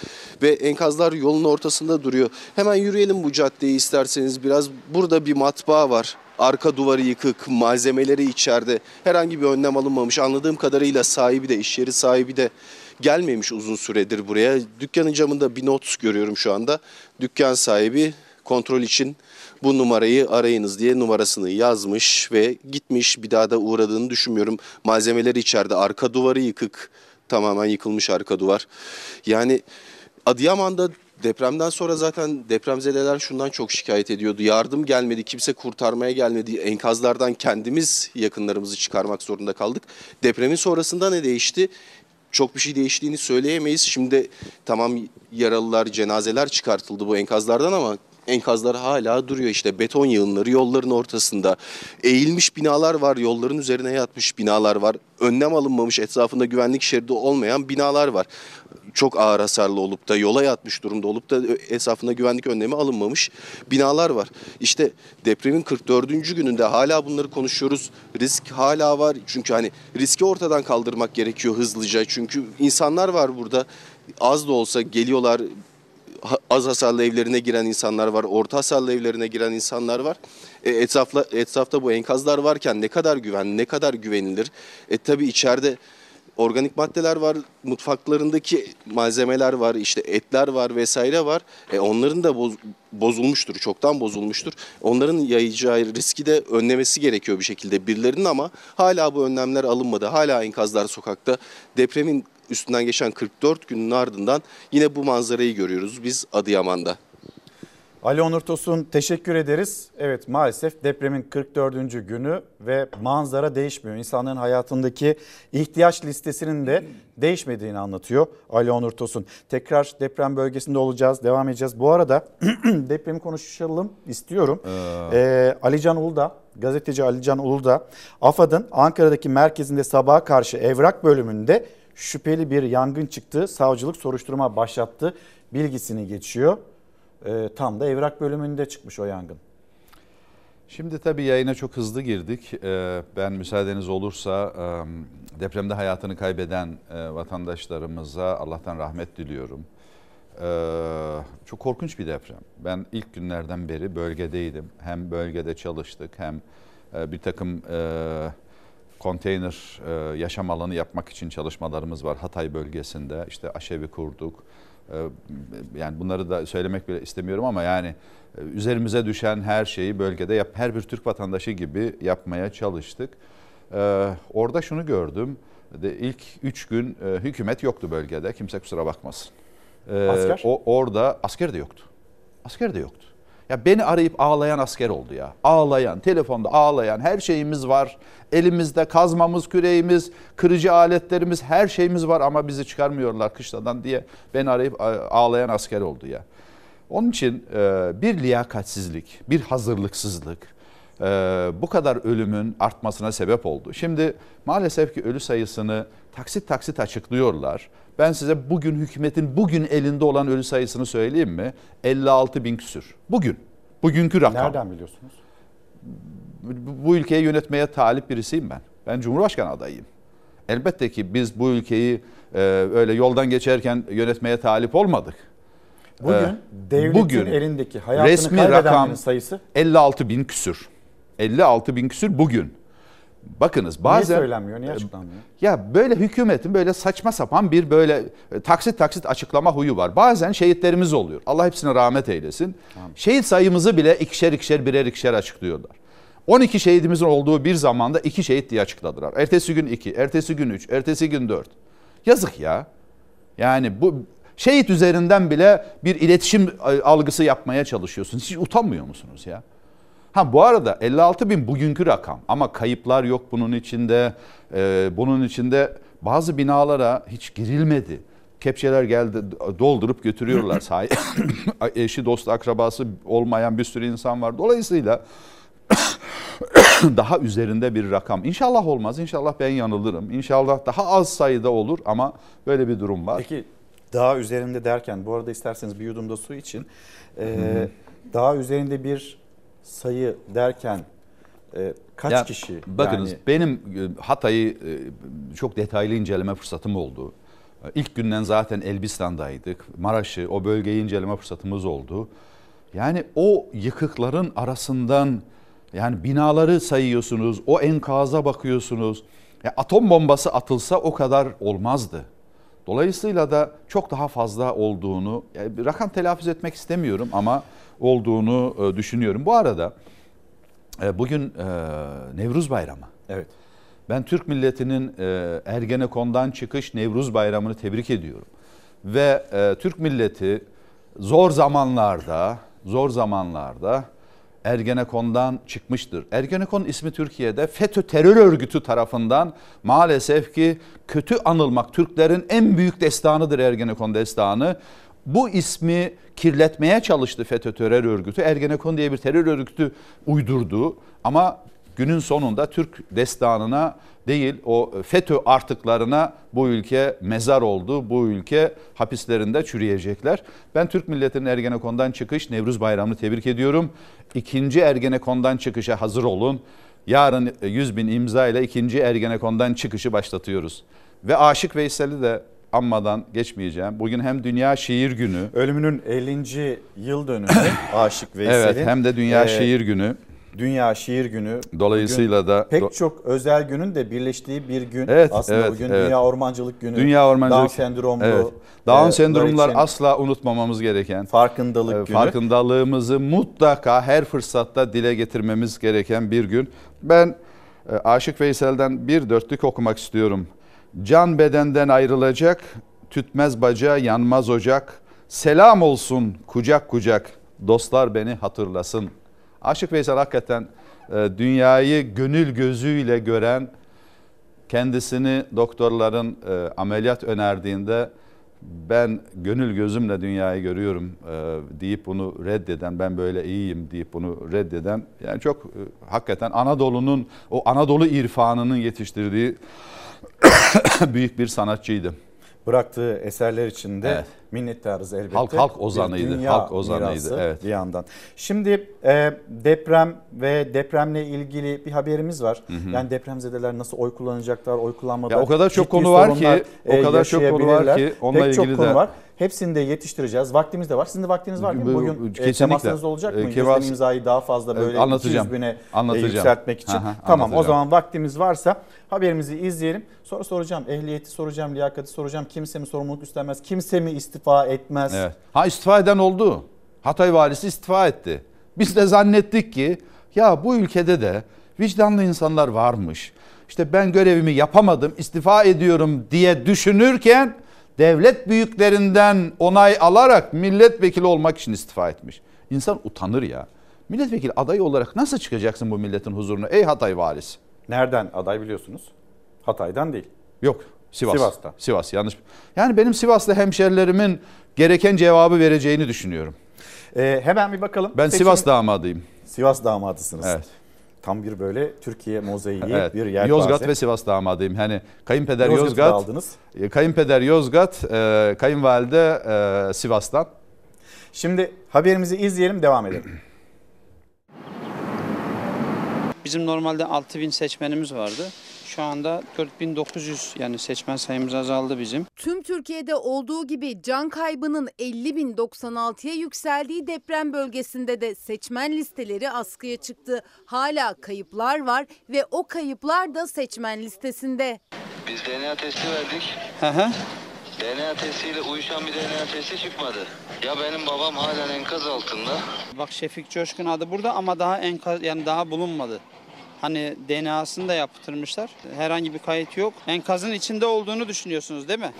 ve enkazlar yolun ortasında duruyor. Hemen yürüyelim bu caddeyi isterseniz biraz. Burada bir matbaa var. Arka duvarı yıkık, malzemeleri içeride. Herhangi bir önlem alınmamış. Anladığım kadarıyla sahibi de, iş yeri sahibi de gelmemiş uzun süredir buraya. Dükkanın camında bir not görüyorum şu anda. Dükkan sahibi kontrol için bu numarayı arayınız diye numarasını yazmış ve gitmiş. Bir daha da uğradığını düşünmüyorum. Malzemeleri içeride, arka duvarı yıkık, tamamen yıkılmış arka duvar. Yani Adıyaman'da depremden sonra zaten depremzedeler şundan çok şikayet ediyordu. Yardım gelmedi, kimse kurtarmaya gelmedi. Enkazlardan kendimiz yakınlarımızı çıkarmak zorunda kaldık. Depremin sonrasında ne değişti? Çok bir şey değiştiğini söyleyemeyiz. Şimdi tamam, yaralılar, cenazeler çıkartıldı bu enkazlardan ama enkazlar hala duruyor işte. Beton yığınları yolların ortasında. Eğilmiş binalar var, yolların üzerine yatmış binalar var. Önlem alınmamış, etrafında güvenlik şeridi olmayan binalar var. Çok ağır hasarlı olup da yola yatmış durumda olup da etrafında güvenlik önlemi alınmamış binalar var. İşte depremin 44. gününde hala bunları konuşuyoruz. Risk hala var. Çünkü hani riski ortadan kaldırmak gerekiyor hızlıca. Çünkü insanlar var burada. Az da olsa geliyorlar. Az hasarlı evlerine giren insanlar var, orta hasarlı evlerine giren insanlar var. Etrafta bu enkazlar varken ne kadar güvenli, ne kadar güvenilir? Tabii içeride organik maddeler var, mutfaklarındaki malzemeler var, işte etler var vesaire var. Onların da bozulmuştur, çoktan bozulmuştur. Onların yayacağı riski de önlemesi gerekiyor bir şekilde birilerinin ama hala bu önlemler alınmadı. Hala enkazlar sokakta. Depremin üstünden geçen 44 günün ardından yine bu manzarayı görüyoruz biz Adıyaman'da. Ali Onur Tosun, teşekkür ederiz. Evet, maalesef depremin 44. günü ve manzara değişmiyor. İnsanların hayatındaki ihtiyaç listesinin de değişmediğini anlatıyor Ali Onur Tosun. Tekrar deprem bölgesinde olacağız, devam edeceğiz. Bu arada depremi konuşalım istiyorum. Alican Uludağ, gazeteci Alican Uludağ, AFAD'ın Ankara'daki merkezinde sabaha karşı evrak bölümünde şüpheli bir yangın çıktı. Savcılık soruşturma başlattı bilgisini geçiyor. Tam da evrak bölümünde çıkmış o yangın. Şimdi tabii yayına çok hızlı girdik. Ben müsaadeniz olursa depremde hayatını kaybeden vatandaşlarımıza Allah'tan rahmet diliyorum. Çok korkunç bir deprem. Ben ilk günlerden beri bölgedeydim. Hem bölgede çalıştık hem bir takım konteyner yaşam alanı yapmak için çalışmalarımız var Hatay bölgesinde. İşte aşevi kurduk. Yani bunları da söylemek bile istemiyorum ama yani üzerimize düşen her şeyi bölgede her bir Türk vatandaşı gibi yapmaya çalıştık. Orada şunu gördüm. İlk 3 gün hükümet yoktu bölgede. Kimse kusura bakmasın. Asker? Orada asker de yoktu. Asker de yoktu. Ya beni arayıp ağlayan asker oldu ya. Ağlayan, telefonda ağlayan, her şeyimiz var. Elimizde kazmamız, küreğimiz, kırıcı aletlerimiz, her şeyimiz var ama bizi çıkarmıyorlar kışladan diye beni arayıp ağlayan asker oldu ya. Onun için bir liyakatsizlik, bir hazırlıksızlık bu kadar ölümün artmasına sebep oldu. Şimdi maalesef ki ölü sayısını taksit taksit açıklıyorlar. Ben size bugün hükümetin bugün elinde olan ölü sayısını söyleyeyim mi? 56 bin küsür. Bugün. Bugünkü rakam. Nereden biliyorsunuz? Bu ülkeyi yönetmeye talip birisiyim ben. Ben Cumhurbaşkanı adayıyım. Elbette ki biz bu ülkeyi öyle yoldan geçerken yönetmeye talip olmadık. Bugün devletin elindeki hayatını kaybedenlerin sayısı? 56 bin küsür. 56 bin küsür bugün. Bakınız bazen... Niye söylenmiyor, niye açıklanmıyor? Ya böyle hükümetin böyle saçma sapan bir böyle taksit taksit açıklama huyu var. Bazen şehitlerimiz oluyor. Allah hepsine rahmet eylesin. Tamam. Şehit sayımızı bile ikişer ikişer birer ikişer açıklıyorlar. 12 şehidimizin olduğu bir zamanda 2 şehit diye açıkladılar. Ertesi gün 2, ertesi gün 3, ertesi gün 4. Yazık ya. Yani bu... Şehit üzerinden bile bir iletişim algısı yapmaya çalışıyorsunuz. Hiç utanmıyor musunuz ya? Ha bu arada 56 bin bugünkü rakam ama kayıplar yok bunun içinde. Bunun içinde bazı binalara hiç girilmedi. Kepçeler geldi doldurup götürüyorlar. Eşi, dostu, akrabası olmayan bir sürü insan var. Dolayısıyla daha üzerinde bir rakam. İnşallah olmaz. İnşallah ben yanılırım. İnşallah daha az sayıda olur ama böyle bir durum var. Peki. Daha üzerinde derken, bu arada isterseniz bir yudum da su için, daha üzerinde bir sayı derken kaç ya, kişi? Bakınız yani... benim Hatay'ı çok detaylı inceleme fırsatım oldu. İlk günden zaten Elbistan'daydık. Maraş'ı, o bölgeyi inceleme fırsatımız oldu. Yani o yıkıkların arasından yani binaları sayıyorsunuz, o enkaza bakıyorsunuz. Ya, atom bombası atılsa o kadar olmazdı. Dolayısıyla da çok daha fazla olduğunu, yani rakam telaffuz etmek istemiyorum ama olduğunu düşünüyorum. Bu arada bugün Nevruz Bayramı. Evet. Ben Türk milletinin Ergenekon'dan çıkış Nevruz Bayramı'nı tebrik ediyorum. Ve Türk milleti zor zamanlarda Ergenekon'dan çıkmıştır. Ergenekon ismi Türkiye'de FETÖ terör örgütü tarafından maalesef ki kötü anılmak. Türklerin en büyük destanıdır Ergenekon destanı. Bu ismi kirletmeye çalıştı FETÖ terör örgütü. Ergenekon diye bir terör örgütü uydurdu ama günün sonunda Türk destanına değil o FETÖ artıklarına bu ülke mezar oldu. Bu ülke hapislerinde çürüyecekler. Ben Türk milletinin Ergenekon'dan çıkış Nevruz Bayramı'nı tebrik ediyorum. 2. Ergenekon'dan çıkışa hazır olun. Yarın 100 bin imza ile 2. Ergenekon'dan çıkışı başlatıyoruz. Ve Aşık Veysel'i de anmadan geçmeyeceğim. Bugün hem Dünya Şiir Günü. Ölümünün 50. yıl dönümü Aşık Veysel'in. Evet, hem de Dünya Şiir Günü. Dünya Şiir Günü. Dolayısıyla bugün, da pek çok özel günün de birleştiği bir gün. Evet, aslında evet, bugün evet. Dünya Ormancılık Günü. Dünya Ormancılık. Down sendromlu. Evet. Down sendromlar asla unutmamamız gereken. Farkındalık günü. Farkındalığımızı mutlaka her fırsatta dile getirmemiz gereken bir gün. Ben Aşık Veysel'den bir dörtlük okumak istiyorum. Can bedenden ayrılacak, tütmez bacağı yanmaz ocak. Selam olsun kucak kucak, dostlar beni hatırlasın. Aşık Veysel hakikaten dünyayı gönül gözüyle gören, kendisini doktorların ameliyat önerdiğinde ben gönül gözümle dünyayı görüyorum deyip bunu reddeden, ben böyle iyiyim deyip bunu reddeden, yani çok hakikaten Anadolu'nun, o Anadolu irfanının yetiştirdiği büyük bir sanatçıydı. Bıraktığı eserler için de evet, minnettarız elbette. Halk ozanıydı. Halk ozanıydı. Evet. Bir yandan. Şimdi deprem ve depremle ilgili bir haberimiz var. Hı hı. Yani depremzedeler nasıl oy kullanacaklar, oy kullanmadılar. Ya o kadar çok konu var ki, onunla ilgili de. Pek çok konu var. Hepsini de yetiştireceğiz. Vaktimiz de var. Sizin de vaktiniz var değil mi? Bugün temasınız olacak mı? Yüzden imzayı daha fazla böyle 200 bine yükseltmek için. Aha, tamam, o zaman vaktimiz varsa haberimizi izleyelim. Sonra soracağım. Ehliyeti soracağım, liyakati soracağım. Kimse mi sorumluluk üstlenmez? Kimse mi istifa etmez? Evet. Ha, istifa eden oldu. Hatay valisi istifa etti. Biz de zannettik ki ya bu ülkede de vicdanlı insanlar varmış. İşte ben görevimi yapamadım, istifa ediyorum diye düşünürken devlet büyüklerinden onay alarak milletvekili olmak için istifa etmiş. İnsan utanır ya. Milletvekili adayı olarak nasıl çıkacaksın bu milletin huzuruna ey Hatay valisi? Nereden aday biliyorsunuz? Hatay'dan değil. Yok, Sivas'ta. Sivas, yanlış. Yani benim Sivaslı hemşerilerimin gereken cevabı vereceğini düşünüyorum. Hemen bir bakalım. Ben Sivas damadıyım. Sivas damadısınız. Evet. Tam bir böyle Türkiye mozaiği evet, bir yer. Yozgat ve Sivas damadıyım. Hani kayınpeder Yozgat, kayınpeder Yozgat, kayınvalide Sivas'tan. Şimdi haberimizi izleyelim, devam edelim. Bizim normalde 6000 seçmenimiz vardı. Şu anda 4900 yani seçmen sayımız azaldı bizim. Tüm Türkiye'de olduğu gibi can kaybının 50.096'ya yükseldiği deprem bölgesinde de seçmen listeleri askıya çıktı. Hala kayıplar var ve o kayıplar da seçmen listesinde. Biz DNA testi verdik. Hı. DNA testiyle uyuşan bir DNA testi çıkmadı. Ya benim babam halen enkaz altında. Bak Şefik Coşkun adı burada ama daha enkaz yani daha bulunmadı. Hani DNA'sını da yaptırmışlar. Herhangi bir kayıt yok. Enkazın içinde olduğunu düşünüyorsunuz değil mi?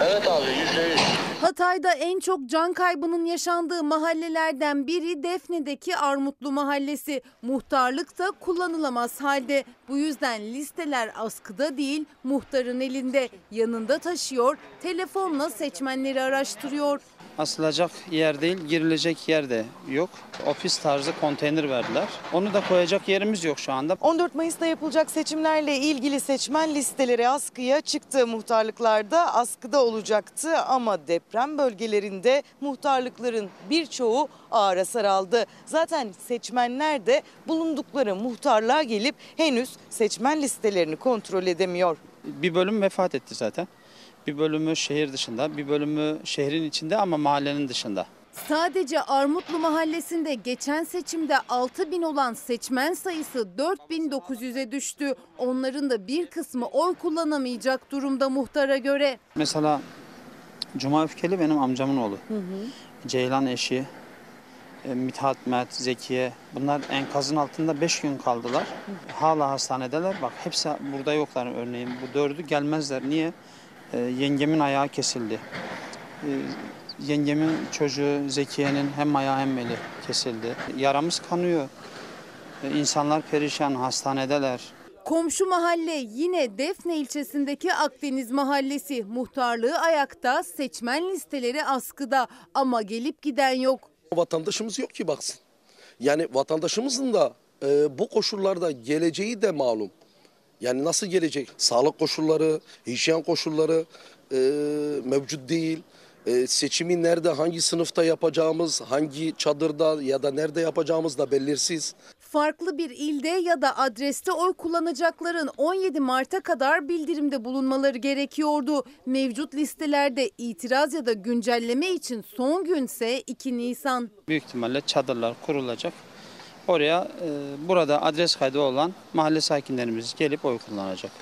Evet abi, %100. Hatay'da en çok can kaybının yaşandığı mahallelerden biri Defne'deki Armutlu Mahallesi. Muhtarlık da kullanılamaz halde. Bu yüzden listeler askıda değil, muhtarın elinde. Yanında taşıyor, telefonla seçmenleri araştırıyor. Asılacak yer değil, girilecek yer de yok. Ofis tarzı konteyner verdiler. Onu da koyacak yerimiz yok şu anda. 14 Mayıs'ta yapılacak seçimlerle ilgili seçmen listeleri askıya çıktı. Muhtarlıklarda askıda olacaktı ama deprem bölgelerinde muhtarlıkların birçoğu ağır hasar aldı. Zaten seçmenler de bulundukları muhtarlığa gelip henüz seçmen listelerini kontrol edemiyor. Bir bölüm vefat etti zaten. Bir bölümü şehir dışında, bir bölümü şehrin içinde ama mahallenin dışında. Sadece Armutlu Mahallesi'nde geçen seçimde 6000 olan seçmen sayısı 4900'e düştü. Onların da bir kısmı oy kullanamayacak durumda muhtara göre. Mesela Cuma Öfkeli benim amcamın oğlu. Hı. Ceylan eşi, Mithat, Mert, Zekiye, bunlar enkazın altında 5 gün kaldılar. Hı. Hala hastanedeler. Bak hepsi burada yoklar örneğin. Bu 4'ü gelmezler. Niye? Yengemin ayağı kesildi. Yengemin çocuğu Zekiye'nin hem ayağı hem eli kesildi. Yaramız kanıyor. İnsanlar perişan, hastanedeler. Komşu mahalle yine Defne ilçesindeki Akdeniz Mahallesi. Muhtarlığı ayakta, seçmen listeleri askıda ama gelip giden yok. Vatandaşımız yok ki baksın. Yani vatandaşımızın da bu koşullarda geleceği de malum. Yani nasıl gelecek? Sağlık koşulları, hijyen koşulları mevcut değil. Seçimi nerede, hangi sınıfta yapacağımız, hangi çadırda ya da nerede yapacağımız da belirsiz. Farklı bir ilde ya da adreste oy kullanacakların 17 Mart'a kadar bildirimde bulunmaları gerekiyordu. Mevcut listelerde itiraz ya da güncelleme için son günse 2 Nisan. Büyük ihtimalle çadırlar kurulacak. Oraya burada adres kaydı olan mahalle sakinlerimiz gelip oy kullanacak.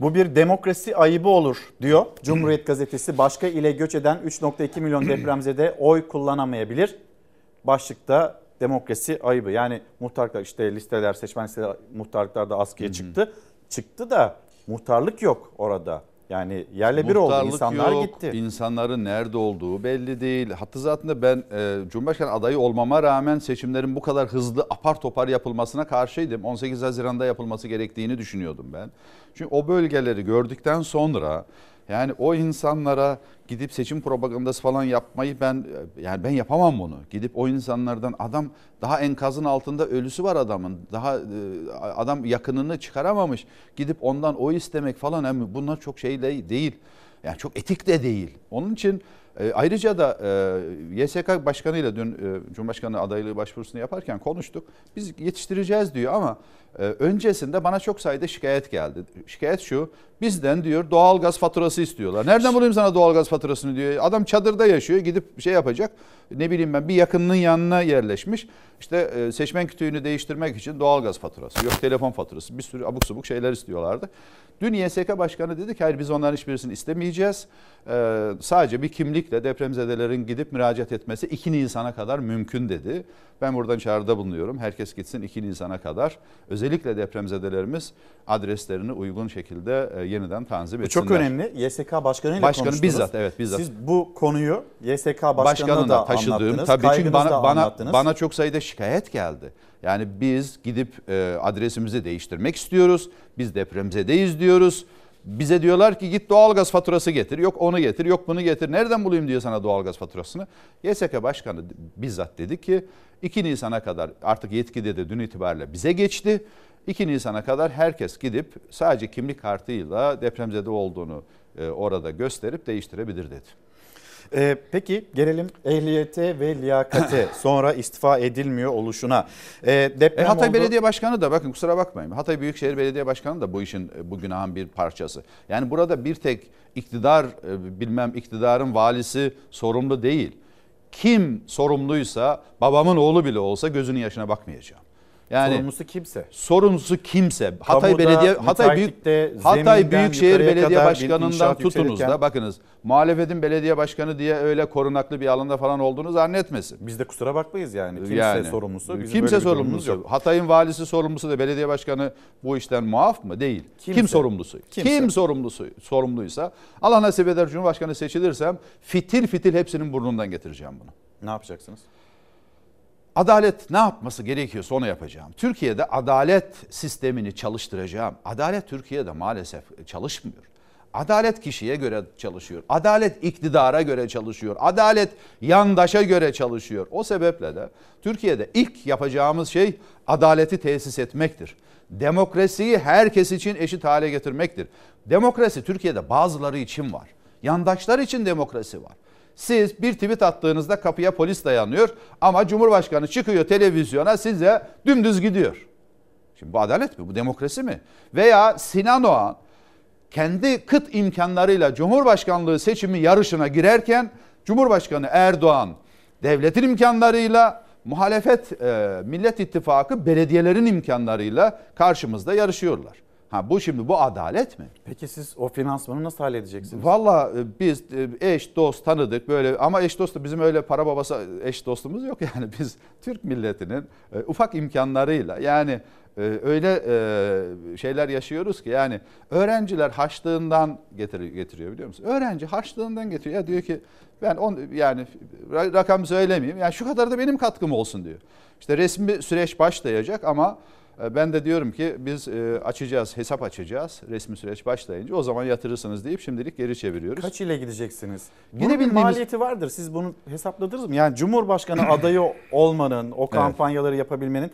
Bu bir demokrasi ayıbı olur diyor Cumhuriyet Gazetesi. Başka ile göç eden 3.2 milyon depremzede oy kullanamayabilir. Başlıkta demokrasi ayıbı. Yani muhtarlıklar işte listeler, seçmen listeler, muhtarlıklar da askıya çıktı. Çıktı da muhtarlık yok orada. Yani yerle bir oldu, insanlar yok, gitti. İnsanların nerede olduğu belli değil. Hatta zaten ben Cumhurbaşkanı adayı olmama rağmen seçimlerin bu kadar hızlı apar topar yapılmasına karşıydım. 18 Haziran'da yapılması gerektiğini düşünüyordum ben. Çünkü o bölgeleri gördükten sonra yani o insanlara gidip seçim propagandası falan yapmayı ben yapamam bunu. Gidip o insanlardan adam daha enkazın altında ölüsü var adamın. Daha adam yakınını çıkaramamış. Gidip ondan oy istemek falan bunlar çok şey değil. Yani çok etik de değil. Onun için Ayrıca da YSK Başkanı'yla dün Cumhurbaşkanı adaylığı başvurusunu yaparken konuştuk. Biz yetiştireceğiz diyor ama öncesinde bana çok sayıda şikayet geldi. Şikayet şu: bizden diyor doğalgaz faturası istiyorlar. Nereden bulayım sana doğalgaz faturasını diyor. Adam çadırda yaşıyor, gidip şey yapacak. Ne bileyim ben, bir yakınının yanına yerleşmiş. İşte seçmen kütüğünü değiştirmek için doğalgaz faturası, yok telefon faturası, bir sürü abuk subuk şeyler istiyorlardı. Dün YSK Başkanı dedi ki hayır, biz onların hiçbirisini istemeyeceğiz. Sadece bir kimlikle depremzedelerin gidip müracaat etmesi 2 Nisan'a kadar mümkün dedi. Ben buradan çağrıda bulunuyorum. Herkes gitsin 2 Nisan'a kadar. Özellikle depremzedelerimiz adreslerini uygun şekilde yeniden tanzim etsinler. Bu çok önemli. YSK Başkanı ile konuştunuz. Bizzat, evet, bizzat. Siz bu konuyu YSK Başkanı'na da anlattınız. Tabii, çünkü bana çok sayıda şikayet geldi. Yani biz gidip adresimizi değiştirmek istiyoruz. Biz depremzedeyiz diyoruz. Bize diyorlar ki git doğalgaz faturası getir. Yok onu getir, yok bunu getir. Nereden bulayım diyor sana doğalgaz faturasını. YSK Başkanı bizzat dedi ki 2 Nisan'a kadar, artık yetki dedi dün itibariyle bize geçti. 2 Nisan'a kadar herkes gidip sadece kimlik kartıyla depremzede olduğunu orada gösterip değiştirebilir dedi. Peki gelelim ehliyete ve liyakate, sonra istifa edilmiyor oluşuna. Hatay Belediye Başkanı da, bakın kusura bakmayın, Hatay Büyükşehir Belediye Başkanı da bu işin, bu günahın bir parçası. Yani burada bir tek iktidar, bilmem iktidarın valisi sorumlu değil. Kim sorumluysa, babamın oğlu bile olsa gözünün yaşına bakmayacağım. Yani sorumlusu kimse. Sorumlusu kimse. Hatay Büyükşehir Belediye Başkanı'ndan tutunuz da, bakınız muhalefetin belediye başkanı diye öyle korunaklı bir alanda falan olduğunu zannetmesin. Biz de kusura bakmayız yani. Kimse yani, sorumlusu. Bizim kimse sorumlusu yok. Hatay'ın valisi sorumlusu da, belediye başkanı bu işten muaf mı? Değil. Kimse. Kim sorumlusu? Kimse. Kim sorumlusu? Sorumluysa, Allah nasip eder Cumhurbaşkanı seçilirsem fitil fitil hepsinin burnundan getireceğim bunu. Ne yapacaksınız? Adalet ne yapması gerekiyorsa onu yapacağım. Türkiye'de adalet sistemini çalıştıracağım. Adalet Türkiye'de maalesef çalışmıyor. Adalet kişiye göre çalışıyor. Adalet iktidara göre çalışıyor. Adalet yandaşa göre çalışıyor. O sebeple de Türkiye'de ilk yapacağımız şey adaleti tesis etmektir. Demokrasiyi herkes için eşit hale getirmektir. Demokrasi Türkiye'de bazıları için var. Yandaşlar için demokrasi var. Siz bir tweet attığınızda kapıya polis dayanıyor ama Cumhurbaşkanı çıkıyor televizyona, size dümdüz gidiyor. Şimdi bu adalet mi? Bu demokrasi mi? Veya Sinan Oğan kendi kıt imkanlarıyla Cumhurbaşkanlığı seçimi yarışına girerken Cumhurbaşkanı Erdoğan devletin imkanlarıyla, muhalefet Millet İttifakı belediyelerin imkanlarıyla karşımızda yarışıyorlar. Ha, bu şimdi bu adalet mi? Peki siz o finansmanı nasıl halledeceksiniz? Valla biz eş dost tanıdık böyle, ama eş dostu bizim öyle para babası eş dostumuz yok yani, biz Türk milletinin ufak imkanlarıyla yani öyle şeyler yaşıyoruz ki yani öğrenciler harçlığından getiriyor, biliyor musun? Öğrenci harçlığından getiriyor ya, diyor ki ben yani rakam söylemeyeyim yani şu kadar da benim katkım olsun diyor. İşte resmi süreç başlayacak ama ben de diyorum ki biz açacağız, hesap açacağız resmi süreç başlayınca, o zaman yatırırsınız deyip şimdilik geri çeviriyoruz. Kaç ile gideceksiniz? Bunun bir maliyeti vardır, siz bunu hesapladınız mı? Yani Cumhurbaşkanı adayı olmanın, o kampanyaları yapabilmenin,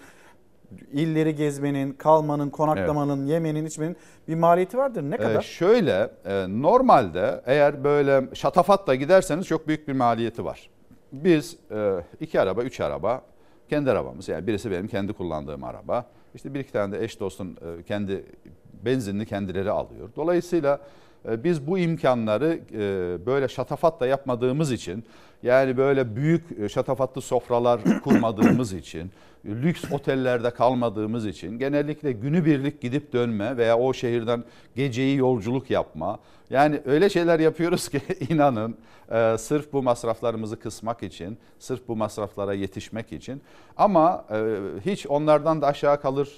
illeri gezmenin, kalmanın, konaklamanın, yemenin, içmenin bir maliyeti vardır. Ne kadar? Şöyle, normalde eğer böyle şatafatla giderseniz çok büyük bir maliyeti var. Biz 2 araba, 3 araba, kendi arabamız, yani birisi benim kendi kullandığım araba. İşte 1-2 tane de eş dostun kendi benzinini kendileri alıyor. Dolayısıyla biz bu imkanları böyle şatafatla yapmadığımız için, yani böyle büyük şatafatlı sofralar kurmadığımız için, lüks otellerde kalmadığımız için, genellikle günübirlik gidip dönme veya o şehirden geceyi yolculuk yapma, yani öyle şeyler yapıyoruz ki inanın sırf bu masraflarımızı kısmak için, sırf bu masraflara yetişmek için, ama hiç onlardan da aşağı kalır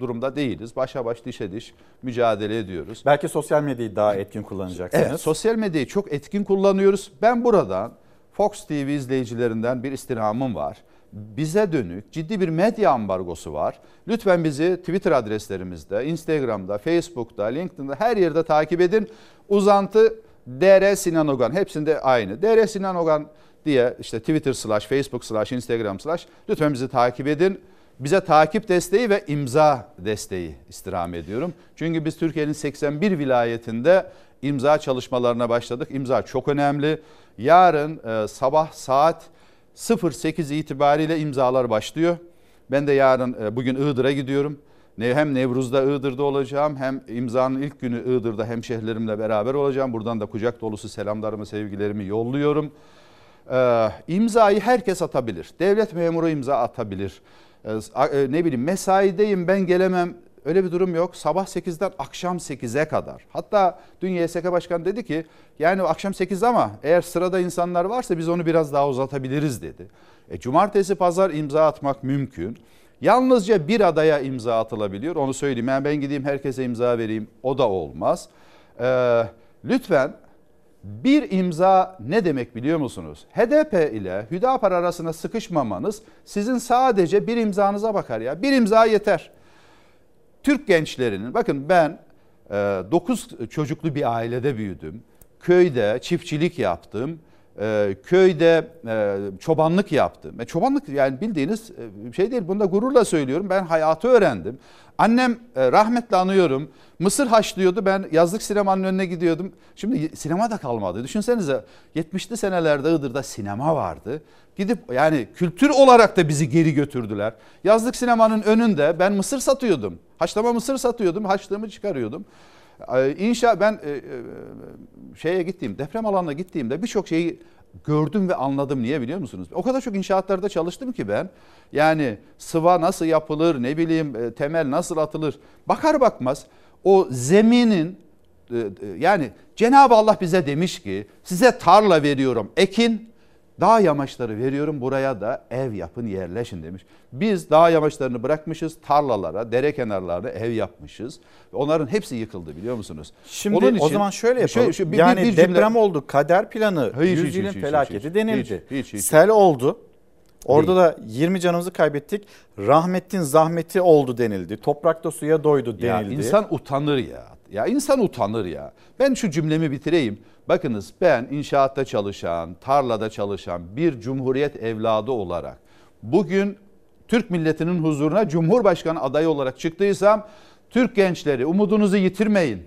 durumda değiliz. Başa baş, dişe diş mücadele ediyoruz. Belki sosyal medyayı daha etkin kullanacaksınız. Evet, sosyal medyayı çok etkin kullanıyoruz. Ben buradan Fox TV izleyicilerinden bir istirhamım var. Bize dönük ciddi bir medya ambargosu var. Lütfen bizi Twitter adreslerimizde, Instagram'da, Facebook'ta, LinkedIn'da her yerde takip edin. Uzantı DR Sinan Oğan. Hepsinde aynı. DR Sinan Oğan diye işte Twitter/Facebook/Instagram/ lütfen bizi takip edin. Bize takip desteği ve imza desteği istirham ediyorum. Çünkü biz Türkiye'nin 81 vilayetinde imza çalışmalarına başladık. İmza çok önemli. Yarın sabah saat 08 itibariyle imzalar başlıyor. Ben de bugün Iğdır'a gidiyorum. Hem Nevruz'da Iğdır'da olacağım, hem imzanın ilk günü Iğdır'da hemşehrilerimle beraber olacağım. Buradan da kucak dolusu selamlarımı, sevgilerimi yolluyorum. İmzayı herkes atabilir. Devlet memuru imza atabilir. Ne bileyim, mesaideyim ben gelemem. Öyle bir durum yok. Sabah 8'den akşam 8'e kadar. Hatta dün YSK Başkanı dedi ki yani akşam 8 ama eğer sırada insanlar varsa biz onu biraz daha uzatabiliriz dedi. Cumartesi pazar imza atmak mümkün. Yalnızca bir adaya imza atılabiliyor. Onu söyleyeyim. Yani ben gideyim herkese imza vereyim. O da olmaz. Lütfen bir imza ne demek biliyor musunuz? HDP ile Hüdapar arasına sıkışmamanız sizin sadece bir imzanıza bakar ya. Bir imza yeter. Türk gençlerinin, bakın ben 9 çocuklu bir ailede büyüdüm. Köyde çiftçilik yaptım. Köyde çobanlık yaptım. Çobanlık yani bildiğiniz şey değil. Bunu da gururla söylüyorum. Ben hayatı öğrendim. Annem rahmetle anıyorum. Mısır haşlıyordu. Ben yazlık sinemanın önüne gidiyordum. Şimdi sinema da kalmadı. Düşünsenize 70'li senelerde Iğdır'da sinema vardı. Gidip yani kültür olarak da bizi geri götürdüler. Yazlık sinemanın önünde ben mısır satıyordum. Haşlama mısır satıyordum. Haşlığımı çıkarıyordum. Ben deprem alanına gittiğimde birçok şeyi gördüm ve anladım. Niye biliyor musunuz? O kadar çok inşaatlarda çalıştım ki ben. Yani sıva nasıl yapılır, ne bileyim temel nasıl atılır. Bakar bakmaz o zeminin yani Cenab-ı Allah bize demiş ki size tarla veriyorum ekin, dağ yamaçları veriyorum buraya da ev yapın yerleşin demiş. Biz dağ yamaçlarını bırakmışız, tarlalara, dere kenarlarına ev yapmışız. Onların hepsi yıkıldı biliyor musunuz? Şimdi onun için, o zaman şöyle yapalım. Bir deprem cümle... oldu, kader planı, yüzyılın felaketi denildi. Sel oldu. Orada da 20 canımızı kaybettik. Rahmetin zahmeti oldu denildi. Toprakta suya doydu denildi. Ya insan utanır ya. Ya insan utanır ya. Ben şu cümlemi bitireyim. Bakınız ben inşaatta çalışan, tarlada çalışan bir cumhuriyet evladı olarak bugün Türk milletinin huzuruna Cumhurbaşkanı adayı olarak çıktıysam Türk gençleri umudunuzu yitirmeyin.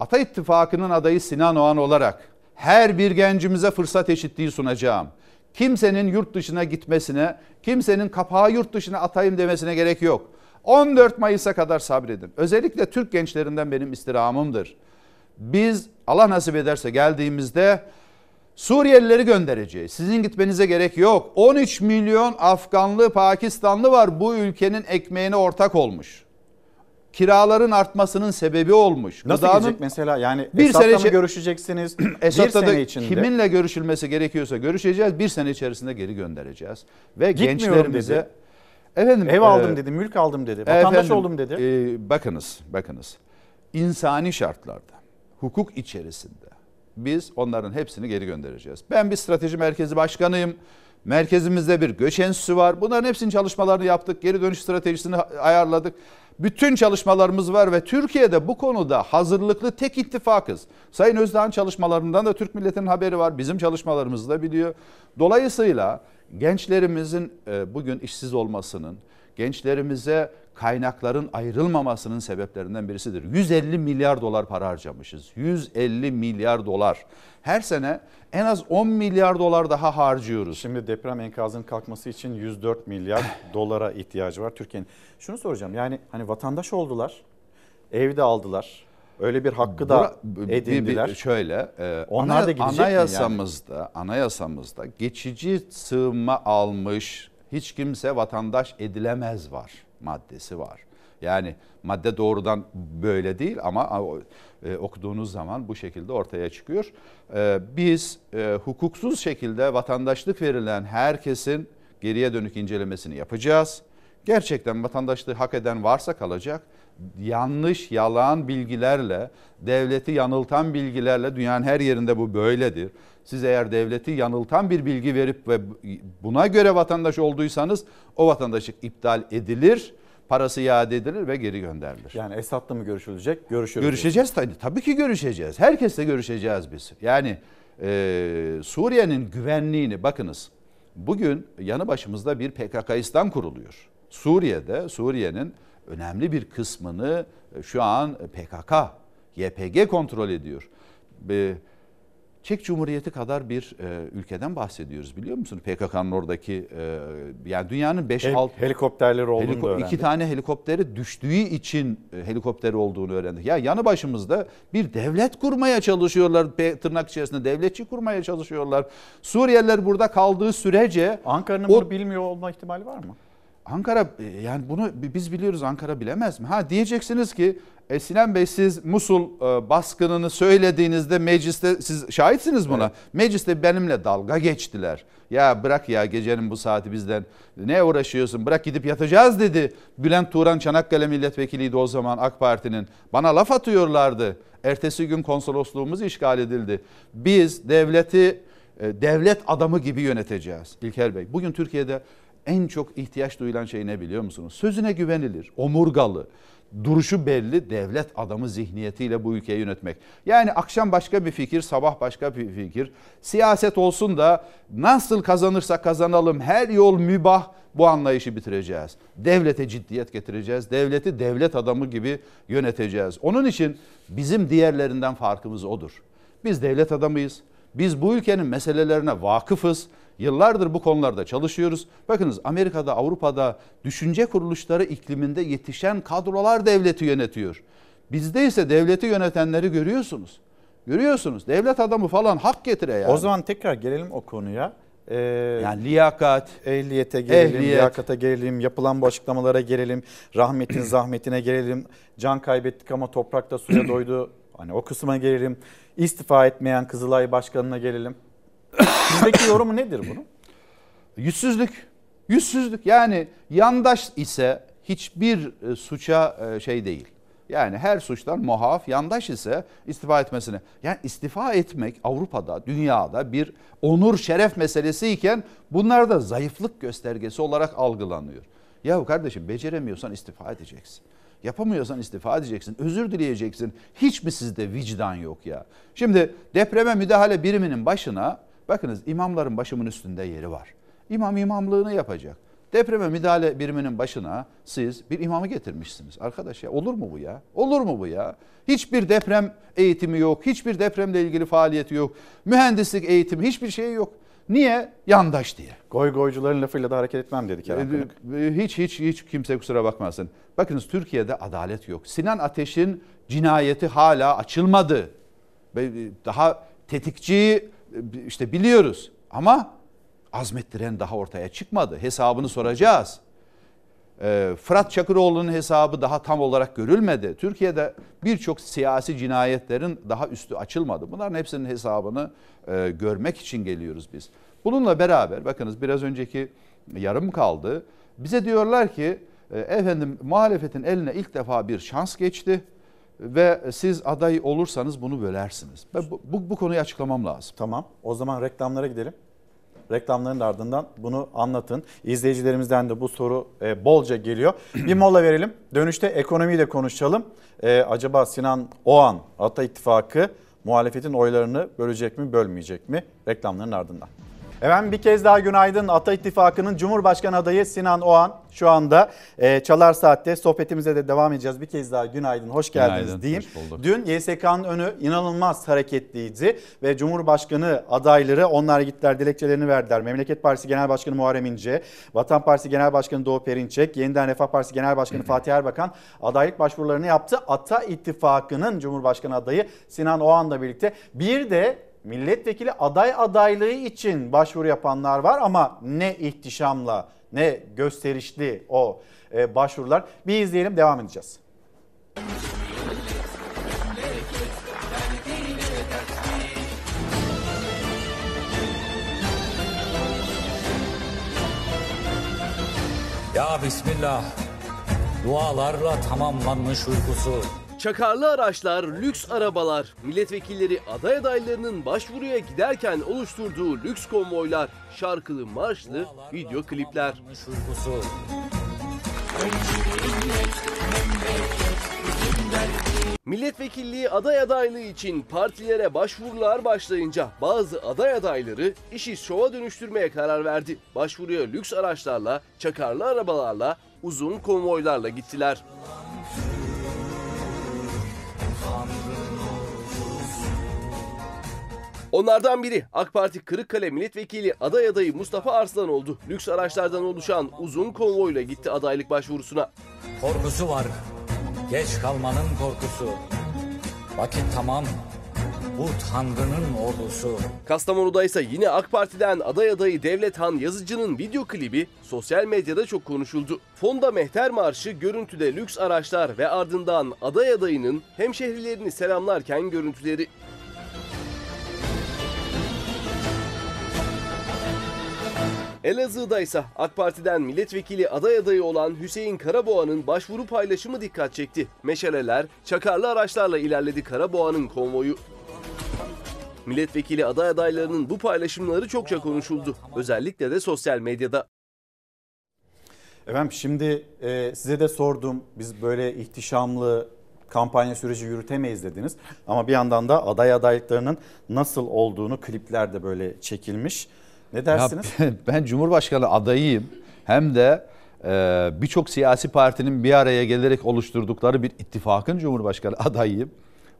Ata İttifakı'nın adayı Sinan Oğan olarak her bir gencimize fırsat eşitliği sunacağım. Kimsenin yurt dışına gitmesine, kimsenin kapağı yurt dışına atayım demesine gerek yok. 14 Mayıs'a kadar sabredin. Özellikle Türk gençlerinden benim istirhamımdır. Biz Allah nasip ederse geldiğimizde Suriyelileri göndereceğiz. Sizin gitmenize gerek yok. 13 milyon Afganlı, Pakistanlı var bu ülkenin ekmeğine ortak olmuş. Kiraların artmasının sebebi olmuş. Nasıl gidecek mesela? Yani Esad'la mı görüşeceksiniz? Esad'la da kiminle görüşülmesi gerekiyorsa görüşeceğiz. Bir sene içerisinde geri göndereceğiz. Ve gençlerimize... Dedi. Efendim, ev aldım dedi, mülk aldım dedi, vatandaş oldum dedi. Bakınız. İnsani şartlarda, hukuk içerisinde biz onların hepsini geri göndereceğiz. Ben bir strateji merkezi başkanıyım. Merkezimizde bir göç enstitüsü var. Bunların hepsinin çalışmalarını yaptık. Geri dönüş stratejisini ayarladık. Bütün çalışmalarımız var ve Türkiye'de bu konuda hazırlıklı tek ittifakız. Sayın Özdağ'ın çalışmalarından da Türk milletinin haberi var. Bizim çalışmalarımızı da biliyor. Dolayısıyla gençlerimizin bugün işsiz olmasının, gençlerimize kaynakların ayrılmamasının sebeplerinden birisidir. 150 milyar dolar para harcamışız. 150 milyar dolar. Her sene en az 10 milyar dolar daha harcıyoruz. Şimdi deprem enkazının kalkması için 104 milyar dolara ihtiyacı var Türkiye'nin. Şunu soracağım, yani hani vatandaş oldular, ev de aldılar. Öyle bir hakkı da edindiler. Onlar da gidecek anayasamızda, yani? Anayasamızda geçici sığınma almış hiç kimse vatandaş edilemez var. Maddesi var. Yani madde doğrudan böyle değil ama okuduğunuz zaman bu şekilde ortaya çıkıyor. Biz hukuksuz şekilde vatandaşlık verilen herkesin geriye dönük incelemesini yapacağız. Gerçekten vatandaşlığı hak eden varsa kalacak. Yanlış, yalan bilgilerle, devleti yanıltan bilgilerle, dünyanın her yerinde bu böyledir. Siz eğer devleti yanıltan bir bilgi verip ve buna göre vatandaş olduysanız o vatandaşlık iptal edilir, parası iade edilir ve geri gönderilir. Yani Esad'la mı görüşülecek? Görüşeceğiz tabii ki görüşeceğiz. Herkesle görüşeceğiz biz. Yani Suriye'nin güvenliğini bakınız. Bugün yanı başımızda bir PKK'istan kuruluyor. Suriye'de Suriye'nin önemli bir kısmını şu an PKK YPG kontrol ediyor. Çek Cumhuriyeti kadar bir ülkeden bahsediyoruz, biliyor musunuz? PKK'nın oradaki yani dünyanın 5-6 helikopterleri olduğunu öğrendik. 2 tane helikopteri düştüğü için helikopteri olduğunu öğrendik. Ya yanı başımızda bir devlet kurmaya çalışıyorlar, tırnak içerisinde devletçi kurmaya çalışıyorlar. Suriyeliler burada kaldığı sürece Ankara'nın bunu bilmiyor olma ihtimali var mı? Ankara, yani bunu biz biliyoruz, Ankara bilemez mi? Ha diyeceksiniz ki Sinan Bey, siz Musul baskınını söylediğinizde mecliste siz şahitsiniz buna. Evet. Mecliste benimle dalga geçtiler. Ya bırak ya, gecenin bu saati bizden ne uğraşıyorsun, bırak gidip yatacağız dedi. Bülent Turan Çanakkale milletvekiliydi o zaman AK Parti'nin. Bana laf atıyorlardı. Ertesi gün konsolosluğumuz işgal edildi. Biz devleti devlet adamı gibi yöneteceğiz. İlker Bey, bugün Türkiye'de en çok ihtiyaç duyulan şey ne biliyor musunuz? Sözüne güvenilir, omurgalı, duruşu belli devlet adamı zihniyetiyle bu ülkeyi yönetmek. Yani akşam başka bir fikir, sabah başka bir fikir. Siyaset olsun da nasıl kazanırsak kazanalım her yol mübah, bu anlayışı bitireceğiz. Devlete ciddiyet getireceğiz. Devleti devlet adamı gibi yöneteceğiz. Onun için bizim diğerlerinden farkımız odur. Biz devlet adamıyız. Biz bu ülkenin meselelerine vakıfız. Yıllardır bu konularda çalışıyoruz. Bakınız, Amerika'da, Avrupa'da düşünce kuruluşları ikliminde yetişen kadrolar devleti yönetiyor. Bizde ise devleti yönetenleri görüyorsunuz. Görüyorsunuz. Devlet adamı falan hak getire yani. O zaman tekrar gelelim o konuya. Yani liyakat, ehliyete gelelim, liyakata gelelim, yapılan bu açıklamalara gelelim, rahmetin zahmetine gelelim, can kaybettik ama toprakta suya doydu. Hani o kısma gelelim, istifa etmeyen Kızılay Başkanı'na gelelim. Sizdeki yorumu nedir bunun? Yüzsüzlük. Yüzsüzlük, yani yandaş ise hiçbir suça şey değil. Yani her suçtan muaf, yandaş ise istifa etmesine. Yani istifa etmek Avrupa'da, dünyada bir onur şeref meselesiyken bunlar da zayıflık göstergesi olarak algılanıyor. Yahu kardeşim, beceremiyorsan istifa edeceksin. Yapamıyorsan istifa edeceksin, özür dileyeceksin. Hiç mi sizde vicdan yok ya? Şimdi depreme müdahale biriminin başına, bakınız imamların başımın üstünde yeri var. İmam imamlığını yapacak. Depreme müdahale biriminin başına siz bir imamı getirmişsiniz. Arkadaş ya, olur mu bu ya? Olur mu bu ya? Hiçbir deprem eğitimi yok, hiçbir depremle ilgili faaliyeti yok. Mühendislik eğitimi, hiçbir şey yok. Niye? Yandaş diye. Goygoycuların lafıyla da hareket etmem dedik. Hiç kimse kusura bakmasın. Bakınız, Türkiye'de adalet yok. Sinan Ateş'in cinayeti hala açılmadı. Daha tetikçiyi işte biliyoruz ama azmettiren daha ortaya çıkmadı. Hesabını soracağız. Fırat Çakıroğlu'nun hesabı daha tam olarak görülmedi. Türkiye'de birçok siyasi cinayetlerin daha üstü açılmadı. Bunların hepsinin hesabını görmek için geliyoruz biz. Bununla beraber bakınız, biraz önceki yarım kaldı. Bize diyorlar ki efendim, muhalefetin eline ilk defa bir şans geçti ve siz aday olursanız bunu bölersiniz. Bu konuyu açıklamam lazım. Tamam, o zaman reklamlara gidelim. Reklamların ardından bunu anlatın. İzleyicilerimizden de bu soru bolca geliyor. Bir mola verelim. Dönüşte ekonomiyi de konuşalım. Acaba Sinan Oğan, Ata İttifakı muhalefetin oylarını bölecek mi, bölmeyecek mi? Reklamların ardından. Efendim bir kez daha günaydın. Ata İttifakı'nın Cumhurbaşkanı adayı Sinan Oğan şu anda Çalar Saat'te, sohbetimize de devam edeceğiz. Bir kez daha günaydın, hoş geldiniz diyeyim. Hoş. Dün YSK'nın önü inanılmaz hareketliydi ve Cumhurbaşkanı adayları, onlar gittiler, dilekçelerini verdiler. Memleket Partisi Genel Başkanı Muharrem İnce, Vatan Partisi Genel Başkanı Doğu Perinçek, Yeniden Refah Partisi Genel Başkanı Fatih Erbakan adaylık başvurularını yaptı. Ata İttifakı'nın Cumhurbaşkanı adayı Sinan Oğan'la birlikte bir de milletvekili aday adaylığı için başvuru yapanlar var ama ne ihtişamla, ne gösterişli o başvurular. Bir izleyelim, devam edeceğiz. Ya Bismillah, dualarla tamamlanmış uykusu. Çakarlı araçlar, lüks arabalar, milletvekilleri aday adaylarının başvuruya giderken oluşturduğu lüks konvoylar, şarkılı, marşlı video klipler. Milletvekilliği aday adaylığı için partilere başvurular başlayınca bazı aday adayları işi şova dönüştürmeye karar verdi. Başvuruya lüks araçlarla, çakarlı arabalarla, uzun konvoylarla gittiler. Onlardan biri AK Parti Kırıkkale milletvekili aday adayı Mustafa Arslan oldu. Lüks araçlardan oluşan uzun konvoyla gitti adaylık başvurusuna. Korkusu var. Geç kalmanın korkusu. Vakit tamam. Bu Tanrı'nın ordusu. Kastamonu'da ise yine AK Parti'den aday adayı Devlethan Yazıcı'nın video klibi sosyal medyada çok konuşuldu. Fonda mehter marşı, görüntüde lüks araçlar ve ardından aday adayının hemşehrilerini selamlarken görüntüleri. Elazığ'da ise AK Parti'den milletvekili aday adayı olan Hüseyin Karaboğa'nın başvuru paylaşımı dikkat çekti. Meşaleler, çakarlı araçlarla ilerledi Karaboğa'nın konvoyu. Milletvekili aday adaylarının bu paylaşımları çokça konuşuldu. Özellikle de sosyal medyada. Efendim şimdi size de sordum. Biz böyle ihtişamlı kampanya süreci yürütemeyiz dediniz. Ama bir yandan da aday adaylıklarının nasıl olduğunu kliplerde böyle çekilmiş. Ne dersiniz? Ya, ben Cumhurbaşkanı adayıyım. Hem de birçok siyasi partinin bir araya gelerek oluşturdukları bir ittifakın Cumhurbaşkanı adayıyım.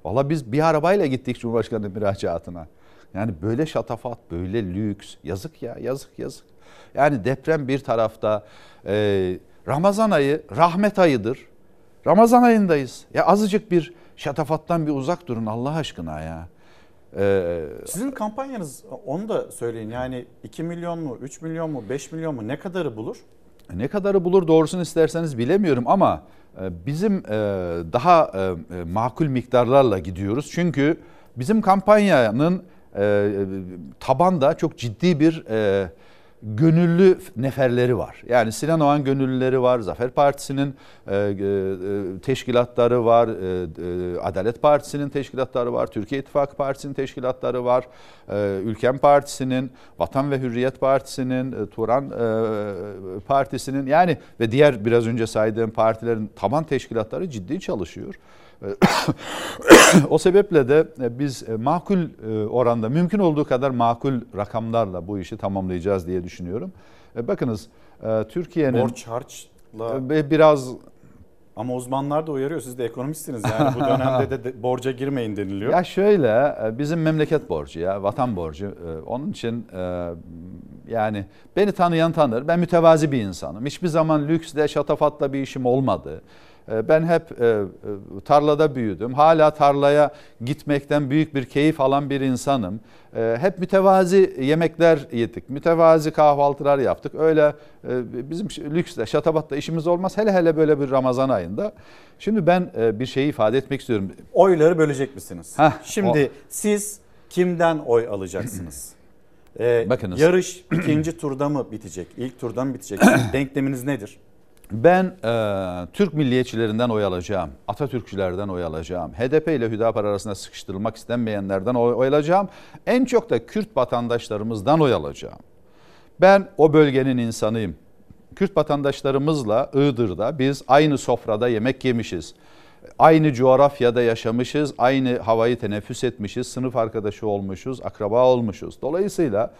Valla biz bir arabayla gittik Cumhurbaşkanı müracaatına. Yani böyle şatafat, böyle lüks. Yazık ya, yazık yazık. Yani deprem bir tarafta. Ramazan ayı rahmet ayıdır. Ramazan ayındayız. Ya azıcık bir şatafattan bir uzak durun Allah aşkına ya. Sizin kampanyanız, onu da söyleyin. Yani 2 milyon mu, 3 milyon mu, 5 milyon mu, ne kadarı bulur? Ne kadarı bulur doğrusunu isterseniz bilemiyorum ama bizim daha makul miktarlarla gidiyoruz. Çünkü bizim kampanyanın tabanda çok ciddi bir gönüllü neferleri var. Yani Sinan Oğan gönüllüleri var, Zafer Partisi'nin teşkilatları var, Adalet Partisi'nin teşkilatları var, Türkiye İttifakı Partisi'nin teşkilatları var, Ülkem Partisi'nin, Vatan ve Hürriyet Partisi'nin, Turan Partisi'nin yani ve diğer biraz önce saydığım partilerin taban teşkilatları ciddi çalışıyor. O sebeple de biz makul oranda mümkün olduğu kadar makul rakamlarla bu işi tamamlayacağız diye düşünüyorum. Bakınız Türkiye'nin... Borç harçla... Biraz... Ama uzmanlar da uyarıyor, siz de ekonomistsiniz yani bu dönemde de borca girmeyin deniliyor. Ya şöyle, bizim memleket borcu ya, vatan borcu. Onun için yani beni tanıyan tanır, ben mütevazi bir insanım. Hiçbir zaman lüksle, şatafatla bir işim olmadı. Ben hep tarlada büyüdüm. Hala tarlaya gitmekten büyük bir keyif alan bir insanım. Hep mütevazi yemekler yedik. Mütevazi kahvaltılar yaptık. Öyle bizim lüksle, şatafatla işimiz olmaz. Hele hele böyle bir Ramazan ayında. Şimdi ben bir şeyi ifade etmek istiyorum. Oyları bölecek misiniz? Heh, şimdi siz kimden oy alacaksınız? Bakınız. Yarış ikinci turda mı bitecek? İlk turda mı bitecek? Denkleminiz nedir? Ben Türk milliyetçilerinden oy alacağım, Atatürkçülerden oy alacağım, HDP ile Hüdapar arasında sıkıştırılmak istenmeyenlerden oy alacağım. En çok da Kürt vatandaşlarımızdan oy alacağım. Ben o bölgenin insanıyım. Kürt vatandaşlarımızla Iğdır'da biz aynı sofrada yemek yemişiz. Aynı coğrafyada yaşamışız, aynı havayı teneffüs etmişiz, sınıf arkadaşı olmuşuz, akraba olmuşuz. Dolayısıyla...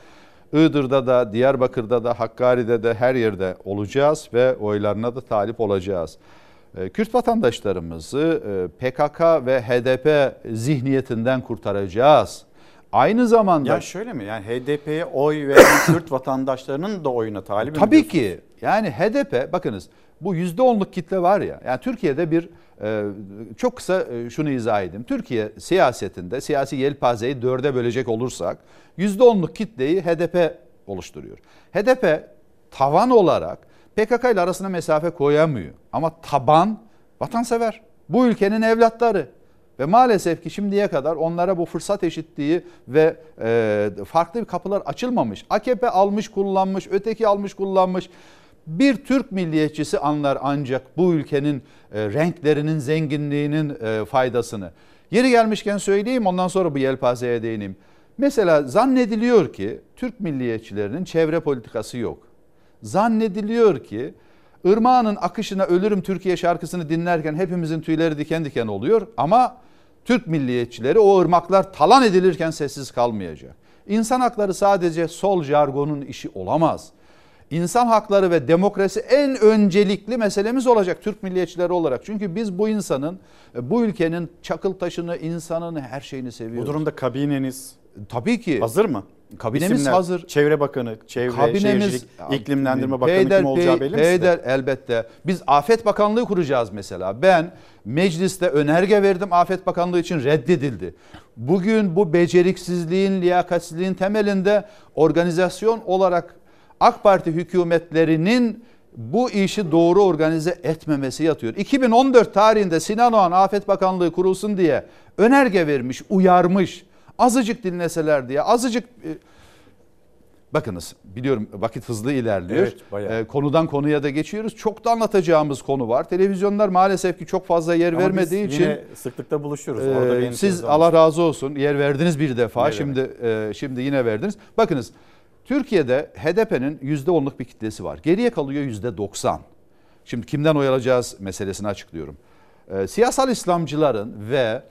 Iğdır'da da, Diyarbakır'da da, Hakkari'de de her yerde olacağız ve oylarına da talip olacağız. Kürt vatandaşlarımızı PKK ve HDP zihniyetinden kurtaracağız. Aynı zamanda... Ya şöyle mi? Yani HDP'ye oy veren Kürt vatandaşlarının da oyuna talip tabii mi diyorsunuz? Ki. Yani HDP, bakınız bu %10'luk kitle var ya, yani Türkiye'de bir, çok kısa şunu izah edeyim. Türkiye siyasetinde, siyasi yelpazeyi 4'e bölecek olursak, %10'luk kitleyi HDP oluşturuyor. HDP tavan olarak PKK ile arasına mesafe koyamıyor. Ama taban vatansever, bu ülkenin evlatları. Ve maalesef ki şimdiye kadar onlara bu fırsat eşitliği ve farklı kapılar açılmamış. AKP almış kullanmış, öteki almış kullanmış. Bir Türk milliyetçisi anlar ancak bu ülkenin renklerinin, zenginliğinin faydasını. Yeri gelmişken söyleyeyim, ondan sonra bu yelpazeye değineyim. Mesela zannediliyor ki Türk milliyetçilerinin çevre politikası yok. Zannediliyor ki Irmağının akışına ölürüm Türkiye şarkısını dinlerken hepimizin tüyleri diken diken oluyor. Ama Türk milliyetçileri o ırmaklar talan edilirken sessiz kalmayacak. İnsan hakları sadece sol jargonun işi olamaz. İnsan hakları ve demokrasi en öncelikli meselemiz olacak Türk milliyetçileri olarak. Çünkü biz bu insanın, bu ülkenin çakıl taşını, insanını, her şeyini seviyoruz. Bu durumda kabineniz tabii ki hazır mı? Kabinemiz İsimler, hazır. Çevre Bakanı, Şehircilik, İklimlendirme Bakanı kim olacağı belli mi size? Elbette. Biz Afet Bakanlığı kuracağız mesela. Ben mecliste önerge verdim, Afet Bakanlığı için reddedildi. Bugün bu beceriksizliğin, liyakatsizliğin temelinde organizasyon olarak AK Parti hükümetlerinin bu işi doğru organize etmemesi yatıyor. 2014 tarihinde Sinan Oğan Afet Bakanlığı kurulsun diye önerge vermiş, uyarmış. Azıcık dinleseler diye, azıcık... Bakınız, biliyorum vakit hızlı ilerliyor. Evet, konudan konuya da geçiyoruz. Çok da anlatacağımız konu var. Televizyonlar maalesef ki çok fazla yer vermediği için... Yine sıklıkla buluşuyoruz. Orada siz Allah razı olsun yer verdiniz bir defa. Şimdi yine verdiniz. Bakınız, Türkiye'de HDP'nin %10'luk bir kitlesi var. Geriye kalıyor %90. Şimdi kimden oy alacağız meselesini açıklıyorum. Siyasal İslamcıların ve...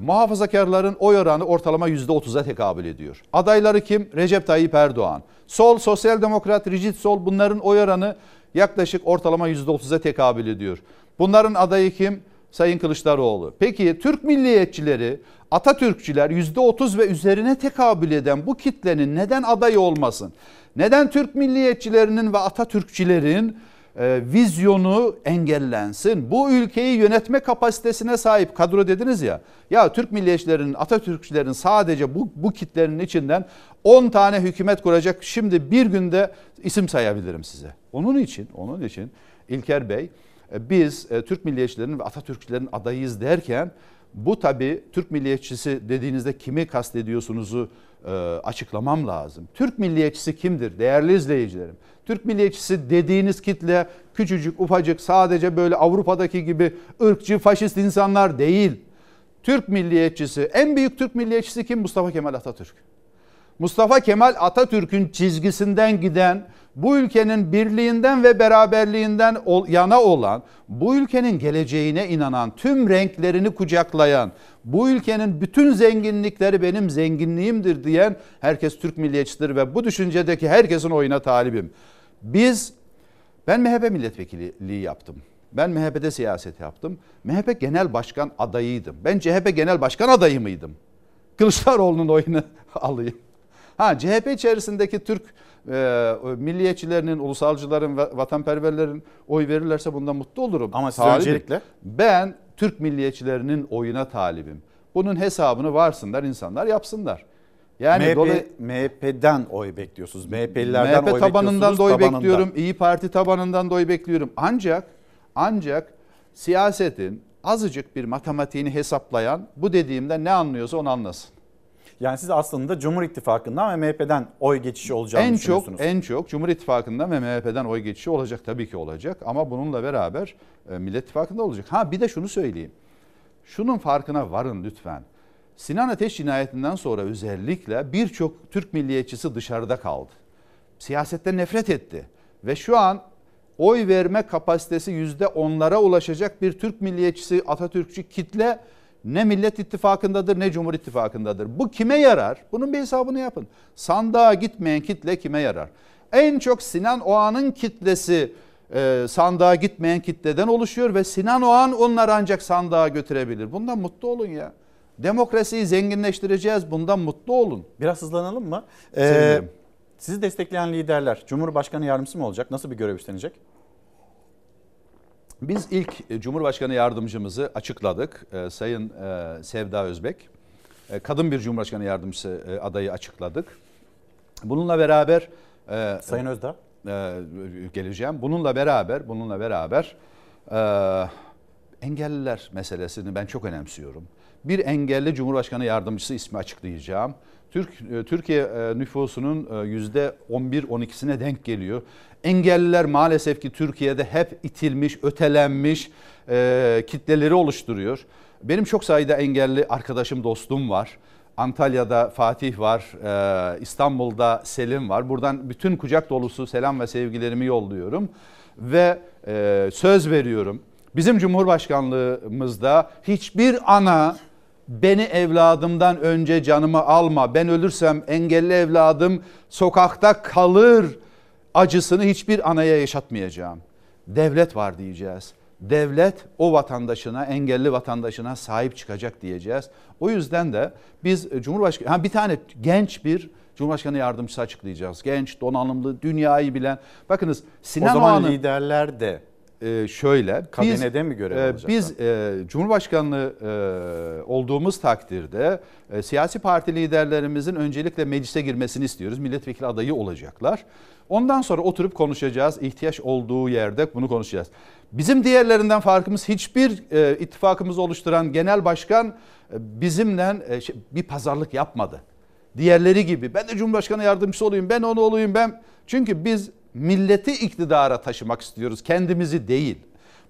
muhafazakarların oy oranı ortalama %30'a tekabül ediyor. Adayları kim? Recep Tayyip Erdoğan. Sol, sosyal demokrat, rigid sol, bunların oy oranı yaklaşık ortalama %30'a tekabül ediyor. Bunların adayı kim? Sayın Kılıçdaroğlu. Peki Türk milliyetçileri, Atatürkçüler %30 ve üzerine tekabül eden bu kitlenin neden adayı olmasın? Neden Türk milliyetçilerinin ve Atatürkçülerin vizyonu engellensin? Bu ülkeyi yönetme kapasitesine sahip kadro dediniz ya. Ya Türk milliyetçilerinin, Atatürkçülerin sadece bu kitlenin içinden 10 tane hükümet kuracak. Şimdi bir günde isim sayabilirim size. Onun için İlker Bey, biz Türk milliyetçilerinin ve Atatürkçülerin adayıyız derken, bu tabii Türk milliyetçisi dediğinizde kimi kastediyorsunuzu açıklamam lazım. Türk milliyetçisi kimdir değerli izleyicilerim? Türk milliyetçisi dediğiniz kitle küçücük, ufacık, sadece böyle Avrupa'daki gibi ırkçı, faşist insanlar değil. Türk milliyetçisi, en büyük Türk milliyetçisi kim? Mustafa Kemal Atatürk. Mustafa Kemal Atatürk'ün çizgisinden giden, bu ülkenin birliğinden ve beraberliğinden yana olan, bu ülkenin geleceğine inanan, tüm renklerini kucaklayan, bu ülkenin bütün zenginlikleri benim zenginliğimdir diyen herkes Türk milliyetçidir ve bu düşüncedeki herkesin oyuna talibim. Ben MHP milletvekilliği yaptım. Ben MHP'de siyaset yaptım. MHP genel başkan adayıydım. Ben CHP genel başkan adayı mıydım? Kılıçdaroğlu'nun oyunu alayım. CHP içerisindeki Türk milliyetçilerinin, ulusalcıların, vatanperverlerin oy verirlerse bundan mutlu olurum. Ama siz öncelikle? Ben Türk milliyetçilerinin oyuna talibim. Bunun hesabını varsınlar, insanlar yapsınlar. Yani MHP'den oy bekliyorsunuz. MHP'lilerden MHP oy tabanından da oy bekliyorum. İyi Parti tabanından da oy bekliyorum. Ancak siyasetin azıcık bir matematiğini hesaplayan, bu dediğimde ne anlıyorsa onu anlasın. Yani siz aslında Cumhur İttifakı'ndan ve MHP'den oy geçişi olacağını düşünüyorsunuz. En çok Cumhur İttifakı'ndan ve MHP'den oy geçişi olacak, tabii ki olacak. Ama bununla beraber Millet İttifakı'nda olacak. Bir de şunu söyleyeyim. Şunun farkına varın lütfen. Sinan Ateş cinayetinden sonra özellikle birçok Türk milliyetçisi dışarıda kaldı. Siyasette nefret etti. Ve şu an oy verme kapasitesi %10'lara ulaşacak bir Türk milliyetçisi, Atatürkçü kitle ne Millet İttifakı'ndadır ne Cumhur İttifakı'ndadır. Bu kime yarar? Bunun bir hesabını yapın. Sandığa gitmeyen kitle kime yarar? En çok Sinan Oğan'ın kitlesi sandığa gitmeyen kitleden oluşuyor ve Sinan Oğan onları ancak sandığa götürebilir. Bundan mutlu olun ya. Demokrasiyi zenginleştireceğiz. Bundan mutlu olun. Biraz hızlanalım mı? Sizi destekleyen liderler Cumhurbaşkanı yardımcısı mı olacak? Nasıl bir görev üstlenecek? Biz ilk Cumhurbaşkanı yardımcımızı açıkladık. Sayın Sevda Özbek. Kadın bir Cumhurbaşkanı yardımcısı adayı açıkladık. Bununla beraber Sayın Özdağ geleceğim. Bununla beraber engelliler meselesini ben çok önemsiyorum. Bir engelli Cumhurbaşkanı yardımcısı ismi açıklayacağım. Türkiye nüfusunun %11-12'sine denk geliyor. Engelliler maalesef ki Türkiye'de hep itilmiş, ötelenmiş kitleleri oluşturuyor. Benim çok sayıda engelli arkadaşım, dostum var. Antalya'da Fatih var, İstanbul'da Selim var. Buradan bütün kucak dolusu selam ve sevgilerimi yolluyorum. Ve söz veriyorum. Bizim Cumhurbaşkanlığımızda hiçbir ana beni evladımdan önce canımı alma, ben ölürsem engelli evladım sokakta kalır acısını hiçbir anaya yaşatmayacağım. Devlet var diyeceğiz. Devlet o vatandaşına, engelli vatandaşına sahip çıkacak diyeceğiz. O yüzden de biz Cumhurbaşkanı, bir tane genç bir Cumhurbaşkanı yardımcısı açıklayacağız. Genç, donanımlı, dünyayı bilen. Bakınız Sinan Oğan'ın... O zaman liderler de şöyle... Kabinede mi görev alacaklar? Biz Cumhurbaşkanlığı olduğumuz takdirde siyasi parti liderlerimizin öncelikle meclise girmesini istiyoruz. Milletvekili adayı olacaklar. Ondan sonra oturup konuşacağız. İhtiyaç olduğu yerde bunu konuşacağız. Bizim diğerlerinden farkımız hiçbir ittifakımızı oluşturan genel başkan bizimle bir pazarlık yapmadı. Diğerleri gibi ben de Cumhurbaşkanı yardımcısı olayım, ben onu olayım, ben... Çünkü biz milleti iktidara taşımak istiyoruz, kendimizi değil.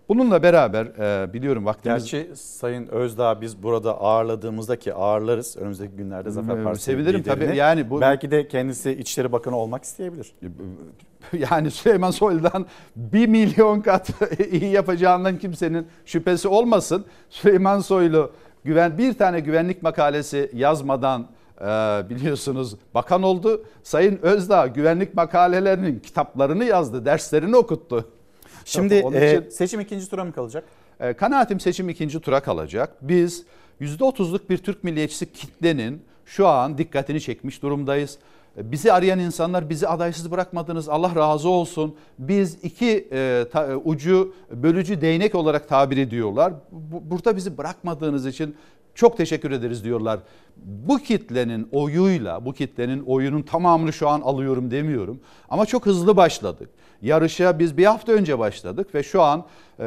Bununla beraber biliyorum vaktimiz... Gerçi Sayın Özdağ biz burada ağırladığımızda ki ağırlarız önümüzdeki günlerde Zafer Partisi sevinirim tabii yani bu... Belki de kendisi İçişleri Bakanı olmak isteyebilir. Yani Süleyman Soylu'dan 1 milyon kat iyi yapacağından kimsenin şüphesi olmasın. Süleyman Soylu bir tane güvenlik makalesi yazmadan... biliyorsunuz bakan oldu. Sayın Özdağ güvenlik makalelerinin kitaplarını yazdı, derslerini okuttu. Şimdi seçim ikinci tura mı kalacak? Kanaatim seçim ikinci tura kalacak. Biz %30'luk bir Türk milliyetçisi kitlenin şu an dikkatini çekmiş durumdayız. Bizi arayan insanlar bizi adaysız bırakmadınız, Allah razı olsun. Biz iki ucu bölücü değnek olarak tabir ediyorlar. Burada bizi bırakmadığınız için çok teşekkür ederiz diyorlar. Bu kitlenin oyuyla, bu kitlenin oyunun tamamını şu an alıyorum demiyorum. Ama çok hızlı başladık. Yarışa biz bir hafta önce başladık ve şu an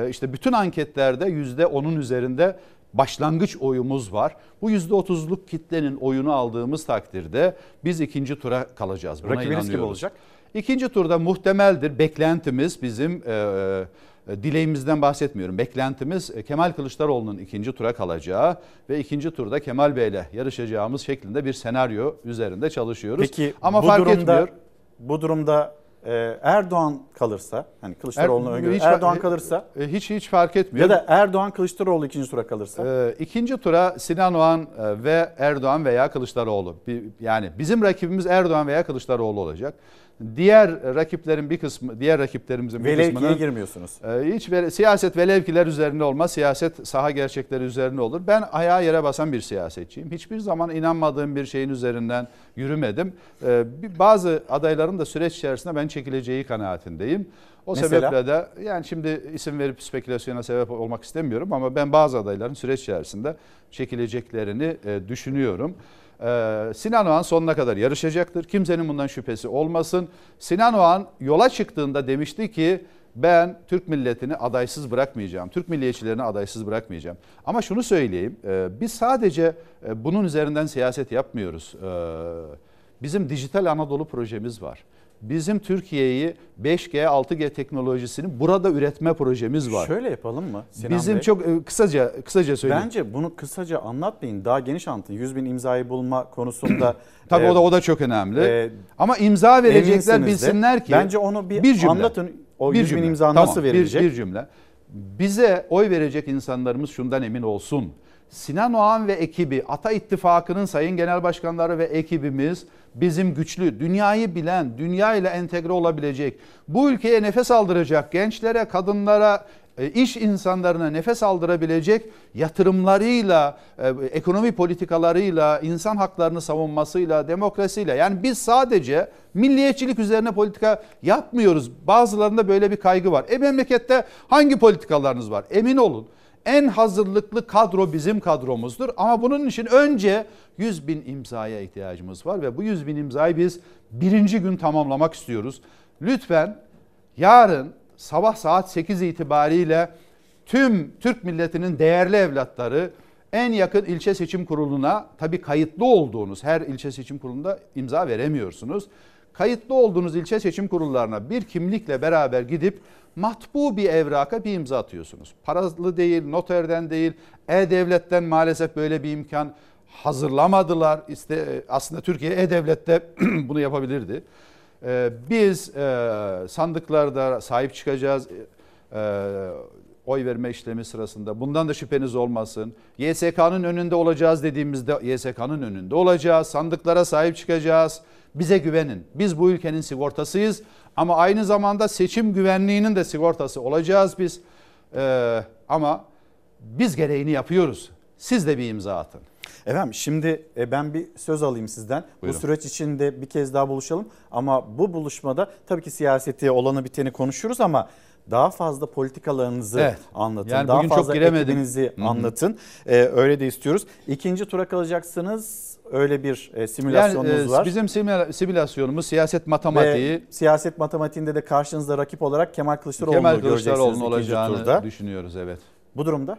işte bütün anketlerde %10'un üzerinde başlangıç oyumuz var. Bu %30'luk kitlenin oyunu aldığımız takdirde biz ikinci tura kalacağız. Buna rakibiniz inanıyoruz. Kim olacak? İkinci turda muhtemeldir. Beklentimiz bizim... dileğimizden bahsetmiyorum. Beklentimiz Kemal Kılıçdaroğlu'nun ikinci tura kalacağı ve ikinci turda Kemal Bey'le yarışacağımız şeklinde bir senaryo üzerinde çalışıyoruz. Peki, ama bu durumda Erdoğan kalırsa, hani Kılıçdaroğlu'nu öngörüyor. Erdoğan kalırsa hiç fark etmiyor. Ya da Erdoğan Kılıçdaroğlu ikinci tura kalırsa. İkinci tura Sinan Oğan ve Erdoğan veya Kılıçdaroğlu. Yani bizim rakibimiz Erdoğan veya Kılıçdaroğlu olacak. Diğer rakiplerimizin bir kısmına velev ki'ye girmiyorsunuz. Hiç siyaset velevkiler üzerine olmaz. Siyaset saha gerçekleri üzerine olur. Ben ayağa yere basan bir siyasetçiyim. Hiçbir zaman inanmadığım bir şeyin üzerinden yürümedim. Bazı adayların da süreç içerisinde ben çekileceği kanaatindeyim. Sebeple de yani şimdi isim verip spekülasyona sebep olmak istemiyorum ama ben bazı adayların süreç içerisinde çekileceklerini düşünüyorum. Sinan Oğan sonuna kadar yarışacaktır. Kimsenin bundan şüphesi olmasın. Sinan Oğan yola çıktığında demişti ki ben Türk milletini adaysız bırakmayacağım. Türk milliyetçilerini adaysız bırakmayacağım. Ama şunu söyleyeyim. Biz sadece bunun üzerinden siyaset yapmıyoruz. Bizim Dijital Anadolu projemiz var. Bizim Türkiye'yi 5G, 6G teknolojisini burada üretme projemiz var. Şöyle yapalım mı Sinan Bey? Çok kısaca söyleyeyim. Bence bunu kısaca anlatmayın. Daha geniş anlatın. 100.000 imzayı bulma konusunda. Tabii o da çok önemli. Ama imza verecekler bilsinler ki. Bence onu bir anlatın. O 100.000 imza nasıl verilecek? Bir cümle. Bize oy verecek insanlarımız şundan emin olsun. Sinan Oğan ve ekibi, Ata İttifakı'nın sayın genel başkanları ve ekibimiz bizim güçlü, dünyayı bilen, dünyayla entegre olabilecek, bu ülkeye nefes aldıracak, gençlere, kadınlara, iş insanlarına nefes aldırabilecek yatırımlarıyla, ekonomi politikalarıyla, insan haklarını savunmasıyla, demokrasiyle. Yani biz sadece milliyetçilik üzerine politika yapmıyoruz. Bazılarında böyle bir kaygı var. Memlekette hangi politikalarınız var? Emin olun. En hazırlıklı kadro bizim kadromuzdur ama bunun için önce 100.000 imzaya ihtiyacımız var ve bu 100.000 imzayı biz birinci gün tamamlamak istiyoruz. Lütfen yarın sabah saat 8 itibariyle tüm Türk milletinin değerli evlatları en yakın ilçe seçim kuruluna, tabii kayıtlı olduğunuz her ilçe seçim kurulunda imza veremiyorsunuz. Kayıtlı olduğunuz ilçe seçim kurullarına bir kimlikle beraber gidip matbu bir evraka bir imza atıyorsunuz. Paralı değil, noterden değil, E-Devlet'ten maalesef böyle bir imkan hazırlamadılar. Aslında Türkiye E-Devlet'te bunu yapabilirdi. Biz sandıklarda sahip çıkacağız. Oy verme işlemi sırasında bundan da şüpheniz olmasın. YSK'nın önünde olacağız dediğimizde YSK'nın önünde olacağız. Sandıklara sahip çıkacağız. Bize güvenin. Biz bu ülkenin sigortasıyız ama aynı zamanda seçim güvenliğinin de sigortası olacağız biz. Ama biz gereğini yapıyoruz. Siz de bir imza atın. Efendim şimdi ben bir söz alayım sizden. Buyurun. Bu süreç içinde bir kez daha buluşalım. Ama bu buluşmada tabii ki siyaseti, olanı biteni konuşuruz ama daha fazla politikalarınızı anlatın. Yani daha fazla ekibinizi anlatın. Öyle de istiyoruz. İkinci tura kalacaksınız. Öyle bir simülasyonumuz var. Bizim simülasyonumuz siyaset matematiği. Ve siyaset matematiğinde de karşınızda rakip olarak Kemal Kılıçdaroğlu'nu olacağını turda düşünüyoruz. Evet. Bu durumda?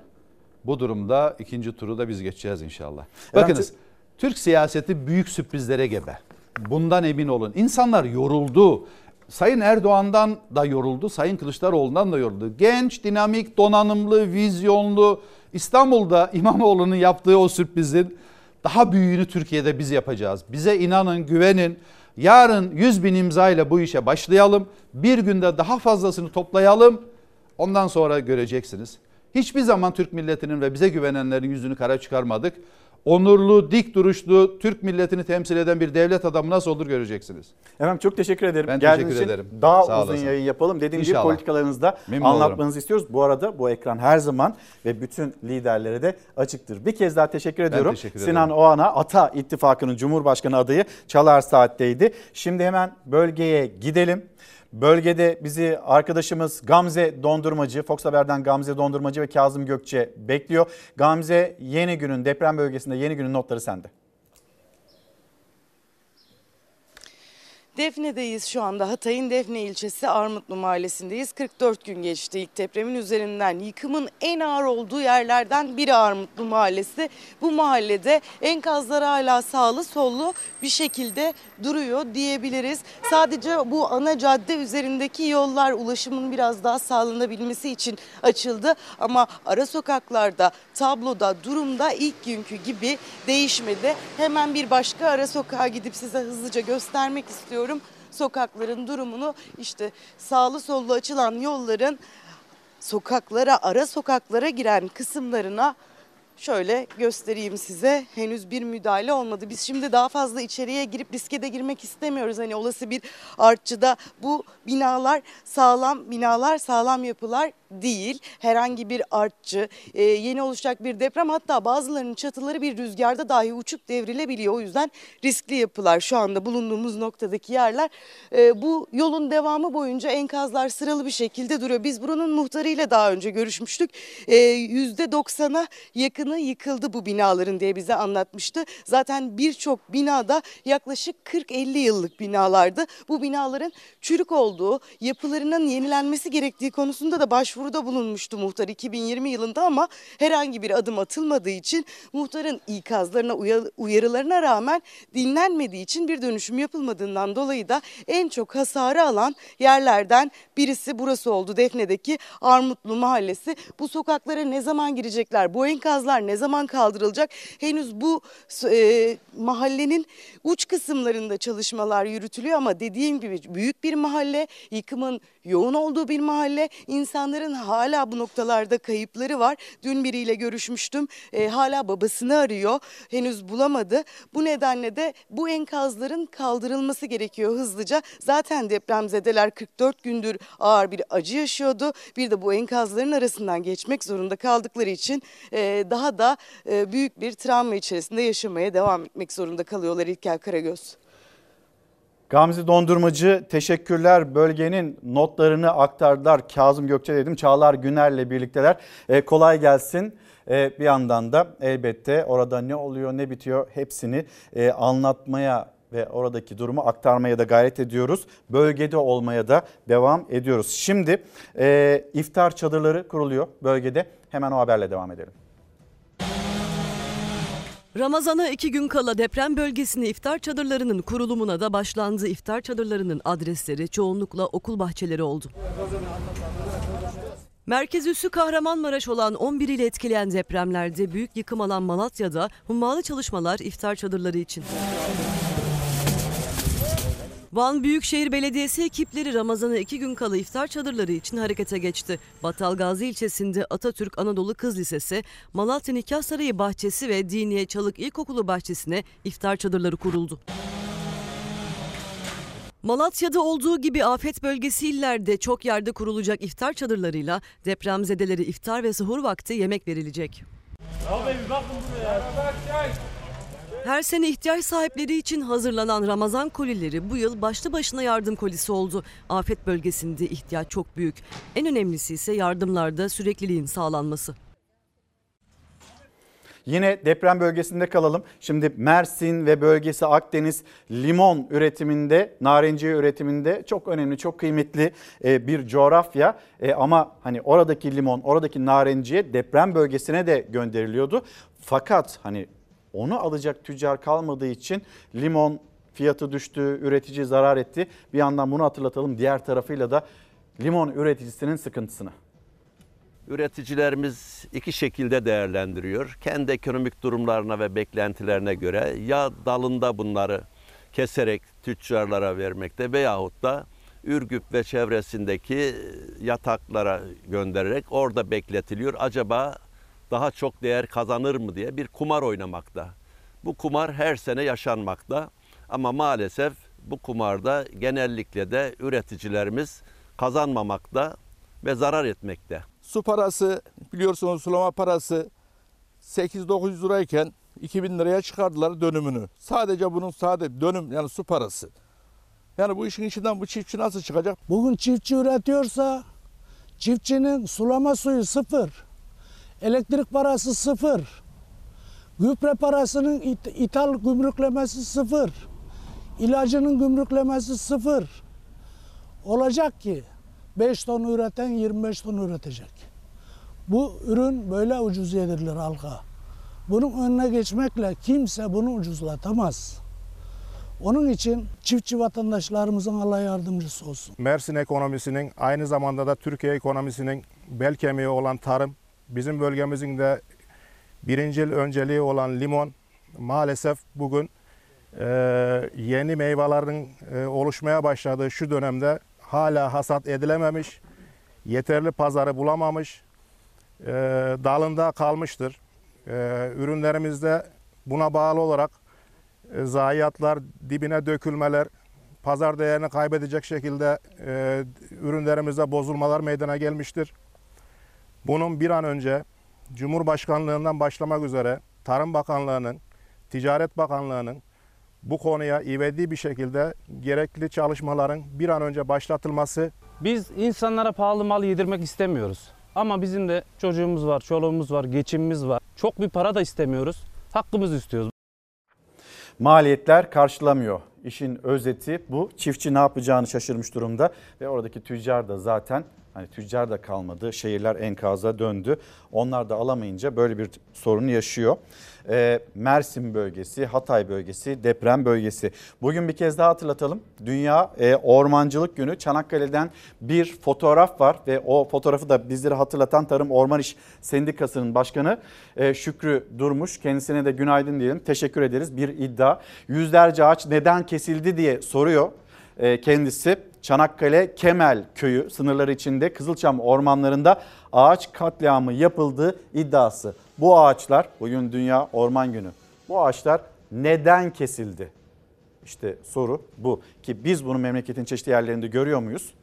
Bu durumda ikinci turu da biz geçeceğiz inşallah. Bakınız Türk siyaseti büyük sürprizlere gebe. Bundan emin olun. İnsanlar yoruldu. Sayın Erdoğan'dan da yoruldu, Sayın Kılıçdaroğlu'ndan da yoruldu. Genç, dinamik, donanımlı, vizyonlu, İstanbul'da İmamoğlu'nun yaptığı o sürprizin daha büyüğünü Türkiye'de biz yapacağız. Bize inanın, güvenin. Yarın 100.000 imzayla bu işe başlayalım. Bir günde daha fazlasını toplayalım. Ondan sonra göreceksiniz. Hiçbir zaman Türk milletinin ve bize güvenenlerin yüzünü kara çıkarmadık. Onurlu, dik duruşlu, Türk milletini temsil eden bir devlet adamı nasıl olur göreceksiniz. Efendim çok teşekkür ederim. Ben geldiğiniz teşekkür ederim. Daha sağ uzun olasın. Yayın yapalım. Dediğim gibi politikalarınızda anlatmanızı istiyoruz. Bu arada bu ekran her zaman ve bütün liderlere de açıktır. Bir kez daha teşekkür ediyorum. Teşekkür Sinan Oğan'a, Ata İttifakı'nın Cumhurbaşkanı adayı Çalar Saat'teydi. Şimdi hemen bölgeye gidelim. Bölgede bizi arkadaşımız Gamze Dondurmacı, Fox Haber'den Gamze Dondurmacı ve Kazım Gökçe bekliyor. Gamze, yeni günün deprem bölgesinde yeni günün notları sende. Defne'deyiz şu anda. Hatay'ın Defne ilçesi Armutlu mahallesindeyiz. 44 gün geçti ilk depremin üzerinden. Yıkımın en ağır olduğu yerlerden biri Armutlu mahallesi. Bu mahallede enkazlar hala sağlı sollu bir şekilde duruyor diyebiliriz. Sadece bu ana cadde üzerindeki yollar ulaşımın biraz daha sağlanabilmesi için açıldı. Ama ara sokaklarda, tabloda, durumda ilk günkü gibi değişmedi. Hemen bir başka ara sokağa gidip size hızlıca göstermek istiyorum. Sokakların durumunu, işte sağlı sollu açılan yolların sokaklara, ara sokaklara giren kısımlarına şöyle göstereyim size. Henüz bir müdahale olmadı. Biz şimdi daha fazla içeriye girip riske de girmek istemiyoruz. Hani olası bir artçıda bu binalar sağlam yapılar değil. Herhangi bir artçı, yeni oluşacak bir deprem, hatta bazılarının çatıları bir rüzgarda dahi uçup devrilebiliyor. O yüzden riskli yapılar şu anda bulunduğumuz noktadaki yerler. Bu yolun devamı boyunca enkazlar sıralı bir şekilde duruyor. Biz buranın muhtarıyla daha önce görüşmüştük. %90'a yakını yıkıldı bu binaların diye bize anlatmıştı. Zaten birçok binada yaklaşık 40-50 yıllık binalardı. Bu binaların çürük olduğu, yapılarının yenilenmesi gerektiği konusunda da başvuruda bulunmuştu muhtar 2020 yılında ama herhangi bir adım atılmadığı için, muhtarın ikazlarına, uyarılarına rağmen dinlenmediği için bir dönüşüm yapılmadığından dolayı da en çok hasarı alan yerlerden birisi burası oldu. Defne'deki Armutlu mahallesi. Bu sokaklara ne zaman girecekler? Bu enkazlar ne zaman kaldırılacak? Henüz bu mahallenin uç kısımlarında çalışmalar yürütülüyor ama dediğim gibi büyük bir mahalle, yıkımın yoğun olduğu bir mahalle, insanların hala bu noktalarda kayıpları var. Dün biriyle görüşmüştüm. Hala babasını arıyor. Henüz bulamadı. Bu nedenle de bu enkazların kaldırılması gerekiyor hızlıca. Zaten depremzedeler 44 gündür ağır bir acı yaşıyordu. Bir de bu enkazların arasından geçmek zorunda kaldıkları için daha da büyük bir travma içerisinde yaşamaya devam etmek zorunda kalıyorlar. İlker Karagöz. Gamze Dondurmacı teşekkürler, bölgenin notlarını aktardılar. Kazım Gökçe dedim, Çağlar Güner'le birlikteler. Kolay gelsin. Bir yandan da elbette orada ne oluyor ne bitiyor hepsini anlatmaya ve oradaki durumu aktarmaya da gayret ediyoruz. Bölgede olmaya da devam ediyoruz. Şimdi iftar çadırları kuruluyor bölgede. Hemen o haberle devam edelim. Ramazan'a 2 gün kala deprem bölgesine iftar çadırlarının kurulumuna da başlandı. İftar çadırlarının adresleri çoğunlukla okul bahçeleri oldu. Merkez üssü Kahramanmaraş olan 11 il etkileyen depremlerde büyük yıkım alan Malatya'da hummalı çalışmalar iftar çadırları için. Van Büyükşehir Belediyesi ekipleri Ramazan'a 2 gün kala iftar çadırları için harekete geçti. Battalgazi ilçesinde Atatürk Anadolu Kız Lisesi, Malatya Nikah Sarayı bahçesi ve Diniye Çalık İlkokulu bahçesine iftar çadırları kuruldu. Malatya'da olduğu gibi afet bölgesi illerde çok yerde kurulacak iftar çadırlarıyla depremzedelere iftar ve suhur vakti yemek verilecek. Her sene ihtiyaç sahipleri için hazırlanan Ramazan kolileri bu yıl başlı başına yardım kolisi oldu. Afet bölgesinde ihtiyaç çok büyük. En önemlisi ise yardımlarda sürekliliğin sağlanması. Yine deprem bölgesinde kalalım. Şimdi Mersin ve bölgesi Akdeniz limon üretiminde, narenciye üretiminde çok önemli, çok kıymetli bir coğrafya. Ama hani oradaki limon, oradaki narenciye deprem bölgesine de gönderiliyordu. Fakat hani onu alacak tüccar kalmadığı için limon fiyatı düştü, üretici zarar etti. Bir yandan bunu hatırlatalım, diğer tarafıyla da limon üreticisinin sıkıntısını. Üreticilerimiz iki şekilde değerlendiriyor. Kendi ekonomik durumlarına ve beklentilerine göre ya dalında bunları keserek tüccarlara vermekte veyahut da Ürgüp ve çevresindeki yataklara göndererek orada bekletiliyor. Acaba daha çok değer kazanır mı diye bir kumar oynamakta. Bu kumar her sene yaşanmakta ama maalesef bu kumarda genellikle de üreticilerimiz kazanmamakta ve zarar etmekte. Su parası biliyorsunuz, sulama parası 8-900 lirayken 2000 liraya çıkardılar dönümünü. Sadece bunun dönüm yani su parası. Yani bu işin içinden bu çiftçi nasıl çıkacak? Bugün çiftçi üretiyorsa çiftçinin sulama suyu sıfır. Elektrik parası sıfır. Gübre parasının ithal gümrüklemesi sıfır. İlacının gümrüklemesi sıfır. Olacak ki 5 ton üreten 25 ton üretecek. Bu ürün böyle ucuz yedirilir halka. Bunun önüne geçmekle kimse bunu ucuzlatamaz. Onun için çiftçi vatandaşlarımızın Allah yardımcısı olsun. Mersin ekonomisinin aynı zamanda da Türkiye ekonomisinin bel kemiği olan tarım, bizim bölgemizin de birinci önceliği olan limon maalesef bugün yeni meyvelerin oluşmaya başladığı şu dönemde hala hasat edilememiş, yeterli pazarı bulamamış, dalında kalmıştır. Ürünlerimizde buna bağlı olarak zayiatlar, dibine dökülmeler, pazar değerini kaybedecek şekilde ürünlerimizde bozulmalar meydana gelmiştir. Bunun bir an önce Cumhurbaşkanlığından başlamak üzere Tarım Bakanlığı'nın, Ticaret Bakanlığı'nın bu konuya ivedi bir şekilde gerekli çalışmaların bir an önce başlatılması. Biz insanlara pahalı mal yedirmek istemiyoruz. Ama bizim de çocuğumuz var, çoluğumuz var, geçimimiz var. Çok bir para da istemiyoruz. Hakkımızı istiyoruz. Maliyetler karşılamıyor. İşin özeti bu. Çiftçi ne yapacağını şaşırmış durumda ve oradaki tüccar da zaten hani tüccar da kalmadı. Şehirler enkaza döndü. Onlar da alamayınca böyle bir sorunu yaşıyor. Mersin bölgesi, Hatay bölgesi, deprem bölgesi. Bugün bir kez daha hatırlatalım. Dünya Ormancılık Günü. Çanakkale'den bir fotoğraf var ve o fotoğrafı da bizlere hatırlatan Tarım Orman İş Sendikası'nın başkanı Şükrü Durmuş. Kendisine de günaydın diyelim. Teşekkür ederiz. Bir iddia. Yüzlerce ağaç neden kesildi diye soruyor kendisi. Çanakkale Kemel Köyü sınırları içinde Kızılçam ormanlarında ağaç katliamı yapıldığı iddiası. Bu ağaçlar, bugün Dünya Orman Günü, bu ağaçlar neden kesildi? İşte soru bu ki biz bunu memleketin çeşitli yerlerinde görüyor muyuz?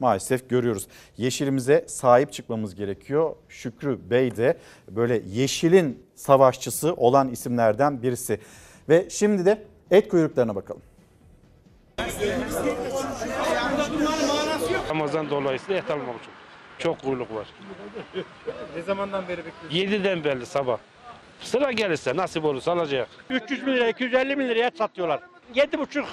Maalesef görüyoruz. Yeşilimize sahip çıkmamız gerekiyor. Şükrü Bey de böyle yeşilin savaşçısı olan isimlerden birisi. Ve şimdi de et kuyruklarına bakalım. Ramazan dolayısıyla et almak için çok kuyruk var. Ne zamandan beri bekliyorsun? 7'den beri sabah. Sıra gelirse nasip olursa alacak. 300 bin liraya 250 bin liraya satıyorlar. 7,5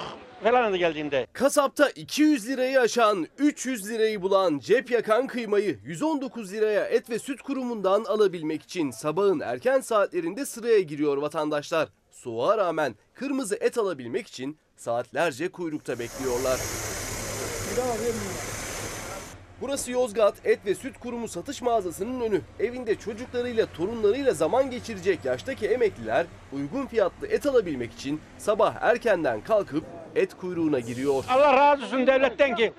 falan geldiğinde. Kasapta 200 lirayı aşan, 300 lirayı bulan, cep yakan kıymayı 119 liraya Et ve Süt Kurumu'ndan alabilmek için sabahın erken saatlerinde sıraya giriyor vatandaşlar. Soğuğa rağmen kırmızı et alabilmek için saatlerce kuyrukta bekliyorlar. Burası Yozgat Et ve Süt Kurumu satış mağazasının önü. Evinde çocuklarıyla, torunlarıyla zaman geçirecek yaştaki emekliler uygun fiyatlı et alabilmek için sabah erkenden kalkıp et kuyruğuna giriyor. Allah razı olsun devletten ki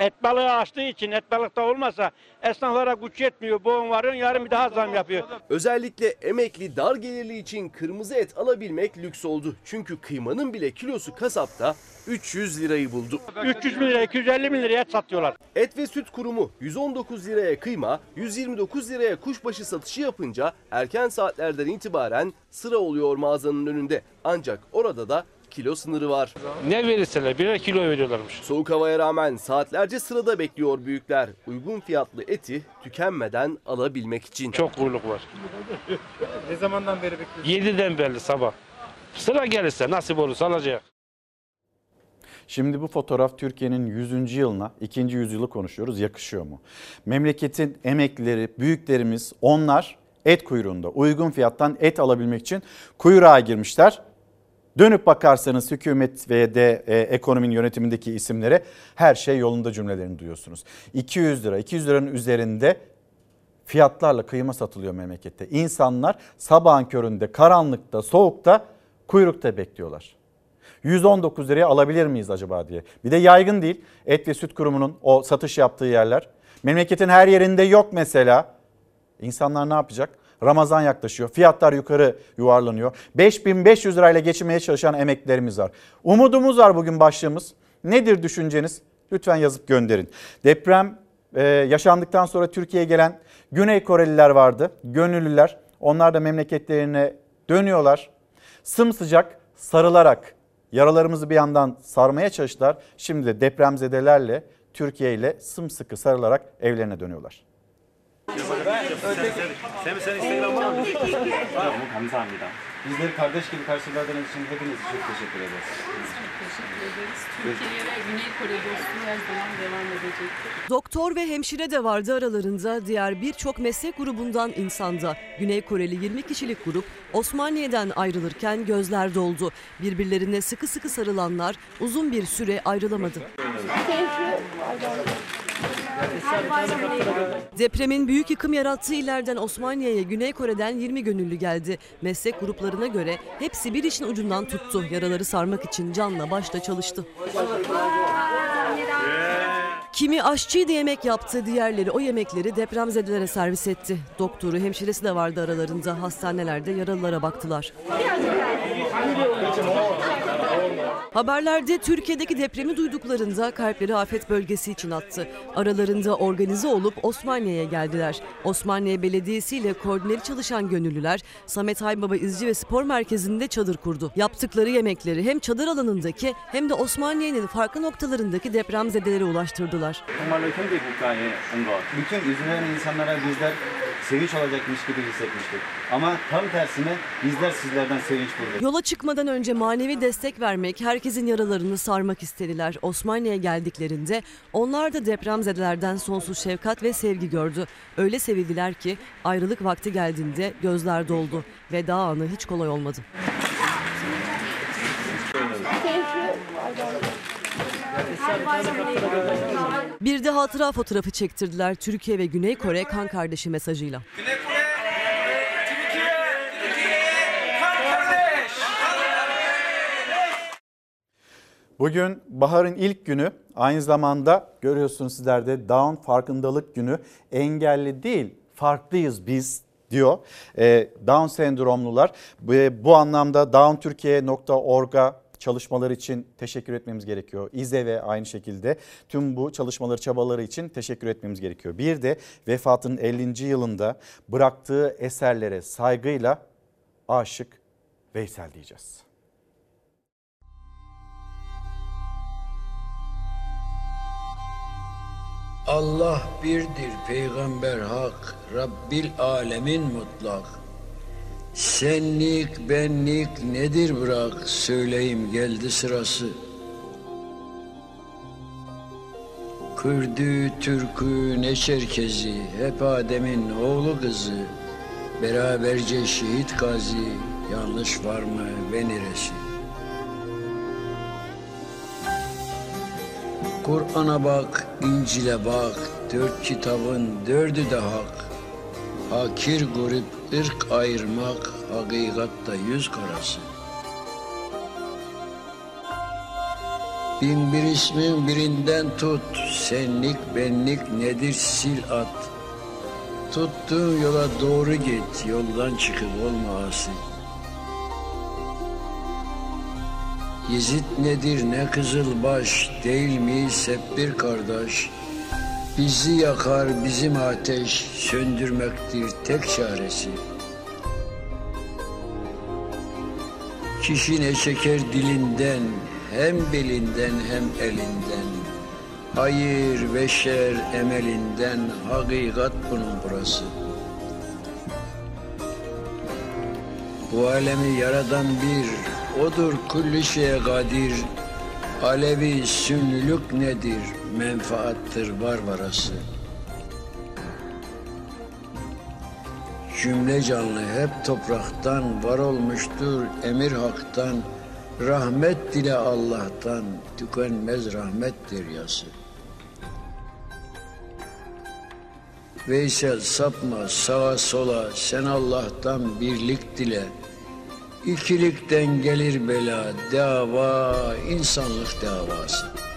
Et balığı açtığı için et balıkta olmasa esnaflara güç yetmiyor. Boğum varın yarın bir daha zam yapıyor. Özellikle emekli dar gelirli için kırmızı et alabilmek lüks oldu. Çünkü kıymanın bile kilosu kasapta 300 lirayı buldu. 300 bin liraya 250 bin liraya et satıyorlar. Et ve Süt Kurumu 119 liraya kıyma, 129 liraya kuşbaşı satışı yapınca erken saatlerden itibaren sıra oluyor mağazanın önünde. Ancak orada da kilo sınırı var. Ne verirseler birer kilo veriyorlarmış. Soğuk havaya rağmen saatlerce sırada bekliyor büyükler. Uygun fiyatlı eti tükenmeden alabilmek için. Çok kuyruk var. Ne zamandan beri bekliyorsunuz? 7'den beri sabah. Sıra gelirse nasip olursa alacak. Şimdi bu fotoğraf Türkiye'nin 100. yılına, 2. yüzyılı konuşuyoruz. Yakışıyor mu? Memleketin emeklileri, büyüklerimiz onlar et kuyruğunda. Uygun fiyattan et alabilmek için kuyruğa girmişler. Dönüp bakarsanız hükümet ve de ekonominin yönetimindeki isimlere her şey yolunda cümlelerini duyuyorsunuz. 200 lira, 200 liranın üzerinde fiyatlarla kıyma satılıyor memlekette. İnsanlar sabahın köründe, karanlıkta, soğukta, kuyrukta bekliyorlar. 119 liraya alabilir miyiz acaba diye. Bir de yaygın değil. Et ve Süt Kurumu'nun o satış yaptığı yerler. Memleketin her yerinde yok mesela. İnsanlar ne yapacak? Ramazan yaklaşıyor. Fiyatlar yukarı yuvarlanıyor. 5.500 lirayla geçinmeye çalışan emeklilerimiz var. Umudumuz var bugün başlığımız. Nedir düşünceniz? Lütfen yazıp gönderin. Deprem yaşandıktan sonra Türkiye'ye gelen Güney Koreliler vardı. Gönüllüler. Onlar da memleketlerine dönüyorlar. Sımsıcak sarılarak yaralarımızı bir yandan sarmaya çalıştılar. Şimdi de depremzedelerle Türkiye ile sımsıkı sarılarak evlerine dönüyorlar. Sen Instagram'da mı? Bizleri kardeş gibi karşıladığınız için hepiniz çok teşekkür ederiz. Türkiye'ye ve Güney Kore dostluğu her zaman devam edecektir. Doktor ve hemşire de vardı aralarında, diğer birçok meslek grubundan insanda. Güney Koreli 20 kişilik grup Osmaniye'den ayrılırken gözler doldu. Birbirlerine sıkı sıkı sarılanlar uzun bir süre ayrılamadı. Depremin büyük yıkım yarattığı illerden Osmaniye'ye Güney Kore'den 20 gönüllü geldi. Meslek gruplarına göre hepsi bir işin ucundan tuttu. Yaraları sarmak için canla başla çalıştı. Kimi aşçıydı yemek yaptı, diğerleri o yemekleri depremzedelere servis etti. Doktoru, hemşiresi de vardı aralarında. Hastanelerde yaralılara baktılar. Haberlerde Türkiye'deki depremi duyduklarında kalpleri afet bölgesi için attı. Aralarında organize olup Osmaniye'ye geldiler. Osmaniye Belediyesi ile koordineli çalışan gönüllüler Samet Haybaba İzci ve Spor Merkezi'nde çadır kurdu. Yaptıkları yemekleri hem çadır alanındaki hem de Osmaniye'nin farklı noktalarındaki depremzedelere ulaştırdılar. Bütün üzülen insanlara bizler sevinç olacakmış gibi hissetmiştik. Ama tam tersine bizler sizlerden sevinç bulduk. Yola çıkmadan önce manevi destek vermek, herkesin yaralarını sarmak istediler. Osmaniye'ye geldiklerinde onlar da depremzedelerden sonsuz şefkat ve sevgi gördü. Öyle sevildiler ki ayrılık vakti geldiğinde gözler doldu. Veda anı hiç kolay olmadı. Bir de hatıra fotoğrafı çektirdiler. Türkiye ve Güney Kore kan kardeşi mesajıyla. Bugün baharın ilk günü, aynı zamanda görüyorsunuz sizler de Down farkındalık günü. Engelli değil, farklıyız biz diyor Down sendromlular. Bu anlamda downtürkiye.org'a çalışmalar için teşekkür etmemiz gerekiyor. İZE ve aynı şekilde tüm bu çalışmaları, çabaları için teşekkür etmemiz gerekiyor. Bir de vefatının 50. yılında bıraktığı eserlere saygıyla Aşık Veysel diyeceğiz. Allah birdir, peygamber hak, Rabbil alemin mutlak. Senlik, benlik nedir bırak, söyleyim geldi sırası. Kürdü, Türkü, ne Çerkezi, hep Adem'in oğlu kızı. Beraberce şehit gazi, yanlış var mı ve neresi? Kur'an'a bak, İncil'e bak, 4 kitabın 4'ü de hak. Hakir grup ırk ayırmak, hakikatta yüz karası. Bin bir ismin birinden tut, senlik benlik nedir sil at. Tuttuğun yola doğru git, yoldan çıkıp olma asi. Yezid nedir ne kızılbaş, değil miyiz hep bir kardeş? Bizi yakar bizim ateş, söndürmektir tek çaresi. Kişi ne çeker dilinden, hem belinden hem elinden. Hayır ve şer emelinden, hakikat bunun burası. Bu alemi yaradan bir, odur kulli şeye kadir. Alevi sünnülük nedir, menfaattır barbarası. Cümle canlı hep topraktan, var olmuştur emir haktan. Rahmet dile Allah'tan, tükenmez rahmet deryası. Veysel sapma sağa sola, sen Allah'tan birlik dile. İkilikten gelir bela, dava insanlık davası.